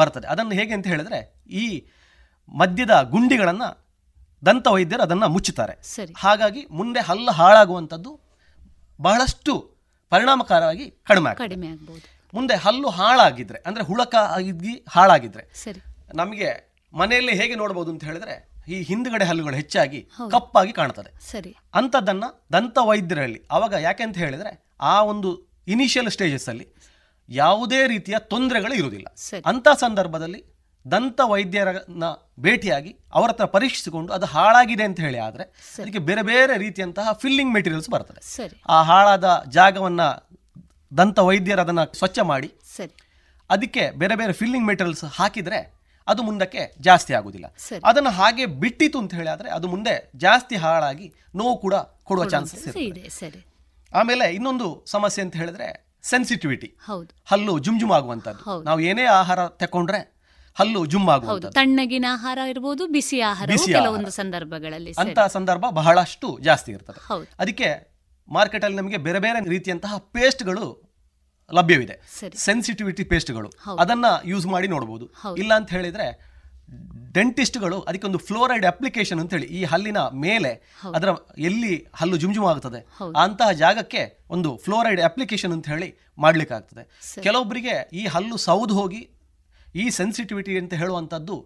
ಬರ್ತದೆ. ಅದನ್ನು ಹೇಗೆ ಅಂತ ಹೇಳಿದ್ರೆ, ಈ ಮಧ್ಯದ ಗುಂಡಿಗಳನ್ನು ದಂತ ವೈದ್ಯರು ಅದನ್ನು ಮುಚ್ಚುತ್ತಾರೆ. ಹಾಗಾಗಿ ಮುಂದೆ ಹಲ್ಲು ಹಾಳಾಗುವಂಥದ್ದು ಬಹಳಷ್ಟು ಪರಿಣಾಮಕಾರವಾಗಿ ಕಡಿಮೆ ಆಗ್ಬೋದು. ಮುಂದೆ ಹಲ್ಲು ಹಾಳಾಗಿದ್ರೆ, ಅಂದರೆ ಹುಳಕಾಗಿ ಹಾಳಾಗಿದ್ರೆ, ನಮಗೆ ಮನೆಯಲ್ಲಿ ಹೇಗೆ ನೋಡಬಹುದು ಅಂತ ಹೇಳಿದ್ರೆ, ಈ ಹಿಂದ್ಗಡೆ ಹಲ್ಲುಗಳು ಹೆಚ್ಚಾಗಿ ಕಪ್ಪಾಗಿ ಕಾಣ್ತದೆ. ಅಂಥದ್ದನ್ನು ದಂತ ವೈದ್ಯರಲ್ಲಿ ಅವಾಗ ಯಾಕೆಂತ ಹೇಳಿದ್ರೆ, ಆ ಒಂದು ಇನಿಷಿಯಲ್ ಸ್ಟೇಜಸ್ ಅಲ್ಲಿ ಯಾವುದೇ ರೀತಿಯ ತೊಂದರೆಗಳು ಇರುವುದಿಲ್ಲ. ಅಂಥ ಸಂದರ್ಭದಲ್ಲಿ ದಂತ ವೈದ್ಯರನ್ನ ಭೇಟಿಯಾಗಿ ಅವರ ಹತ್ರ ಪರೀಕ್ಷಿಸಿಕೊಂಡು ಅದು ಹಾಳಾಗಿದೆ ಅಂತ ಹೇಳಿ, ಆದರೆ ಅದಕ್ಕೆ ಬೇರೆ ಬೇರೆ ರೀತಿಯಂತಹ ಫಿಲ್ಲಿಂಗ್ ಮೆಟೀರಿಯಲ್ಸ್ ಬರ್ತದೆ. ಆ ಹಾಳಾದ ಜಾಗವನ್ನು ದಂತ ವೈದ್ಯರು ಅದನ್ನು ಸ್ವಚ್ಛ ಮಾಡಿ ಅದಕ್ಕೆ ಬೇರೆ ಬೇರೆ ಫಿಲ್ಲಿಂಗ್ ಮೆಟೀರಿಯಲ್ಸ್ ಹಾಕಿದರೆ ಅದು ಮುಂದಕ್ಕೆ ಜಾಸ್ತಿ ಆಗುವುದಿಲ್ಲ. ಅದನ್ನು ಹಾಗೆ ಬಿಟ್ಟಿತು ಅಂತ ಹೇಳಿ ಆದರೆ ಅದು ಮುಂದೆ ಜಾಸ್ತಿ ಹಾಳಾಗಿ ನೋವು ಕೂಡ ಕೊಡುವ ಚಾನ್ಸಸ್ ಇದೆ. ಆಮೇಲೆ ಇನ್ನೊಂದು ಸಮಸ್ಯೆ ಅಂತ ಹೇಳಿದ್ರೆ ಸೆನ್ಸಿಟಿವಿಟಿ, ಹಲ್ಲು ಜುಮ್ಜುಮ್ ಆಗುವಂಥದ್ದು. ನಾವು ಏನೇ ಆಹಾರ ತಗೊಂಡ್ರೆ ಹಲ್ಲು ಜುಮ್ ಆಗುವುದು. ತಣ್ಣಗಿನ ಆಹಾರ ಇರಬಹುದು, ಬಿಸಿ ಆಹಾರ, ಕೆಲವೊಂದು ಸಂದರ್ಭಗಳಲ್ಲಿ ಅಂತ ಸಂದರ್ಭ ಬಹಳಷ್ಟು ಜಾಸ್ತಿ ಇರ್ತದೆ. ಅದಕ್ಕೆ ಮಾರ್ಕೆಟಲ್ಲಿ ನಮಗೆ ಬೇರೆ ಬೇರೆ ರೀತಿಯಂತಹ ಪೇಸ್ಟ್ಗಳು ಲಭ್ಯವಿದೆ. ಸೆನ್ಸಿಟಿವಿಟಿ ಪೇಸ್ಟ್ಗಳು ಅದನ್ನ ಯೂಸ್ ಮಾಡಿ ನೋಡಬಹುದು. ಇಲ್ಲ ಅಂತ ಹೇಳಿದ್ರೆ ಡೆಂಟಿಸ್ಟ್ಗಳು ಅದಕ್ಕೊಂದು ಫ್ಲೋರೈಡ್ ಅಪ್ಲಿಕೇಶನ್ ಅಂತ ಹೇಳಿ ಈ ಹಲ್ಲಿನ ಮೇಲೆ ಅದರ ಎಲ್ಲಿ ಹಲ್ಲು ಜುಮ್ಜುಮ್ ಆಗುತ್ತದೆ ಅಂತಹ ಜಾಗಕ್ಕೆ ಒಂದು ಫ್ಲೋರೈಡ್ ಅಪ್ಲಿಕೇಶನ್ ಅಂತ ಹೇಳಿ ಮಾಡ್ಲಿಕ್ಕೆ ಆಗ್ತದೆ. ಕೆಲವೊಬ್ಬರಿಗೆ ಈ ಹಲ್ಲು ಸೌದು ಹೋಗಿ ಈ ಸೆನ್ಸಿಟಿವಿಟಿ ಅಂತ ಹೇಳುವಂಥದ್ದು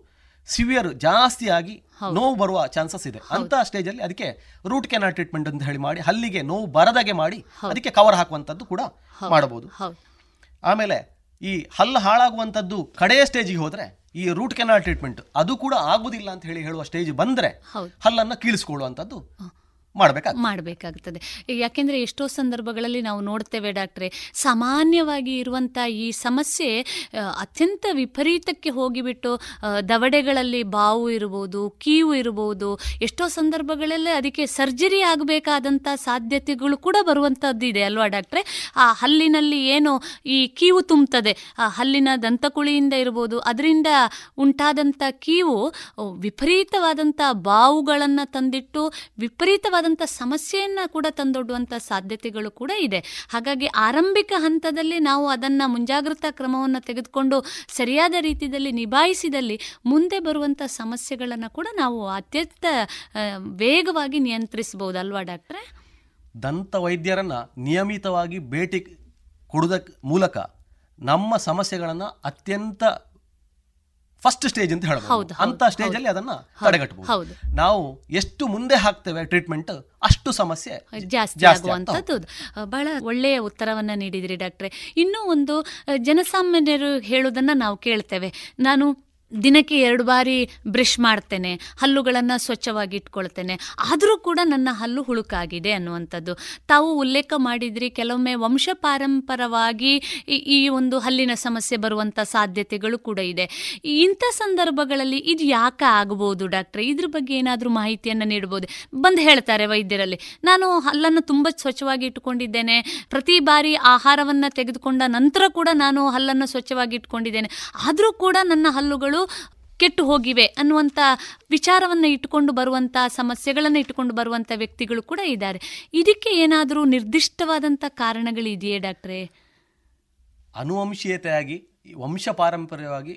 ಸಿವಿಯರ್ ಜಾಸ್ತಿಯಾಗಿ ನೋವು ಬರುವ ಚಾನ್ಸಸ್ ಇದೆ. ಅಂತ ಸ್ಟೇಜಲ್ಲಿ ಅದಕ್ಕೆ ರೂಟ್ ಕೆನಾಲ್ ಟ್ರೀಟ್ಮೆಂಟ್ ಅಂತ ಹೇಳಿ ಮಾಡಿ ಹಲ್ಲಿಗೆ ನೋವು ಬರದಾಗೆ ಮಾಡಿ ಅದಕ್ಕೆ ಕವರ್ ಹಾಕುವಂಥದ್ದು ಕೂಡ ಮಾಡಬಹುದು. ಆಮೇಲೆ ಈ ಹಲ್ಲು ಹಾಳಾಗುವಂಥದ್ದು ಕಡೆಯ ಸ್ಟೇಜಿಗೆ ಹೋದರೆ ಈ ರೂಟ್ ಕೆನಾಲ್ ಟ್ರೀಟ್ಮೆಂಟ್ ಅದು ಕೂಡ ಆಗುವುದಿಲ್ಲ ಅಂತ ಹೇಳಿ ಹೇಳುವ ಸ್ಟೇಜ್ ಬಂದರೆ ಹಲ್ಲನ್ನು ಕೀಳಿಸ್ಕೊಳ್ಳುವಂಥದ್ದು ಮಾಡಬೇಕಾಗ್ತದೆ. ಯಾಕೆಂದರೆ ಎಷ್ಟೋ ಸಂದರ್ಭಗಳಲ್ಲಿ ನಾವು ನೋಡ್ತೇವೆ ಡಾಕ್ಟ್ರೆ, ಸಾಮಾನ್ಯವಾಗಿ ಇರುವಂಥ ಈ ಸಮಸ್ಯೆ ಅತ್ಯಂತ ವಿಪರೀತಕ್ಕೆ ಹೋಗಿಬಿಟ್ಟು ದವಡೆಗಳಲ್ಲಿ ಬಾವು ಇರ್ಬೋದು, ಕೀವು ಇರ್ಬೋದು, ಎಷ್ಟೋ ಸಂದರ್ಭಗಳಲ್ಲಿ ಅದಕ್ಕೆ ಸರ್ಜರಿ ಆಗಬೇಕಾದಂಥ ಸಾಧ್ಯತೆಗಳು ಕೂಡ ಬರುವಂಥದ್ದಿದೆ ಅಲ್ವಾ ಡಾಕ್ಟ್ರೆ? ಆ ಹಲ್ಲಿನಲ್ಲಿ ಏನು ಈ ಕೀವು ತುಂಬ್ತದೆ, ಆ ಹಲ್ಲಿನ ದಂತಕುಳಿಯಿಂದ ಇರ್ಬೋದು, ಅದರಿಂದ ಉಂಟಾದಂಥ ಕೀವು ವಿಪರೀತವಾದಂಥ ಬಾವುಗಳನ್ನು ತಂದಿಟ್ಟು ವಿಪರೀತವಾದ ಸಮಸ್ಯೆಯನ್ನು ಕೂಡ ತಂದೊಡ್ಡುವಂಥ ಸಾಧ್ಯತೆಗಳು ಕೂಡ ಇದೆ. ಹಾಗಾಗಿ ಆರಂಭಿಕ ಹಂತದಲ್ಲಿ ನಾವು ಅದನ್ನು ಮುಂಜಾಗ್ರತಾ ಕ್ರಮವನ್ನು ತೆಗೆದುಕೊಂಡು ಸರಿಯಾದ ರೀತಿಯಲ್ಲಿ ನಿಭಾಯಿಸಿದಲ್ಲಿ ಮುಂದೆ ಬರುವಂಥ ಸಮಸ್ಯೆಗಳನ್ನು ಕೂಡ ನಾವು ಅತ್ಯಂತ ವೇಗವಾಗಿ ನಿಯಂತ್ರಿಸಬಹುದು ಅಲ್ವಾ ಡಾಕ್ಟ್ರೆ? ದಂತ ವೈದ್ಯರನ್ನು ನಿಯಮಿತವಾಗಿ ಭೇಟಿ ಕೊಡುವುದಕ್ಕೆ ಮೂಲಕ ನಮ್ಮ ಸಮಸ್ಯೆಗಳನ್ನು ಅತ್ಯಂತ ಫಸ್ಟ್ ಸ್ಟೇಜ್ ಅಂತ ಹೇಳಬಹುದು. ಅಂತ ಸ್ಟೇಜ್ ಅಲ್ಲಿ ಅದನ್ನ ತಡೆಗಟ್ಟಬಹುದು. ನಾವು ಎಷ್ಟು ಮುಂದೆ ಹಾಕ್ತೇವೆ ಟ್ರೀಟ್ಮೆಂಟ್ ಅಷ್ಟು ಸಮಸ್ಯೆ ಜಾಸ್ತಿ ಆಗುವಂಥದ್ದು. ಬಹಳ ಒಳ್ಳೆಯ ಉತ್ತರವನ್ನು ನೀಡಿದಿರಿ ಡಾಕ್ಟ್ರೆ. ಇನ್ನೂ ಒಂದು, ಜನಸಾಮಾನ್ಯರು ಹೇಳೋದನ್ನು ನಾವು ಕೇಳ್ತೇವೆ, ನಾನು ದಿನಕ್ಕೆ 2 ಬಾರಿ ಬ್ರಷ್ ಮಾಡ್ತೇನೆ, ಹಲ್ಲುಗಳನ್ನು ಸ್ವಚ್ಛವಾಗಿ ಇಟ್ಕೊಳ್ತೇನೆ, ಆದರೂ ಕೂಡ ನನ್ನ ಹಲ್ಲು ಹುಳುಕಾಗಿದೆ ಅನ್ನುವಂಥದ್ದು ತಾವು ಉಲ್ಲೇಖ ಮಾಡಿದ್ರಿ. ಕೆಲವೊಮ್ಮೆ ವಂಶ ಪಾರಂಪರವಾಗಿ ಈ ಒಂದು ಹಲ್ಲಿನ ಸಮಸ್ಯೆ ಬರುವಂಥ ಸಾಧ್ಯತೆಗಳು ಕೂಡ ಇದೆ. ಇಂಥ ಸಂದರ್ಭಗಳಲ್ಲಿ ಇದು ಯಾಕೆ ಆಗ್ಬೋದು ಡಾಕ್ಟ್ರೆ? ಇದ್ರ ಬಗ್ಗೆ ಏನಾದರೂ ಮಾಹಿತಿಯನ್ನು ನೀಡ್ಬೋದು? ಬಂದು ಹೇಳ್ತಾರೆ ವೈದ್ಯರಲ್ಲಿ, ನಾನು ಹಲ್ಲನ್ನು ತುಂಬ ಸ್ವಚ್ಛವಾಗಿ ಇಟ್ಕೊಂಡಿದ್ದೇನೆ, ಪ್ರತಿ ಬಾರಿ ಆಹಾರವನ್ನು ತೆಗೆದುಕೊಂಡ ನಂತರ ಕೂಡ ನಾನು ಹಲ್ಲನ್ನು ಸ್ವಚ್ಛವಾಗಿ ಇಟ್ಕೊಂಡಿದ್ದೇನೆ, ಆದರೂ ಕೂಡ ನನ್ನ ಹಲ್ಲುಗಳು ಕೆಟ್ಟು ಹೋಗಿವೆ ಅನ್ನುವಂಥ ವಿಚಾರವನ್ನು ಇಟ್ಟುಕೊಂಡು ಬರುವಂಥ ಸಮಸ್ಯೆಗಳನ್ನು ಇಟ್ಟುಕೊಂಡು ಬರುವಂಥ ವ್ಯಕ್ತಿಗಳು ಕೂಡ ಇದ್ದಾರೆ. ಇದಕ್ಕೆ ಏನಾದರೂ ನಿರ್ದಿಷ್ಟವಾದಂಥ ಕಾರಣಗಳಿದೆಯೇ ಡಾಕ್ಟ್ರೇ? ಅನುವಂಶೀಯತೆಯಾಗಿ ವಂಶ ಪಾರಂಪರ್ಯವಾಗಿ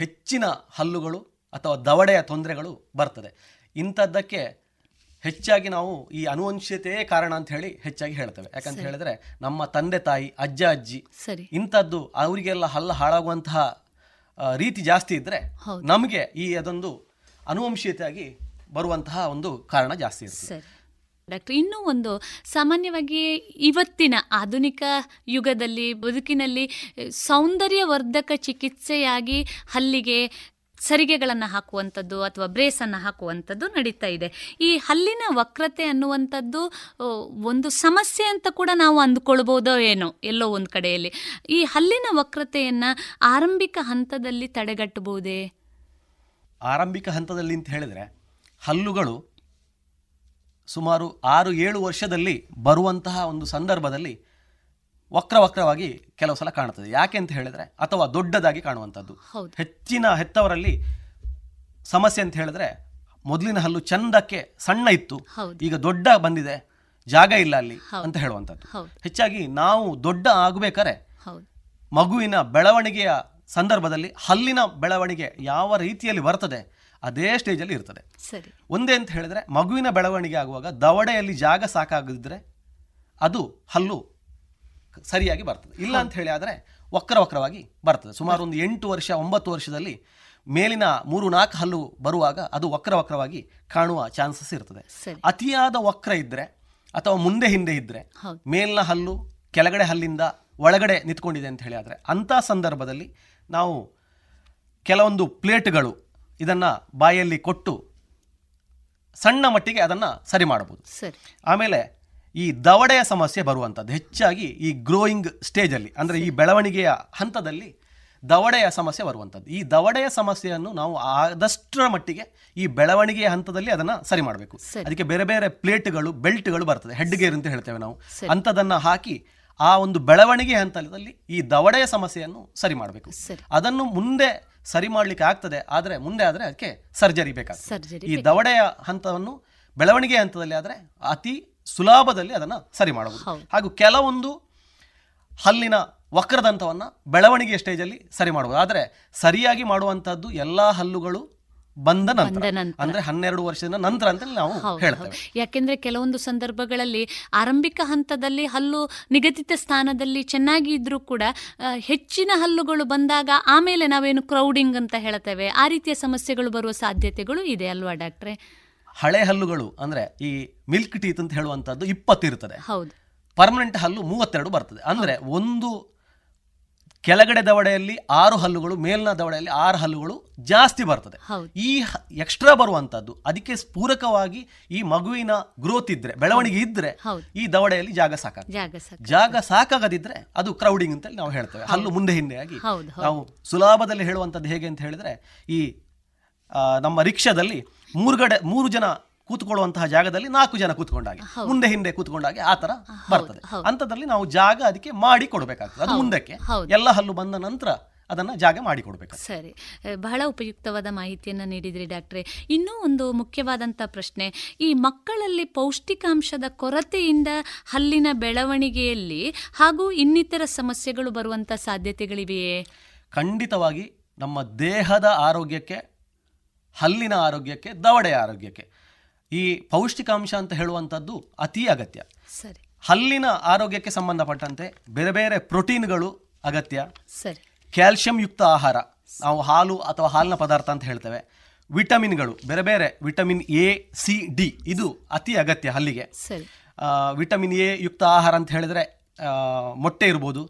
ಹೆಚ್ಚಿನ ಹಲ್ಲುಗಳು ಅಥವಾ ದವಡೆಯ ತೊಂದರೆಗಳು ಬರ್ತದೆ. ಇಂಥದ್ದಕ್ಕೆ ಹೆಚ್ಚಾಗಿ ನಾವು ಈ ಅನುವಂಶೀಯತೆಯೇ ಕಾರಣ ಅಂತ ಹೇಳಿ ಹೆಚ್ಚಾಗಿ ಹೇಳ್ತೇವೆ. ಯಾಕಂತ ಹೇಳಿದ್ರೆ ನಮ್ಮ ತಂದೆ ತಾಯಿ, ಅಜ್ಜ ಅಜ್ಜಿ ಇಂಥದ್ದು ಅವರಿಗೆಲ್ಲ ಹಲ್ಲು ಹಾಳಾಗುವಂತಹ ರೀತಿ ಜಾಸ್ತಿ ಇದ್ರೆ ನಮಗೆ ಈ ಅದೊಂದು ಅನುವಂಶೀಯತೆಯಾಗಿ ಬರುವಂತಹ ಒಂದು ಕಾರಣ ಜಾಸ್ತಿ ಇರುತ್ತೆ ಡಾಕ್ಟರ್. ಇನ್ನೂ ಒಂದು, ಸಾಮಾನ್ಯವಾಗಿ ಇವತ್ತಿನ ಆಧುನಿಕ ಯುಗದಲ್ಲಿ ಬದುಕಿನಲ್ಲಿ ಸೌಂದರ್ಯವರ್ಧಕ ಚಿಕಿತ್ಸೆಯಾಗಿ ಹಲ್ಲಿಗೆ ಸರಿಗೆಗಳನ್ನು ಹಾಕುವಂಥದ್ದು ಅಥವಾ ಬ್ರೇಸನ್ನು ಹಾಕುವಂಥದ್ದು ನಡೀತಾ ಇದೆ. ಈ ಹಲ್ಲಿನ ವಕ್ರತೆ ಅನ್ನುವಂಥದ್ದು ಒಂದು ಸಮಸ್ಯೆ ಅಂತ ಕೂಡ ನಾವು ಅಂದುಕೊಳ್ಬೋದೋ ಏನೋ ಎಲ್ಲೋ ಒಂದು ಕಡೆಯಲ್ಲಿ. ಈ ಹಲ್ಲಿನ ವಕ್ರತೆಯನ್ನು ಆರಂಭಿಕ ಹಂತದಲ್ಲಿ ತಡೆಗಟ್ಟಬಹುದೇ? ಆರಂಭಿಕ ಹಂತದಲ್ಲಿ ಅಂತ ಹೇಳಿದರೆ ಹಲ್ಲುಗಳು ಸುಮಾರು 6-7 ವರ್ಷದಲ್ಲಿ ಬರುವಂತಹ ಒಂದು ಸಂದರ್ಭದಲ್ಲಿ ವಕ್ರವಾಗಿ ಕೆಲವು ಸಲ ಕಾಣ್ತದೆ. ಯಾಕೆ ಅಂತ ಹೇಳಿದ್ರೆ ಅಥವಾ ದೊಡ್ಡದಾಗಿ ಕಾಣುವಂಥದ್ದು. ಹೆಚ್ಚಿನ ಹೆತ್ತವರಲ್ಲಿ ಸಮಸ್ಯೆ ಅಂತ ಹೇಳಿದ್ರೆ ಮೊದಲಿನ ಹಲ್ಲು ಚಂದಕ್ಕೆ ಸಣ್ಣ ಇತ್ತು, ಈಗ ದೊಡ್ಡ ಬಂದಿದೆ, ಜಾಗ ಇಲ್ಲ ಅಲ್ಲಿ ಅಂತ ಹೇಳುವಂಥದ್ದು. ಹೆಚ್ಚಾಗಿ ನಾವು ದೊಡ್ಡ ಆಗಬೇಕಾದ್ರೆ ಮಗುವಿನ ಬೆಳವಣಿಗೆಯ ಸಂದರ್ಭದಲ್ಲಿ ಹಲ್ಲಿನ ಬೆಳವಣಿಗೆ ಯಾವ ರೀತಿಯಲ್ಲಿ ಬರ್ತದೆ ಅದೇ ಸ್ಟೇಜಲ್ಲಿ ಇರ್ತದೆ. ಒಂದೇ ಅಂತ ಹೇಳಿದ್ರೆ ಮಗುವಿನ ಬೆಳವಣಿಗೆ ಆಗುವಾಗ ದವಡೆಯಲ್ಲಿ ಜಾಗ ಸಾಕಾಗದಿದ್ರೆ ಅದು ಹಲ್ಲು ಸರಿಯಾಗಿ ಬರ್ತದೆ. ಇಲ್ಲ ಅಂತ ಹೇಳಿ ಆದರೆ ವಕ್ರವಾಗಿ ಬರ್ತದೆ. ಸುಮಾರು ಒಂದು 8-9 ವರ್ಷದಲ್ಲಿ ಮೇಲಿನ 3-4 ಹಲ್ಲು ಬರುವಾಗ ಅದು ವಕ್ರವಾಗಿ ಕಾಣುವ ಚಾನ್ಸಸ್ ಇರ್ತದೆ. ಅತಿಯಾದ ವಕ್ರ ಇದ್ರೆ ಅಥವಾ ಮುಂದೆ ಹಿಂದೆ ಇದ್ರೆ ಮೇಲಿನ ಹಲ್ಲು ಕೆಳಗಡೆ ಹಲ್ಲಿಂದ ಒಳಗಡೆ ನಿಂತ್ಕೊಂಡಿದೆ ಅಂತ ಹೇಳಿ ಆದರೆ ಅಂಥ ಸಂದರ್ಭದಲ್ಲಿ ನಾವು ಕೆಲವೊಂದು ಪ್ಲೇಟ್ಗಳು ಇದನ್ನು ಬಾಯಲ್ಲಿ ಕೊಟ್ಟು ಸಣ್ಣ ಮಟ್ಟಿಗೆ ಅದನ್ನು ಸರಿ ಮಾಡಬಹುದು. ಆಮೇಲೆ ಈ ದವಡೆಯ ಸಮಸ್ಯೆ ಬರುವಂಥದ್ದು ಹೆಚ್ಚಾಗಿ ಈ ಗ್ರೋಯಿಂಗ್ ಸ್ಟೇಜಲ್ಲಿ, ಅಂದರೆ ಈ ಬೆಳವಣಿಗೆಯ ಹಂತದಲ್ಲಿ ದವಡೆಯ ಸಮಸ್ಯೆ ಬರುವಂಥದ್ದು. ಈ ದವಡೆಯ ಸಮಸ್ಯೆಯನ್ನು ನಾವು ಆದಷ್ಟರ ಮಟ್ಟಿಗೆ ಈ ಬೆಳವಣಿಗೆಯ ಹಂತದಲ್ಲಿ ಅದನ್ನು ಸರಿ ಮಾಡಬೇಕು. ಅದಕ್ಕೆ ಬೇರೆ ಬೇರೆ ಪ್ಲೇಟ್ಗಳು, ಬೆಲ್ಟ್ಗಳು ಬರ್ತದೆ, ಹೆಡ್ ಗೇರ್ ಅಂತ ಹೇಳ್ತೇವೆ ನಾವು, ಅಂಥದನ್ನು ಹಾಕಿ ಆ ಒಂದು ಬೆಳವಣಿಗೆ ಹಂತದಲ್ಲಿ ಈ ದವಡೆಯ ಸಮಸ್ಯೆಯನ್ನು ಸರಿ ಮಾಡಬೇಕು. ಅದನ್ನು ಮುಂದೆ ಸರಿ ಮಾಡಲಿಕ್ಕೆ ಆಗ್ತದೆ, ಆದರೆ ಮುಂದೆ ಆದರೆ ಅದಕ್ಕೆ ಸರ್ಜರಿ ಬೇಕಾಗ್ತದೆ. ಈ ದವಡೆಯ ಹಂತವನ್ನು ಬೆಳವಣಿಗೆ ಹಂತದಲ್ಲಿ ಆದರೆ ಅತಿ ಸುಲಭದಲ್ಲಿ ಅದನ್ನು ಸರಿ ಮಾಡಬಹುದು. ಹಾಗೂ ಕೆಲವೊಂದು ಹಲ್ಲಿನ ವಕ್ರದಂಥವನ್ನು ಬೆಳವಣಿಗೆಯ ಸ್ಟೇಜಲ್ಲಿ ಸರಿ ಮಾಡ್ಬೋದು. ಆದರೆ ಸರಿಯಾಗಿ ಮಾಡುವಂಥದ್ದು ಎಲ್ಲ ಹಲ್ಲುಗಳು ಬಂದ ನಂತರ, ಅಂದ್ರೆ 12 ವರ್ಷದ ನಂತರ ಅಂತ ನಾವು ಹೇಳ್ತೇವೆ. ಯಾಕೆಂದ್ರೆ ಕೆಲವೊಂದು ಸಂದರ್ಭಗಳಲ್ಲಿ ಆರಂಭಿಕ ಹಂತದಲ್ಲಿ ಹಲ್ಲು ನಿಗದಿತ ಸ್ಥಾನದಲ್ಲಿ ಚೆನ್ನಾಗಿ ಇದ್ರೂ ಕೂಡ ಹೆಚ್ಚಿನ ಹಲ್ಲುಗಳು ಬಂದಾಗ ಆಮೇಲೆ ನಾವೇನು ಕ್ರೌಡಿಂಗ್ ಅಂತ ಹೇಳ್ತೇವೆ, ಆ ರೀತಿಯ ಸಮಸ್ಯೆಗಳು ಬರುವ ಸಾಧ್ಯತೆಗಳು ಇದೆ ಅಲ್ವಾ ಡಾಕ್ಟ್ರೆ? ಹಳೆ ಹಲ್ಲುಗಳು ಅಂದ್ರೆ ಈ ಮಿಲ್ಕ್ ಟೀತ್ ಅಂತ ಹೇಳುವಂತದ್ದು 20 ಇರ್ತದೆ, ಪರ್ಮನೆಂಟ್ ಹಲ್ಲು 32 ಬರ್ತದೆ. ಅಂದ್ರೆ ಒಂದು ಕೆಳಗಡೆ ದವಡೆಯಲ್ಲಿ 6 ಹಲ್ಲುಗಳು, ಮೇಲ್ನ ದವಡೆಯಲ್ಲಿ 6 ಹಲ್ಲುಗಳು ಜಾಸ್ತಿ ಬರ್ತದೆ. ಈ ಎಕ್ಸ್ಟ್ರಾ ಬರುವಂತದ್ದು ಅದಕ್ಕೆ ಪೂರಕವಾಗಿ ಈ ಮಗುವಿನ ಗ್ರೋತ್ ಇದ್ರೆ, ಬೆಳವಣಿಗೆ ಇದ್ರೆ ಈ ದವಡೆಯಲ್ಲಿ ಜಾಗ ಸಾಕಾಗದಿದ್ರೆ ಅದು ಕ್ರೌಡಿಂಗ್ ಅಂತ ನಾವು ಹೇಳ್ತೇವೆ. ಹಲ್ಲು ಮುಂದೆ ಹಿಂದೆಯಾಗಿ ನಾವು ಸುಲಭದಲ್ಲಿ ಹೇಳುವಂಥದ್ದು ಹೇಗೆ ಅಂತ ಹೇಳಿದ್ರೆ, ಈ ನಮ್ಮ ರಿಕ್ಷಾದಲ್ಲಿ 3 ಜನ ಕೂತ್ಕೊಳ್ಳುವಂತಹ ಜಾಗದಲ್ಲಿ 4 ಜನ ಕೂತ್ಕೊಂಡಾಗೆ, ಮುಂದೆ ಹಿಂದೆ ಕೂತ್ಕೊಂಡಾಗೆ ಆ ತರ ಬರ್ತದೆ. ಅಂಥದ್ರಲ್ಲಿ ನಾವು ಜಾಗ ಅದಕ್ಕೆ ಮಾಡಿ ಕೊಡಬೇಕಾಗ್ತದೆ. ಅದು ಮುಂದಕ್ಕೆ ಎಲ್ಲ ಹಲ್ಲು ಬಂದ ನಂತರ ಅದನ್ನು ಜಾಗ ಮಾಡಿಕೊಡ್ಬೇಕು. ಸರಿ, ಬಹಳ ಉಪಯುಕ್ತವಾದ ಮಾಹಿತಿಯನ್ನು ನೀಡಿದ್ರಿ ಡಾಕ್ಟ್ರೆ. ಇನ್ನೂ ಒಂದು ಮುಖ್ಯವಾದಂಥ ಪ್ರಶ್ನೆ, ಈ ಮಕ್ಕಳಲ್ಲಿ ಪೌಷ್ಟಿಕಾಂಶದ ಕೊರತೆಯಿಂದ ಹಲ್ಲಿನ ಬೆಳವಣಿಗೆಯಲ್ಲಿ ಹಾಗೂ ಇನ್ನಿತರ ಸಮಸ್ಯೆಗಳು ಬರುವಂಥ ಸಾಧ್ಯತೆಗಳಿವೆಯೇ? ಖಂಡಿತವಾಗಿ ನಮ್ಮ ದೇಹದ ಆರೋಗ್ಯಕ್ಕೆ, ಹಲ್ಲಿನ ಆರೋಗ್ಯಕ್ಕೆ, ದವಡೆಯ ಆರೋಗ್ಯಕ್ಕೆ ಈ ಪೌಷ್ಟಿಕಾಂಶ ಅಂತ ಹೇಳುವಂಥದ್ದು ಅತಿ ಅಗತ್ಯ. ಸರಿ, ಹಲ್ಲಿನ ಆರೋಗ್ಯಕ್ಕೆ ಸಂಬಂಧಪಟ್ಟಂತೆ ಬೇರೆ ಬೇರೆ ಪ್ರೋಟೀನ್ಗಳು ಅಗತ್ಯ. ಸರಿ, ಕ್ಯಾಲ್ಸಿಯಂ ಯುಕ್ತ ಆಹಾರ, ನಾವು ಹಾಲು ಅಥವಾ ಹಾಲಿನ ಪದಾರ್ಥ ಅಂತ ಹೇಳ್ತೇವೆ. ವಿಟಮಿನ್ಗಳು ಬೇರೆ ಬೇರೆ, ವಿಟಮಿನ್ A, C, D ಇದು ಅತಿ ಅಗತ್ಯ ಹಲ್ಲಿಗೆ. ಸರಿ, ವಿಟಮಿನ್ A ಯುಕ್ತ ಆಹಾರ ಅಂತ ಹೇಳಿದ್ರೆ ಮೊಟ್ಟೆ ಇರ್ಬೋದು,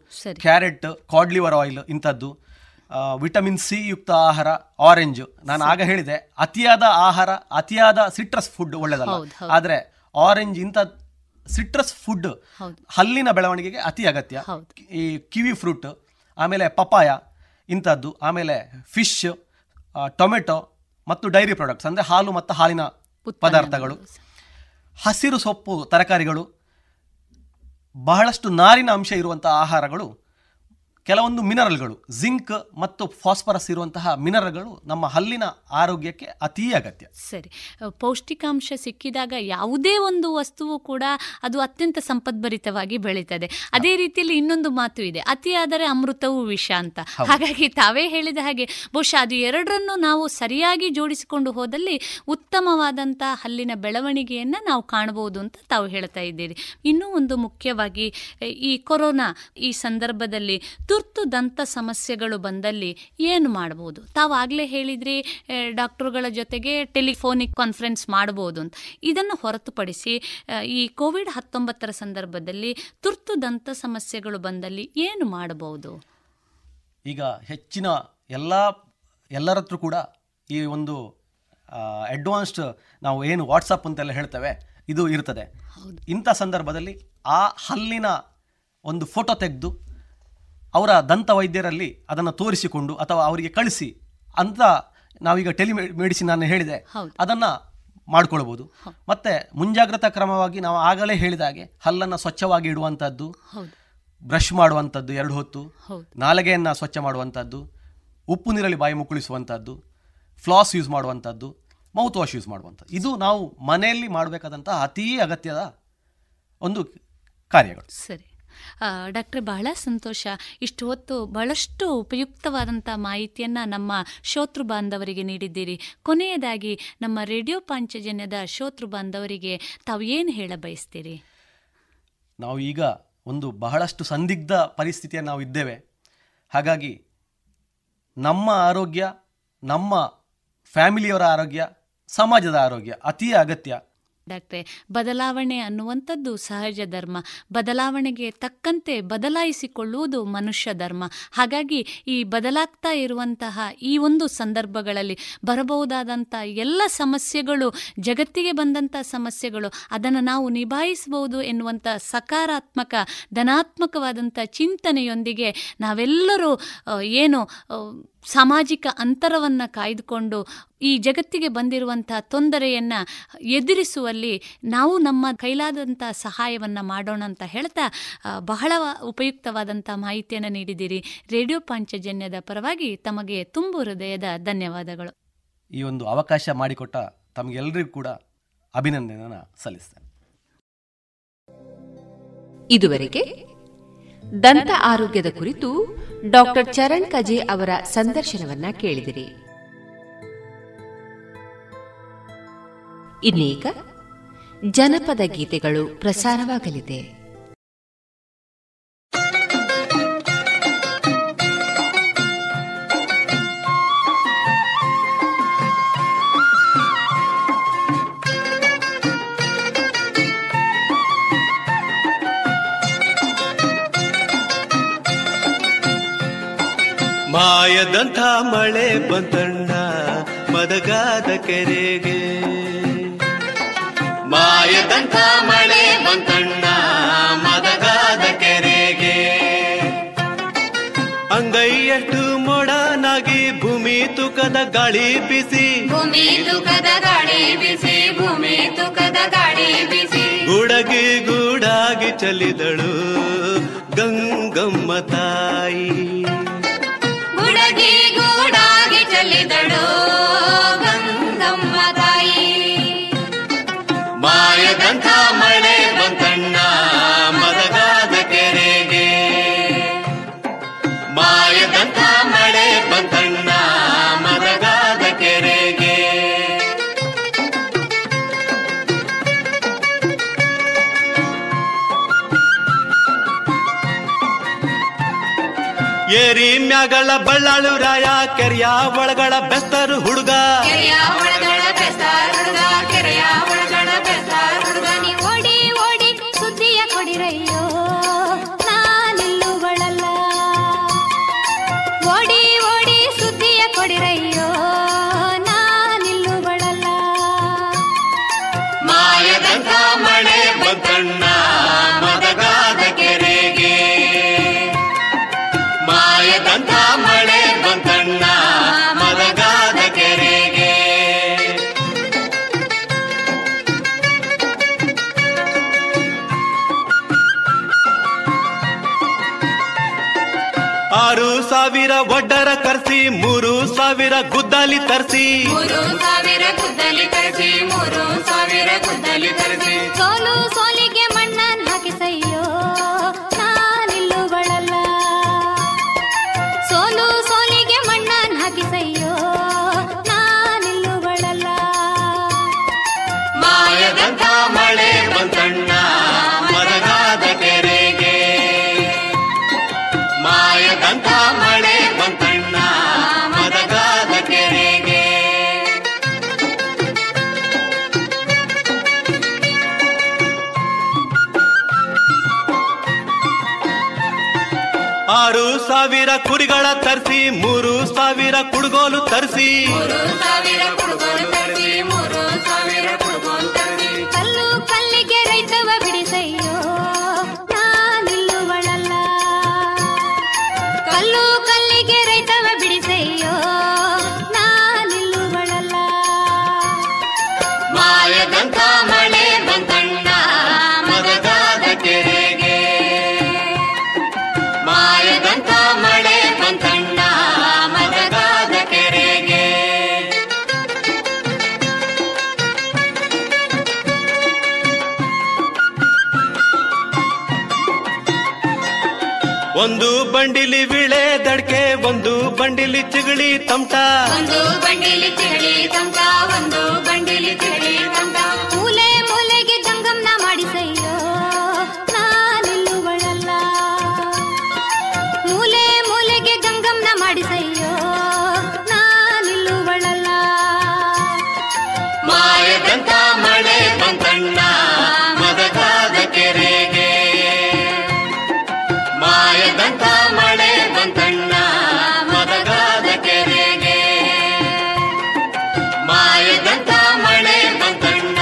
ಕ್ಯಾರೆಟ್, ಕಾಡ್ ಲಿವರ್ ಆಯಿಲ್ ಇಂಥದ್ದು. ವಿಟಮಿನ್ C ಯುಕ್ತ ಆಹಾರ ಆರೆಂಜ್. ನಾನು ಆಗ ಹೇಳಿದೆ ಅತಿಯಾದ ಆಹಾರ, ಅತಿಯಾದ ಸಿಟ್ರಸ್ ಫುಡ್ ಒಳ್ಳೆಯದಲ್ಲ. ಆದರೆ ಆರೆಂಜ್ ಇಂಥ ಸಿಟ್ರಸ್ ಫುಡ್ ಹಲ್ಲಿನ ಬೆಳವಣಿಗೆಗೆ ಅತಿ ಅಗತ್ಯ. ಈ ಕಿವಿ ಫ್ರೂಟ್, ಆಮೇಲೆ ಪಪಾಯ ಇಂಥದ್ದು, ಆಮೇಲೆ ಫಿಶ್, ಟೊಮೆಟೊ ಮತ್ತು ಡೈರಿ ಪ್ರಾಡಕ್ಟ್ಸ್ ಅಂದರೆ ಹಾಲು ಮತ್ತು ಹಾಲಿನ ಪದಾರ್ಥಗಳು, ಹಸಿರು ಸೊಪ್ಪು, ತರಕಾರಿಗಳು, ಬಹಳಷ್ಟು ನಾರಿನ ಅಂಶ ಇರುವಂಥ ಆಹಾರಗಳು, ಕೆಲವೊಂದು ಮಿನರಲ್ಗಳು, ಜಿಂಕ್ ಮತ್ತು ಫಾಸ್ಫರಸ್ ಇರುವಂತಹ ಮಿನರಲ್ಗಳು ನಮ್ಮ ಹಲ್ಲಿನ ಆರೋಗ್ಯಕ್ಕೆ ಅತೀ ಅಗತ್ಯ. ಸರಿ, ಪೌಷ್ಟಿಕಾಂಶ ಸಿಕ್ಕಿದಾಗ ಯಾವುದೇ ಒಂದು ವಸ್ತುವು ಕೂಡ ಅದು ಅತ್ಯಂತ ಸಂಪದ್ಭರಿತವಾಗಿ ಬೆಳೀತದೆ. ಅದೇ ರೀತಿಯಲ್ಲಿ ಇನ್ನೊಂದು ಮಾತು ಇದೆ, ಅತಿಯಾದರೆ ಅಮೃತವೂ ವಿಷ ಅಂತ. ಹಾಗಾಗಿ ತಾವೇ ಹೇಳಿದ ಹಾಗೆ ಬಹುಶಃ ಅದು ಎರಡರನ್ನು ನಾವು ಸರಿಯಾಗಿ ಜೋಡಿಸಿಕೊಂಡು ಹೋದಲ್ಲಿ ಉತ್ತಮವಾದಂಥ ಹಲ್ಲಿನ ಬೆಳವಣಿಗೆಯನ್ನು ನಾವು ಕಾಣಬಹುದು ಅಂತ ತಾವು ಹೇಳ್ತಾ ಇದ್ದೀರಿ. ಇನ್ನೂ ಒಂದು ಮುಖ್ಯವಾಗಿ, ಈ ಕೊರೋನಾ ಈ ಸಂದರ್ಭದಲ್ಲಿ ತುರ್ತು ದಂತ ಸಮಸ್ಯೆಗಳು ಬಂದಲ್ಲಿ ಏನು ಮಾಡ್ಬೋದು? ತಾವು ಆಗಲೇ ಹೇಳಿದ್ರಿ ಡಾಕ್ಟರುಗಳ ಜೊತೆಗೆ ಟೆಲಿಫೋನಿಕ್ ಕಾನ್ಫರೆನ್ಸ್ ಮಾಡ್ಬೋದು ಅಂತ. ಇದನ್ನು ಹೊರತುಪಡಿಸಿ ಈ ಕೋವಿಡ್-19 ಸಂದರ್ಭದಲ್ಲಿ ತುರ್ತು ದಂತ ಸಮಸ್ಯೆಗಳು ಬಂದಲ್ಲಿ ಏನು ಮಾಡ್ಬೋದು? ಈಗ ಹೆಚ್ಚಿನ ಎಲ್ಲರ ಹತ್ರ ಕೂಡ ಈ ಒಂದು ಅಡ್ವಾನ್ಸ್ಡ್ ನಾವು ಏನು ವಾಟ್ಸಪ್ ಅಂತೆಲ್ಲ ಹೇಳ್ತೇವೆ ಇದು ಇರ್ತದೆ. ಇಂಥ ಸಂದರ್ಭದಲ್ಲಿ ಆ ಹಲ್ಲಿನ ಒಂದು ಫೋಟೋ ತೆಗೆದು ಅವರ ದಂತ ವೈದ್ಯರಲ್ಲಿ ಅದನ್ನು ತೋರಿಸಿಕೊಂಡು ಅಥವಾ ಅವರಿಗೆ ಕಳಿಸಿ ಅಂತ ನಾವೀಗ ಟೆಲಿಮೆಡಿಸಿನ್ ನಾನು ಹೇಳಿದೆ, ಅದನ್ನು ಮಾಡ್ಕೊಳ್ಬೋದು. ಮತ್ತು ಮುಂಜಾಗ್ರತಾ ಕ್ರಮವಾಗಿ ನಾವು ಆಗಲೇ ಹೇಳಿದಾಗೆ ಹಲ್ಲನ್ನು ಸ್ವಚ್ಛವಾಗಿ ಇಡುವಂಥದ್ದು, ಬ್ರಷ್ ಮಾಡುವಂಥದ್ದು 2 ಹೊತ್ತು, ನಾಲಿಗೆಯನ್ನು ಸ್ವಚ್ಛ ಮಾಡುವಂಥದ್ದು, ಉಪ್ಪು ನೀರಲ್ಲಿ ಬಾಯಿ ಮುಕ್ಕುಳಿಸುವಂಥದ್ದು, ಫ್ಲಾಸ್ ಯೂಸ್ ಮಾಡುವಂಥದ್ದು, ಮೌತ್ ವಾಶ್ ಯೂಸ್ ಮಾಡುವಂಥದ್ದು, ಇದು ನಾವು ಮನೆಯಲ್ಲಿ ಮಾಡಬೇಕಾದಂಥ ಅತೀ ಅಗತ್ಯದ ಒಂದು ಕಾರ್ಯಗಳು. ಸರಿ ಡಾಕ್ಟ್ರೆ, ಬಹಳ ಸಂತೋಷ. ಇಷ್ಟು ಹೊತ್ತು ಬಹಳಷ್ಟು ಉಪಯುಕ್ತವಾದಂಥ ಮಾಹಿತಿಯನ್ನು ನಮ್ಮ ಶ್ರೋತೃ ಬಾಂಧವರಿಗೆ ನೀಡಿದ್ದೀರಿ. ಕೊನೆಯದಾಗಿ ನಮ್ಮ ರೇಡಿಯೋ ಪಾಂಚಜನ್ಯದ ಶ್ರೋತೃ ಬಾಂಧವರಿಗೆ ತಾವು ಏನು ಹೇಳ ಬಯಸ್ತೀರಿ? ನಾವು ಈಗ ಒಂದು ಬಹಳಷ್ಟು ಸಂದಿಗ್ಧ ಪರಿಸ್ಥಿತಿಯನ್ನು ನಾವು ಇದ್ದೇವೆ. ಹಾಗಾಗಿ ನಮ್ಮ ಆರೋಗ್ಯ, ನಮ್ಮ ಫ್ಯಾಮಿಲಿಯವರ ಆರೋಗ್ಯ, ಸಮಾಜದ ಆರೋಗ್ಯ ಅತೀ ಅಗತ್ಯ. ಡಾಕ್ಟ್ರೆ, ಬದಲಾವಣೆ ಅನ್ನುವಂಥದ್ದು ಸಹಜ ಧರ್ಮ. ಬದಲಾವಣೆಗೆ ತಕ್ಕಂತೆ ಬದಲಾಯಿಸಿಕೊಳ್ಳುವುದು ಮನುಷ್ಯ ಧರ್ಮ. ಹಾಗಾಗಿ ಈ ಬದಲಾಗ್ತಾ ಇರುವಂತಹ ಈ ಒಂದು ಸಂದರ್ಭಗಳಲ್ಲಿ ಬರಬಹುದಾದಂಥ ಎಲ್ಲ ಸಮಸ್ಯೆಗಳು, ಜಗತ್ತಿಗೆ ಬಂದಂಥ ಸಮಸ್ಯೆಗಳು, ಅದನ್ನು ನಾವು ನಿಭಾಯಿಸಬಹುದು ಎನ್ನುವಂಥ ಸಕಾರಾತ್ಮಕ, ಧನಾತ್ಮಕವಾದಂಥ ಚಿಂತನೆಯೊಂದಿಗೆ ನಾವೆಲ್ಲರೂ ಏನು ಸಾಮಾಜಿಕ ಅಂತರವನ್ನು ಕಾಯ್ದುಕೊಂಡು ಈ ಜಗತ್ತಿಗೆ ಬಂದಿರುವಂಥ ತೊಂದರೆಯನ್ನು ಎದುರಿಸುವಲ್ಲಿ ನಾವು ನಮ್ಮ ಕೈಲಾದಂಥ ಸಹಾಯವನ್ನು ಮಾಡೋಣ ಅಂತ ಹೇಳ್ತಾ ಬಹಳ ಉಪಯುಕ್ತವಾದಂಥ ಮಾಹಿತಿಯನ್ನು ನೀಡಿದ್ದೀರಿ. ರೇಡಿಯೋ ಪಾಂಚಜನ್ಯದ ಪರವಾಗಿ ತಮಗೆ ತುಂಬು ಹೃದಯದ ಧನ್ಯವಾದಗಳು. ಈ ಒಂದು ಅವಕಾಶ ಮಾಡಿಕೊಟ್ಟ ತಮಗೆಲ್ಲರಿಗೂ ಕೂಡ ಅಭಿನಂದನೆಯನ್ನು ಸಲ್ಲಿಸ್ತೇನೆ. ಇದುವರೆಗೆ ದಂತ ಆರೋಗ್ಯದ ಕುರಿತು ಡಾಕ್ಟರ್ ಚರಣ್ ಕಜೆ ಅವರ ಸಂದರ್ಶನವನ್ನ ಕೇಳಿದಿರಿ. ಇನ್ನೀಗ ಜನಪದ ಗೀತೆಗಳು ಪ್ರಸಾರವಾಗಲಿದೆ. ಮಾಯದಂಥ ಮಳೆ ಬಂತಣ್ಣ ಮದಗಾದ ಕೆರೆಗೆ, ಮಾಯದಂಥ ಮಳೆ ಬಂತಣ್ಣ ಮದಗಾದ ಕೆರೆಗೆ, ಅಂಗೈಯಷ್ಟು ಮೊಡನಾಗಿ ಭೂಮಿ ತುಕದ ಗಾಳಿ ಬಿಸಿ, ಭೂಮಿ ತುಕದ ಗಾಳಿ ಬಿಸಿ, ಭೂಮಿ ತುಕದ ಗಾಳಿ ಬಿಸಿ, ಗುಡಗಿ ಗೂಡಾಗಿ ಚಲಿದಳು ಗಂಗಮ್ಮ ತಾಯಿ, ಗೂಡಾಗಿ ಚೆಲ್ಲಿದಳು ಗಂಗಮ್ಮ ತಾಯಿ. ಮಾಯದಂಥ ಮಳೆ ಬಂತಣ್ಣ ಮದಗಾದ ಕೆರೆಗೆ, ಮಾಯದಂಥ ಮಳೆ ಬಂತಣ್ಣ ಮದಗಾದ ಕೆರೆಗೆ. ಏರಿ ಮ್ಯಾಗಳ ಬಳ್ಳಾಳು ರಾಯ ಕೆರೆಯ ಒಳಗಳ ಬೆಸ್ತರು ಹುಡುಗ, ಓಡಿ ಓಡಿ ಸುದ್ದಿಯ ಕೊಡಿರಯ್ಯೋ ನಾನೆಲ್ಲುಗಳಲ್ಲ, ಓಡಿ ಓಡಿ ಸುದ್ದಿಯ ಕೊಡಿರಯ್ಯೋ ನಾನೆಲ್ಲುಗಳಲ್ಲ. ಮಾಯದಂಥ ಮಳೆ ಬಂತಣ್ಣ ಮದಗಾದ ಕೆರೆಗೆ, ಮಾಯದಂಥ ಮಳೆ ಬಂತಣ್ಣ ಮದಗಾದ ಕೆರೆಗೆ. ಆರು ಸಾವಿರ ಒಡ್ಡರ ಕರ್ಸಿ, 3,000 ಗುದ್ದಲಿ ತರಿಸಿ, 3,000 ಗುದ್ದಲಿ ತರಿಸಿ, 3,000 ಗುದ್ದಲಿ ತರಿಸಿ, ಸೋಲು ಸೋಲಿಗೆ ಮಣ್ಣನ್ನು ಹಾಕಿಸಯ್ಯೋ ನಾನಿಲ್ಲುಗಳಲ್ಲ, ಸೋಲು ಸೋಲಿಗೆ ಮಣ್ಣನ್ನು ಹಾಕಿಸಯ್ಯೋ ನಾನಿಲ್ಲುಗಳಲ್ಲ. ಮಾಯದಂಥ ಮಳೆ ಬಂತಣ್ಣ ಮದಗಾದ ಕೆರೆಗೆ, ಮಾಯದಂಥ ಮಳೆ ಬಂತಣ್ಣ ಮದಗಾದ ಕೆರೆಗೆ. ಆರು ಸಾವಿರ ಕುರಿಗಳ ತರಿಸಿ, 3,000 ಕುಡುಗೋಲು ತರಿಸಿ, 3,000 ಕುಡುಗೋಲು ತರಿಸಿ, 3,000 ಕುಡುಗೋಲು ತರಿಸಿ, ಕಲ್ಲು ಕಲ್ಲಿಗೆ ರೈತವ ಬಿಡಿಸಯ್ಯೋ ನಾನಿಲ್ಲುಗಳಲ್ಲ, ಕಲ್ಲು ಕಲ್ಲಿಗೆ ರೈತವ ಬಿಡಿಸಯ್ಯೋ ನಾನಿಲ್ಲುಗಳಲ್ಲ. ಮಾಯದಂಥ ಮಳೆ ಬಂತಣ್ಣ ಮದಗಾದ ಕೆರೆಗೆ, ಮಾಯದಂಥ ಮಳೆ ಬಂತಣ್ಣ ಮದಗಾದ ಕೆರೆಗೆ. ಒಂದು ಬಂಡಿಲಿ ವಿಳೆ ದಡ್ಕೆ, ಒಂದು ಬಂಡಿಲಿ ಚಿಗಳಿ ತಮಟ, ಒಂದು ಬಂಡಿಲಿ ಚಿಗಳಿ ತಮಟ, ಒಂದು ಬಂಡಿಲಿ ಚಿಗಳಿ ತಮಟ, ಮೂಲೆ ಮೂಲೆಗೆ ಗಂಗಮ್ನ ಮಾಡಿಸಯ್ಯೋ ನಾನಿಲ್ಲುಗಳಲ್ಲ, ಮೂಲೆ ಮೂಲೆಗೆ ಗಂಗಮ್ನ ಮಾಡಿಸಯ್ಯೋ ನಾನಿಲ್ಲುಗಳಲ್ಲ. ಮಾಯದಂಥ ಮಳೆ ಬಂತಣ್ಣ ಮದಗಾದ ಕೆರೆಗೆ, ಮಾಯದಂಥ ಮಳೆ ಬಂತಣ್ಣ ಮದಗಾದ ಕೆರೆಗೆ, ಮಾಯದಂಥ ಮಳೆ ಬಂತಣ್ಣ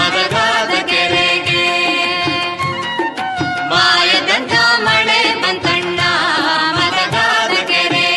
ಮದಗಾದ ಕೆರೆಗೆ, ಮಾಯದಂಥ ಮಳೆ ಬಂತಣ್ಣ ಮದಗಾದ ಕೆರೆಗೆ.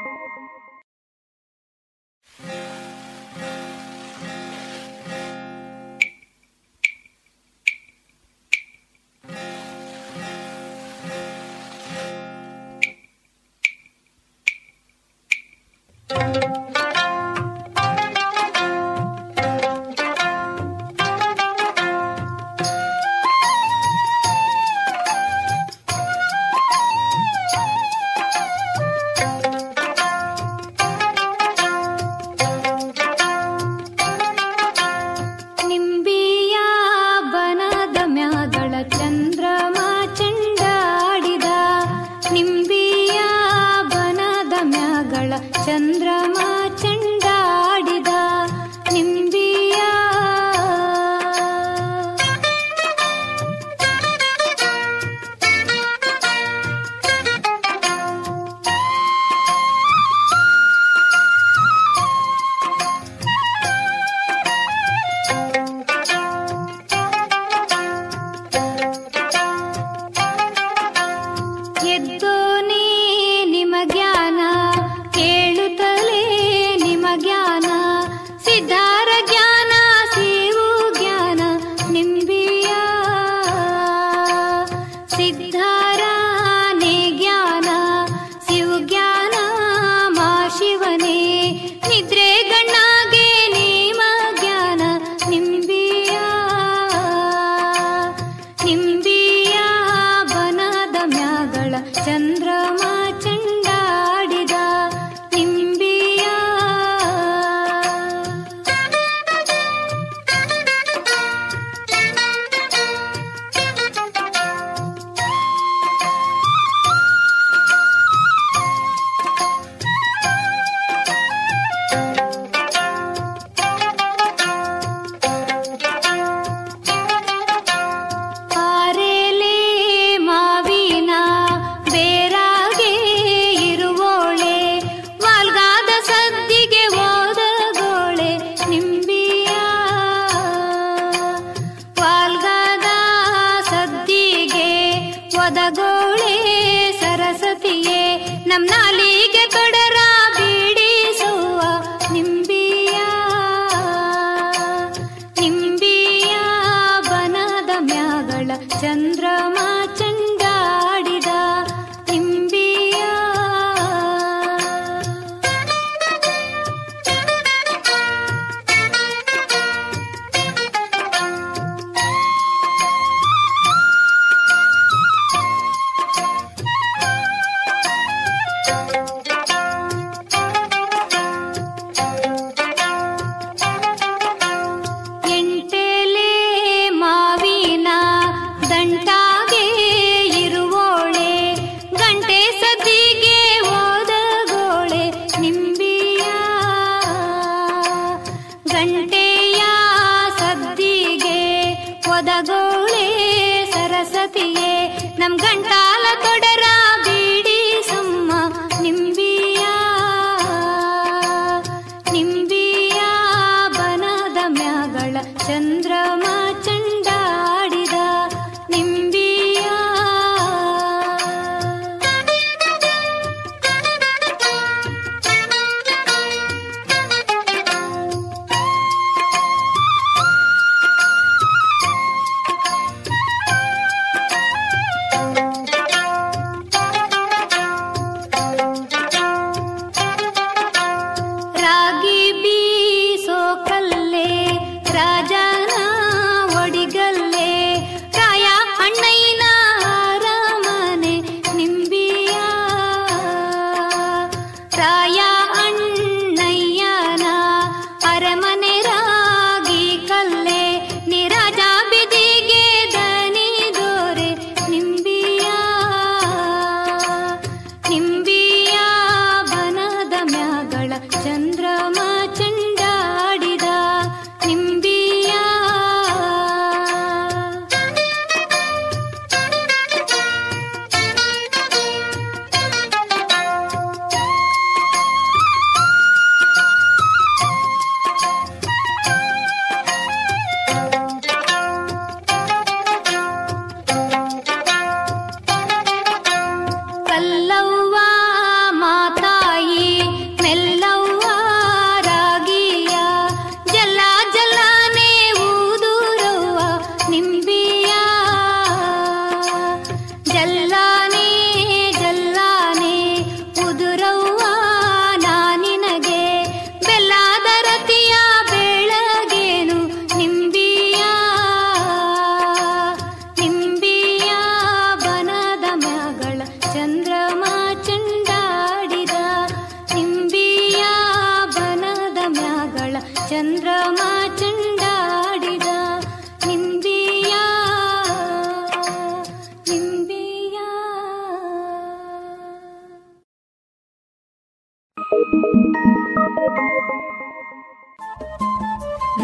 ಚಂದ್ರಮಾ ಚಂಡಾಡಿದ ನಿಂಬಿಯ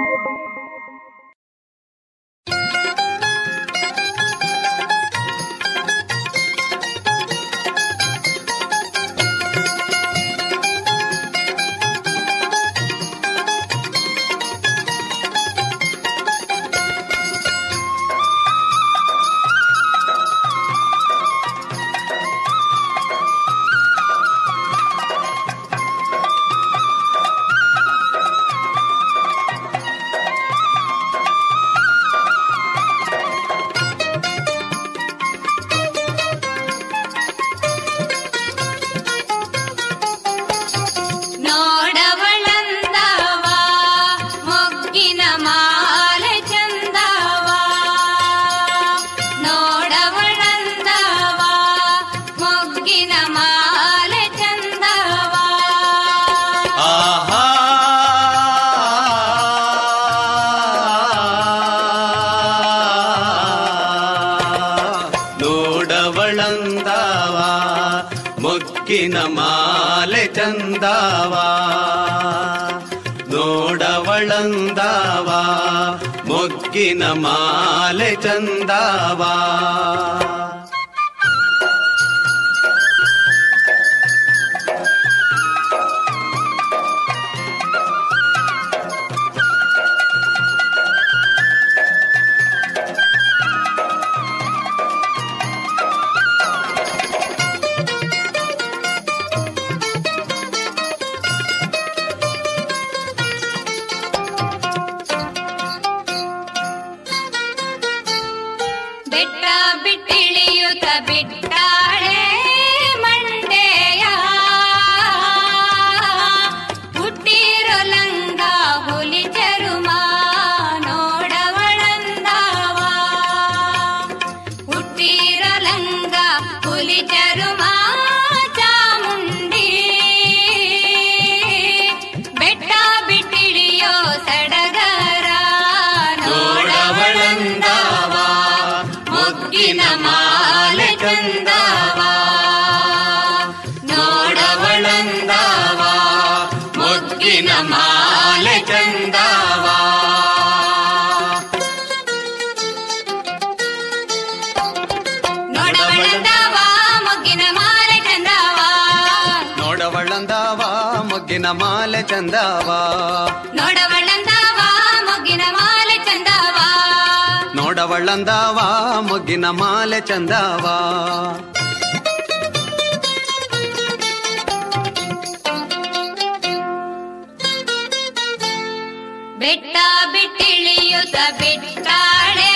ಮಾಲೆ ಚಂದಾವಾ ಮಾಲೆ ಚಂದವಾ ನೋಡವಳಂದವಾ ಮೊಗ್ಗಿನ ಮಾಲೆ ಚಂದವಾ ನೋಡವಳಂದವಾ ಮೊಗ್ಗಿನ ಮಾಲೆ ಚಂದವಾ ಬೆಟ್ಟ ಬಿಟ್ಟಿಳಿಯುತ್ತ ಬಿಟ್ಟಾಳೆ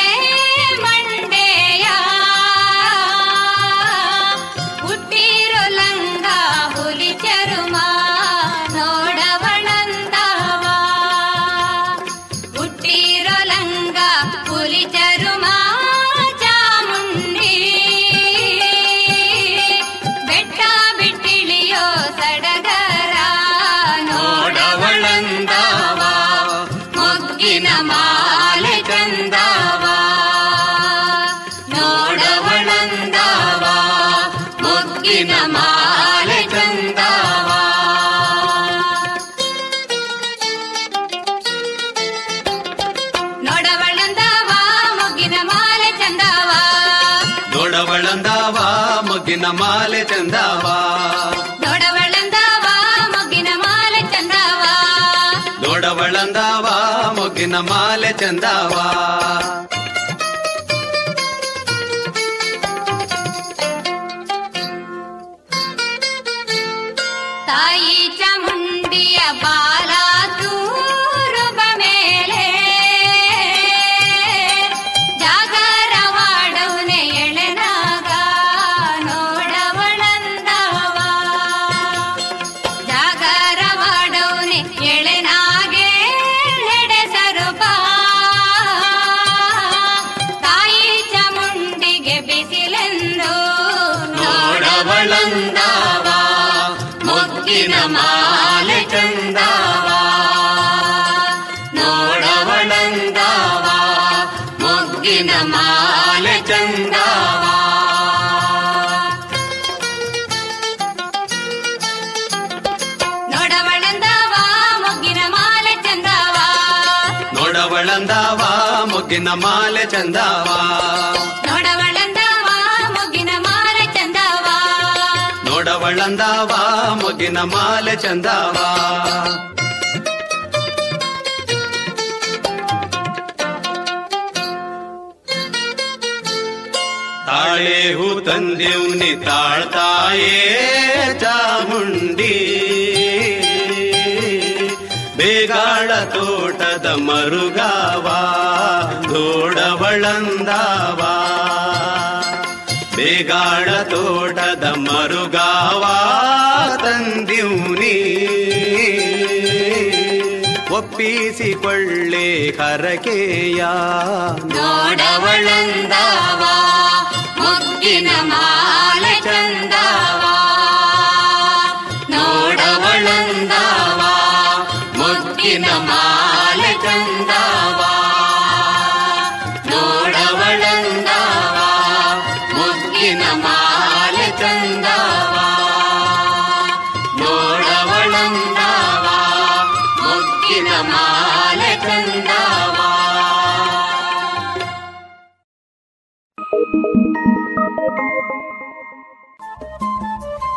ಮಾಲೆ ಚಂದವಾ ದೊಡವಳಂದವಾ ಮೊಗ್ಗಿನ ಮಾಲೆ ಚಂದವಾ ದೊಡವಳಂದವಾ ಮೊಗ್ಗಿನ ಮಾಲೆ ಚಂದವಾ ತಾಯಿ ಚಾಮುಂಡಿಯ ಬಾಲ ಮೊಗ್ಗಿನ ಮಾಲೆ ಚಂದವ ನೋಡವಳಂದವ ಮೊಗ್ಗಿನ ಮಾಲೆ ಚಂದವ ನೋಡವಳಂದವ ಮೊಗ್ಗಿನ ಮಾಲೆ ಚಂದವ ತಾಳೆ ಹೂ ತಂದೆವ್ನಿ ತಾಳ್ತಾಯೇ ಚಾಮುಂಡಿ ಬೇಗಾಳ ತೋಟದ ಮರುಗಾವ ದೋಡವಳಂದಾವ ಬೇಗಾಳ ತೋಟದ ಮರುಗಾವ ತಂದಿವ್ನಿ ಒಪ್ಪಿಸಿಕೊಳ್ಳೆ ಹರಕೆಯ ದೋಡವಳಂದಾವ ಮುಗ್ಗಿನ ಮಾಲೆ ಚಂದಾವ ನೋಡವಳಂದಾವ ಮುಗ್ಗಿನ ಮಾಲೆ ಚಂದಾವ ನೋಡವಳಂದಾವ ಮುಗ್ಗಿನ ಮಾಲೆ ಚಂದಾವ ನೋಡವಳಂದಾವ ಮುಗ್ಗಿನ ಮಾಲೆ ಚಂದಾವ.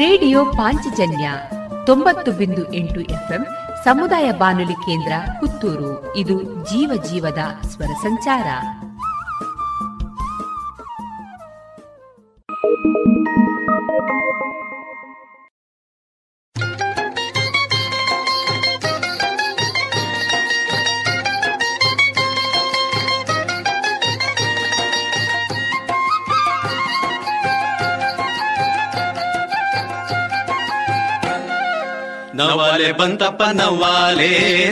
ರೇಡಿಯೋ ಪಾಂಚಜನ್ಯ 90.8 FM ಸಮುದಾಯ ಬಾನುಲಿ ಕೇಂದ್ರ ಪುತ್ತೂರು. ಇದು ಜೀವ ಜೀವದ ಸ್ವರ ಸಂಚಾರ. ನವಾಲೆ ಬಂತಪ್ಪ ನವಾಲೆ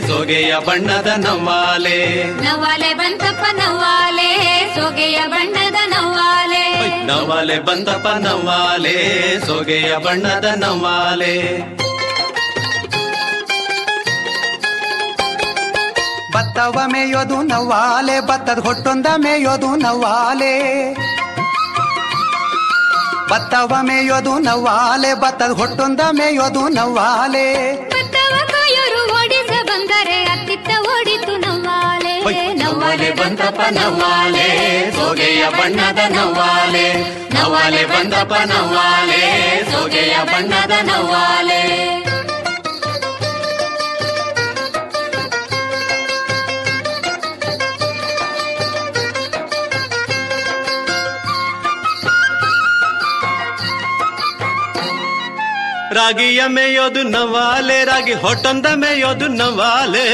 ಸೊಗೆಯ ಬಣ್ಣದ ನವಾಲೆ ನವಾಲೆ ಬಂತಪ್ಪ ನವಾಲೆ ಸೊಗೆಯ ಬಣ್ಣದ ನವಾಲೆ ನವಾಲೆ ಬಂತಪ್ಪ ನವಾಲೆ ಸೊಗೆಯ ಬಣ್ಣದ ನವಾಲೆ ಭತ್ತವ ಮೇಯೋದು ನವಾಲೆ ಭತ್ತದ ಹೊಟ್ಟೊಂದ ಮೇಯೋದು ನವಾಲೆ ಭತ್ತವ ಮೇಯೋದು ನವಾಲೆ ಭತ್ತದ ಹೊಟ್ಟೊಂದ ಮೇಯೋದು ನವಾಲೆ ಭತ್ತವ ಕಾಯೋರು ಓಡಿಸ ಬಂದರೆ ಅತ್ತಿತ್ತ ಓಡಿತು ನವಾಲೆ ನವಾಲೆ ಬಂತಪ್ಪ ನವಾಲೆ ಸೊಗೆಯ ಬಣ್ಣದ ನವಾಲೆ ನವಾಲೆ ಬಂತಪ್ಪ ನವಾಲೆ ಸೊಗೆಯ ಬಣ್ಣದ ನವಾಲೆ ರಾಗಿ ಎಮೆಯೋದು ನವಾಲೆ, ರಾಗಿ ಹೊಟ್ಟೊಂದ ಮೇಯೋದು ನವಾಲೆ,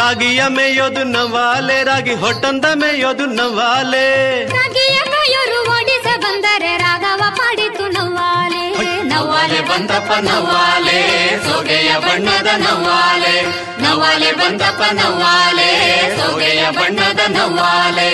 ರಾಗಿ ಎಮೆಯೋದು ನವಾಲೆ, ರಾಗಿ ಹೊಟ್ಟೊಂದ ಮೇಯೋದು ನವಾಲೆ. ರಾಗಿಯರು ಓಡಿಸ ಬಂದರೆ ರಾಗವ ಪಾಡಿತು ನವಾಲೆ, ನವಾಲೆ ಬಂದಪ್ಪ ನವಾಲೆ, ಸೋಗೆಯ ಬಣ್ಣದ ನವಾಲೆ, ನವಾಲೆ ಬಂದಪ್ಪ ನವಾಲೆ, ಸೋಗೆಯ ಬಣ್ಣದ ನವಾಲೆ.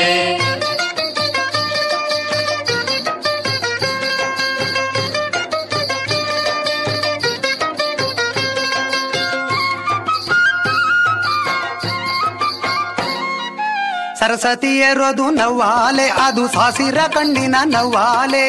ಸರಸ್ವತಿಯರದು ನವ್ವಾಲೆ, ಅದು ಸಾಸಿರ ಕಣ್ಣಿನ ನವ್ವಾಲೆ,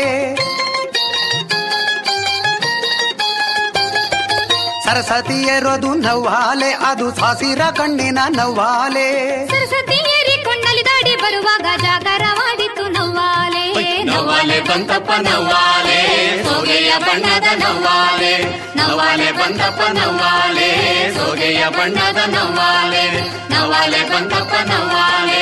ಸರಸ್ವತಿಯರದು ನವ್ವಾಲೆ, ಅದು ಸಾಸಿರ ಕಣ್ಣಿನ ನವ್ವಾಲೆ. ಸರಸ್ವತಿಯರಿ ಕೊಂಡಲಿ ದಾಡಿ ಬರುವಾಗ ಜಾಗರವಾಡಿತು ನವ್ವಾಲೆ, ನವ್ವಾಲೆ ಬಂತಪ್ಪ ನವ್ವಾಲೆ, ಸೋಗೆಯ ಬಣ್ಣದ ನವ್ವಾಲೆ, ನವ್ವಾಲೆ ಬಂತಪ್ಪ ನವ್ವಾಲೆ, ಸೋಗೆಯ ಬಣ್ಣದ ನವ್ವಾಲೆ, ನವ್ವಾಲೆ ಬಂತಪ್ಪ ನವ್ವಾಲೆ,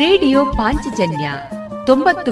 ರೇಡಿಯೋ ಪಾಂಚಜನ್ಯ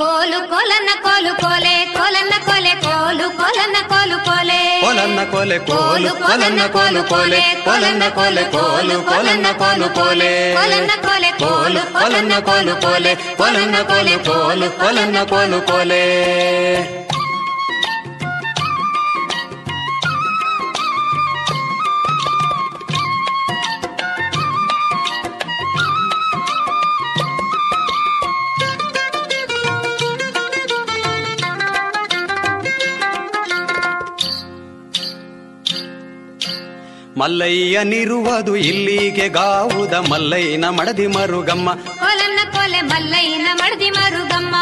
కోలు కొలన్న కోలు కోలే కొలన్న కోలే కోలు కొలన్న కోలు కోలే కొలన్న కోలే కోలు కొలన్న కోలు కోలే కొలన్న కోలే కోలు కొలన్న కోలు కోలే. ಮಲ್ಲಯ್ಯನಿರುವುದು ಇಲ್ಲಿಗೆ ಗಾವುದ ಮಲ್ಲಯ್ಯನ ಮಡದಿ ಮರುಗಮ್ಮ ಕೊಲನ್ನ ಕೊಲೆ ಮಲ್ಲಯ್ಯನ ಮಡದಿ ಮರುಗಮ್ಮ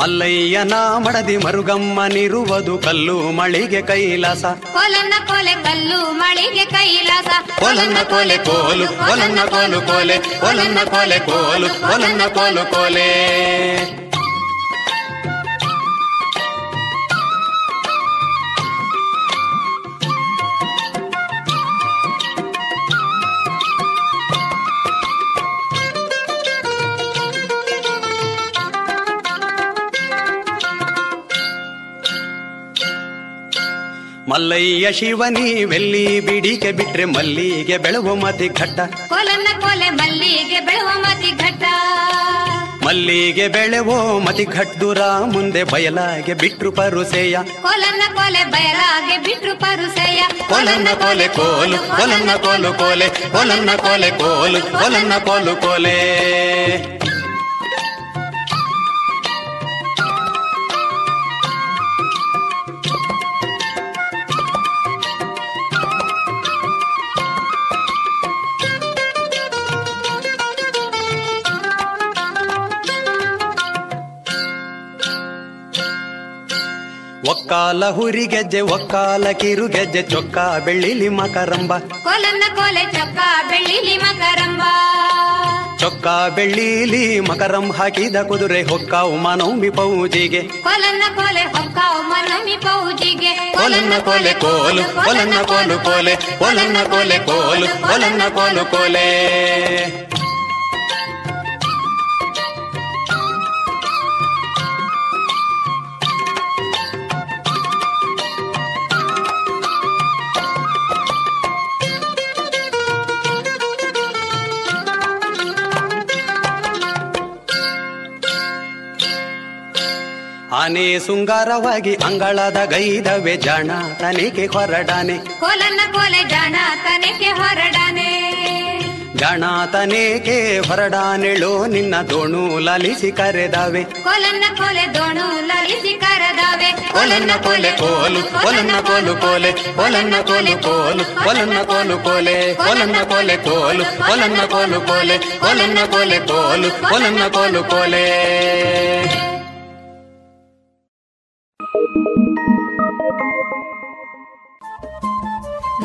ಮಲ್ಲಯ್ಯನ ಮಡದಿ ಮರುಗಮ್ಮನಿರುವುದು ಕಲ್ಲು ಮಳಿಗೆ ಕೈಲಾಸ ಕೊಲನ್ನ ಕೊಲೆ ಕಲ್ಲು ಮಳಿಗೆ ಕೈಲಾಸ ಕೊಲನ್ನ ಕೊಲೆ ಕೋಲು ಕೊಲನ್ನ ಕೋಲು ಕೊಲೆ ಕೊಲನ್ನ ಕೊಲೆ ಕೋಲು ಕೊಲನ್ನ ಕೋಲು ಕೊಲೆ. ಮಲ್ಲಯ್ಯ ಶಿವನಿ ವೆಲ್ಲಿ ಬಿಡಿಕೆ ಬಿಟ್ರೆ ಮಲ್ಲಿಗೆ ಬೆಳುವ ಮತಿ ಘಟ್ಟ ಕೊಲನ್ನ ಕೊಲೆ ಮಲ್ಲಿಗೆ ಬೆಳುವ ಮತಿ ಘಟ್ಟ ಮಲ್ಲಿಗೆ ಬೆಳೆವೋ ಮತಿ ಘಟ್ಟುರ ಮುಂದೆ ಬಯಲಾಗೆ ಬಿಟ್ರು ಪರುಸೆಯ ಕೊಲನ್ನ ಕೊಲೆ ಬಯಲಾಗೆ ಬಿಟ್ರು ಪರುಸೆಯ ಕೊಲನ್ನ ಕೊಲೆ ಕೋಲು ಕೊಲನ್ನ ಕೋಲು ಕೊಲೆ ಕೊಲನ್ನ ಕೊಲೆ ಕೋಲು ಕೊಲನ್ನ ಕೋಲು ಕೊಲೆ. ಒಕ್ಕಾಲ ಹುರಿಗೆಜ್ಜೆ ಒಕ್ಕಾಲ ಕಿರುಗೆಜ್ಜೆ ಚೊಕ್ಕ ಬೆಳ್ಳಿಲಿ ಮಕರಂಬ ಕೊಲನ್ನ ಕೋಲೆ ಚೊಕ್ಕ ಬೆಳ್ಳಿಲಿ ಮಕರಂಬ ಚೊಕ್ಕ ಬೆಳ್ಳಿಲಿ ಮಕರಂ ಹಾಕಿದ ಕುದುರೆ ಹೊಕ್ಕಾವು ಮನೋಮಿ ಪೂಜಿಗೆ ಕೊಲನ್ನ ಕೋಲೆ ಹೊಕ್ಕಾವು ಮನೋಮಿ ಪೂಜಿಗೆ ಕೊಲನ್ನ ಕೋಲೆ ಕೋಲು ಕೊಲನ್ನ ಕೋಲು ಕೋಲೆ ಕೊಲನ್ನ ಕೋಲೆ ಕೋಲು ಕೊಲನ್ನ ಕೋಲು ಕೋಲೆ. ಆನೆ ಸುಂಗಾರವಾಗಿ ಅಂಗಳದ ಗೈದವೆ ಜಾಣ ತನಿಖೆ ಹೊರಡಾನೆ ಕೊಲನ್ನ ಕೊಲೆ ಜಾಣ ತನಿಖೆ ಹೊರಡಾನೆ ಜಾಣ ತನಿಖೆ ಹೊರಡಾನೆಳು ನಿನ್ನ ದೋಣು ಲಲಿಸಿ ಕರೆದಾವೆ ಕೊಲನ್ನ ಕೊಲೆ ದೋಣು ಲಲಿಸಿ ಕರೆದಾವೆ ಕೊಲನ್ನ ಕೊಲೆ ಕೋಲು ಕೊಲನ್ನ ಕೋಲು ಕೊಲೆ ಕೊಲನ್ನ ಕೋಲು ಕೋಲು ಕೊಲನ್ನ ಕೋಲು ಕೊಲೆ ಕೊಲನ್ನ ಕೊಲೆ ಕೋಲು ಕೊಲನ್ನ ಕೋಲು ಕೊಲೆ ಕೊಲನ್ನ ಕೊಲೆ ಕೋಲು ಕೊಲನ್ನ ಕೋಲು ಕೊಲೆ.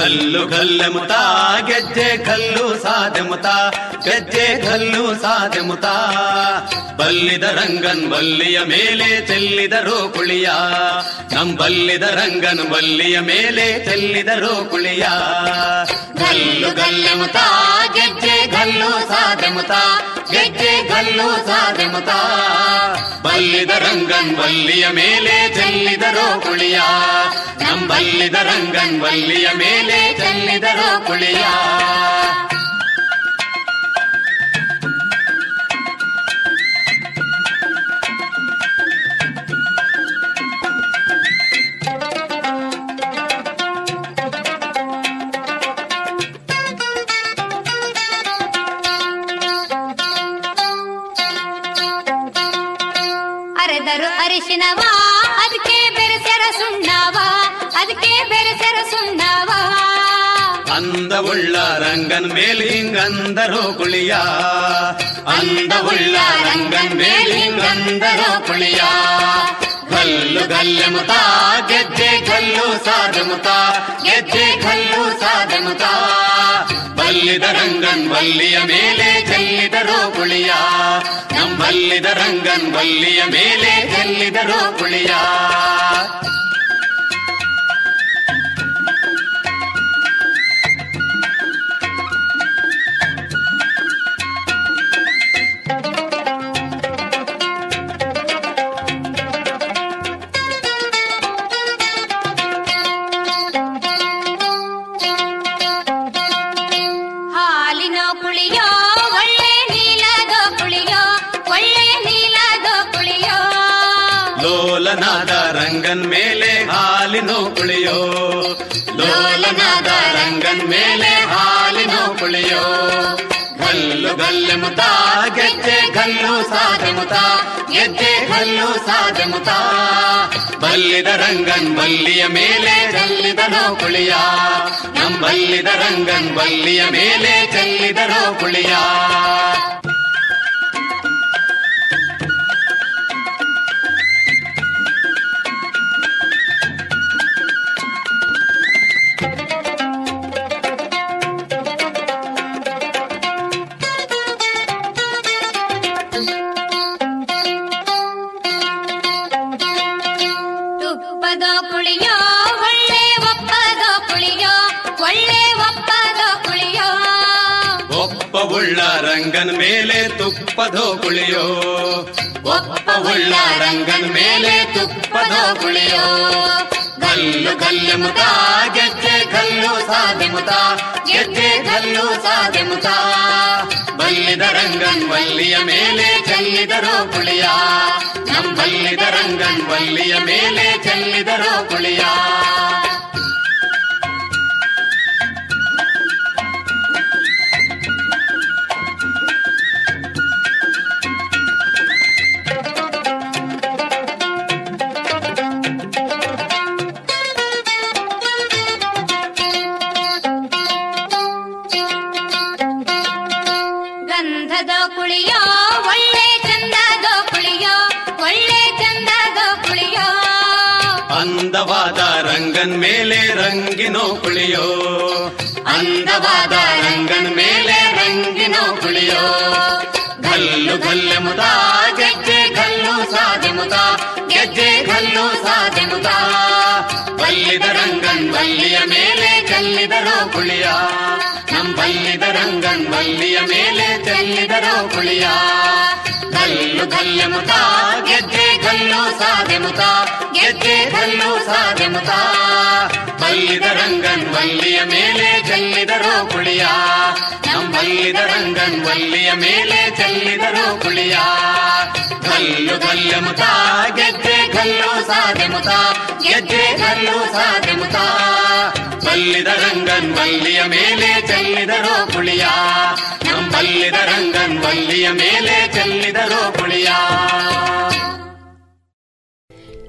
ಘಲ್ಲು ಘಲ್ಲೆಮುತ ಗೆಜ್ಜೆ ಘಲ್ಲು ಸಾಧೆಮುತ ಗೆಜ್ಜೆ ಘಲ್ಲು ಸಾಧೆಮುತ ಬಲ್ಲಿದ ರಂಗನ್ ಬಲ್ಲಿಯ ಮೇಲೆ ಚೆಲ್ಲಿದರು ಕುಳಿಯ ನಮ್ ಬಲ್ಲಿದ ರಂಗನ್ ಬಲ್ಲಿಯ ಮೇಲೆ ಚೆಲ್ಲಿದರು ಕುಳಿಯ ಘಲ್ಲು ಘಲ್ಲೆಮುತ ಗೆಜ್ಜೆ ಘಲ್ಲು ಸಾಧೆಮುತ ಗೆಜ್ಜೆ ಘಲ್ಲು ಸಾಧೆಮುತ ಬಲ್ಲಿದ ರಂಗನ್ ಬಲ್ಲಿಯ ಮೇಲೆ ಚೆಲ್ಲಿದರು ಕುಳಿಯ ನಮ್ ಬಲ್ಲಿದ ರಂಗನ್ ಬಲ್ಲಿಯ ಮೇಲೆ ಚೆಲ್ಲಿದರು ಕುಳಿಯ ಅರೆದರು ಅರಿಶಿನವಾ ಅದಕ್ಕೆ ಬೆರೆಸರ ಸುಣ್ಣವಾ ಅದಕ್ಕೆ ಬೆರೆಸರ ಸುಣ್ಣವಾ ಅಂದವುಳ್ಳ ರಂಗನ್ ಮೇಲ್ ಹಿಂಗಂದರು ಕುಳಿಯ ಅಂದವುಳ್ಳ ರಂಗನ್ ಮೇಲ್ ಹಿಂಗಂದರು ಕುಳಿಯ ಘಲ್ಲು ಘಲ್ಲೆಮುತ ಗೆಜ್ಜೆ ಘಲ್ಲು ಸಾಧೆಮುತ ಗೆಜ್ಜೆ ಘಲ್ಲು ಸಾಧೆಮುತ ಬಲ್ಲಿದ ರಂಗನ್ ಬಲ್ಲಿಯ ಮೇಲೆ ಚೆಲ್ಲಿದರು ಕುಳಿಯ ನಮ್ ಬಲ್ಲಿದ ರಂಗನ್ ಬಲ್ಲಿಯ ಮೇಲೆ ಚೆಲ್ಲಿದರು ಕುಳಿಯ ರಂಗನ್ ಮೇಲೆ ಹಾಲಿನೋ ಕುಳಿಯೋ ಲೋಲನಾದ ರಂಗನ್ ಮೇಲೆ ಹಾಲಿನೋ ಕುಳಿಯೋ ಘಲ್ಲು ಘಲ್ಲೆಮುತ ಗೆಜ್ಜೆ ಘಲ್ಲು ಸಾಧೆಮುತ ಗೆಜ್ಜೆ ಘಲ್ಲು ಸಾಧೆಮುತ ಬಲ್ಲಿದ ರಂಗನ್ ಬಲ್ಲಿಯ ಮೇಲೆ ಚೆಲ್ಲಿದನೋ ಕುಳಿಯ ನಮ್ ಬಲ್ಲಿದ ರಂಗನ್ ಬಲ್ಲಿಯ ಮೇಲೆ ಚೆಲ್ಲಿದನೋ ಕುಳಿಯ ರಂಗನ್ ಮೇಲೆ ತುಪ್ಪದೋ ಕುಳಿಯೋ ಒಪ್ಪವುಳ್ಳ ರಂಗನ್ ಮೇಲೆ ತುಪ್ಪದೋ ಕುಳಿಯೋ ಘಲ್ಲು ಘಲ್ಲೆಮುತ ಗೆಜ್ಜೆ ಘಲ್ಲು ಸಾಧೆಮುತ ಗೆಜ್ಜೆ ಘಲ್ಲು ಸಾಧೆಮುತ ಬಲ್ಲಿದ ರಂಗನ್ ಬಲ್ಲಿಯ ಮೇಲೆ ಚೆಲ್ಲಿದರು ಕುಳಿಯ ನಮ್ ಬಲ್ಲಿದ ರಂಗನ್ ಬಲ್ಲಿಯ ಮೇಲೆ ಚೆಲ್ಲಿದರು ಕುಳಿಯ ರಂಗನ್ ಮೇಲೆ ರಂಗಿನೋ ಕುಳಿಯೋ ಅಂದವಾದ ರಂಗನ್ ಮೇಲೆ ರಂಗಿನೋ ಕುಳಿಯೋ ಘಲ್ಲು ಘಲ್ಲೆಮುತ ಗೆಜ್ಜೆ ಘಲ್ಲು ಸಾಧೆಮುತ ಗೆಜ್ಜೆ ಘಲ್ಲು ಸಾಧೆಮುತ ಬಲ್ಲಿದ ರಂಗನ್ ಬಲ್ಲಿಯ ಮೇಲೆ ಚೆಲ್ಲಿದರು ಕುಳಿಯ ನಮ್ ಬಲ್ಲಿದ ರಂಗನ್ ಬಲ್ಲಿಯ ಮೇಲೆ ಚೆಲ್ಲಿದರು ಕುಳಿಯ ಘಲ್ಲು ಘಲ್ಲೆಮುತ ಗೆಜ್ಜೆ ಘಲ್ಲು ಸಾಧೆಮುತ ಗೆಜ್ಜೆ ಘಲ್ಲು ಸಾಧೆಮುತ ಬಲ್ಲಿದ ರಂಗನ್ ಬಲ್ಲಿಯ ಮೇಲೆ ಚೆಲ್ಲಿದರು ಕುಳಿಯ ನಮ್ ಬಲ್ಲಿದ ರಂಗನ್ ಬಲ್ಲಿಯ ಮೇಲೆ ಚೆಲ್ಲಿದರು ಕುಳಿಯ ಘಲ್ಲು ಘಲ್ಲೆಮುತ ಗೆಜ್ಜೆ ಘಲ್ಲು ಸಾಧೆಮುತ ಗೆಜ್ಜೆ ಘಲ್ಲು ಸಾಧೆಮುತ ಬಲ್ಲಿದ ರಂಗನ್ ಬಲ್ಲಿಯ ಮೇಲೆ ಚೆಲ್ಲಿದರು ಕುಳಿಯ ನಮ್ ಬಲ್ಲಿದ ರಂಗನ್ ಬಲ್ಲಿಯ ಮೇಲೆ ಚೆಲ್ಲಿದರು ಕುಳಿಯ.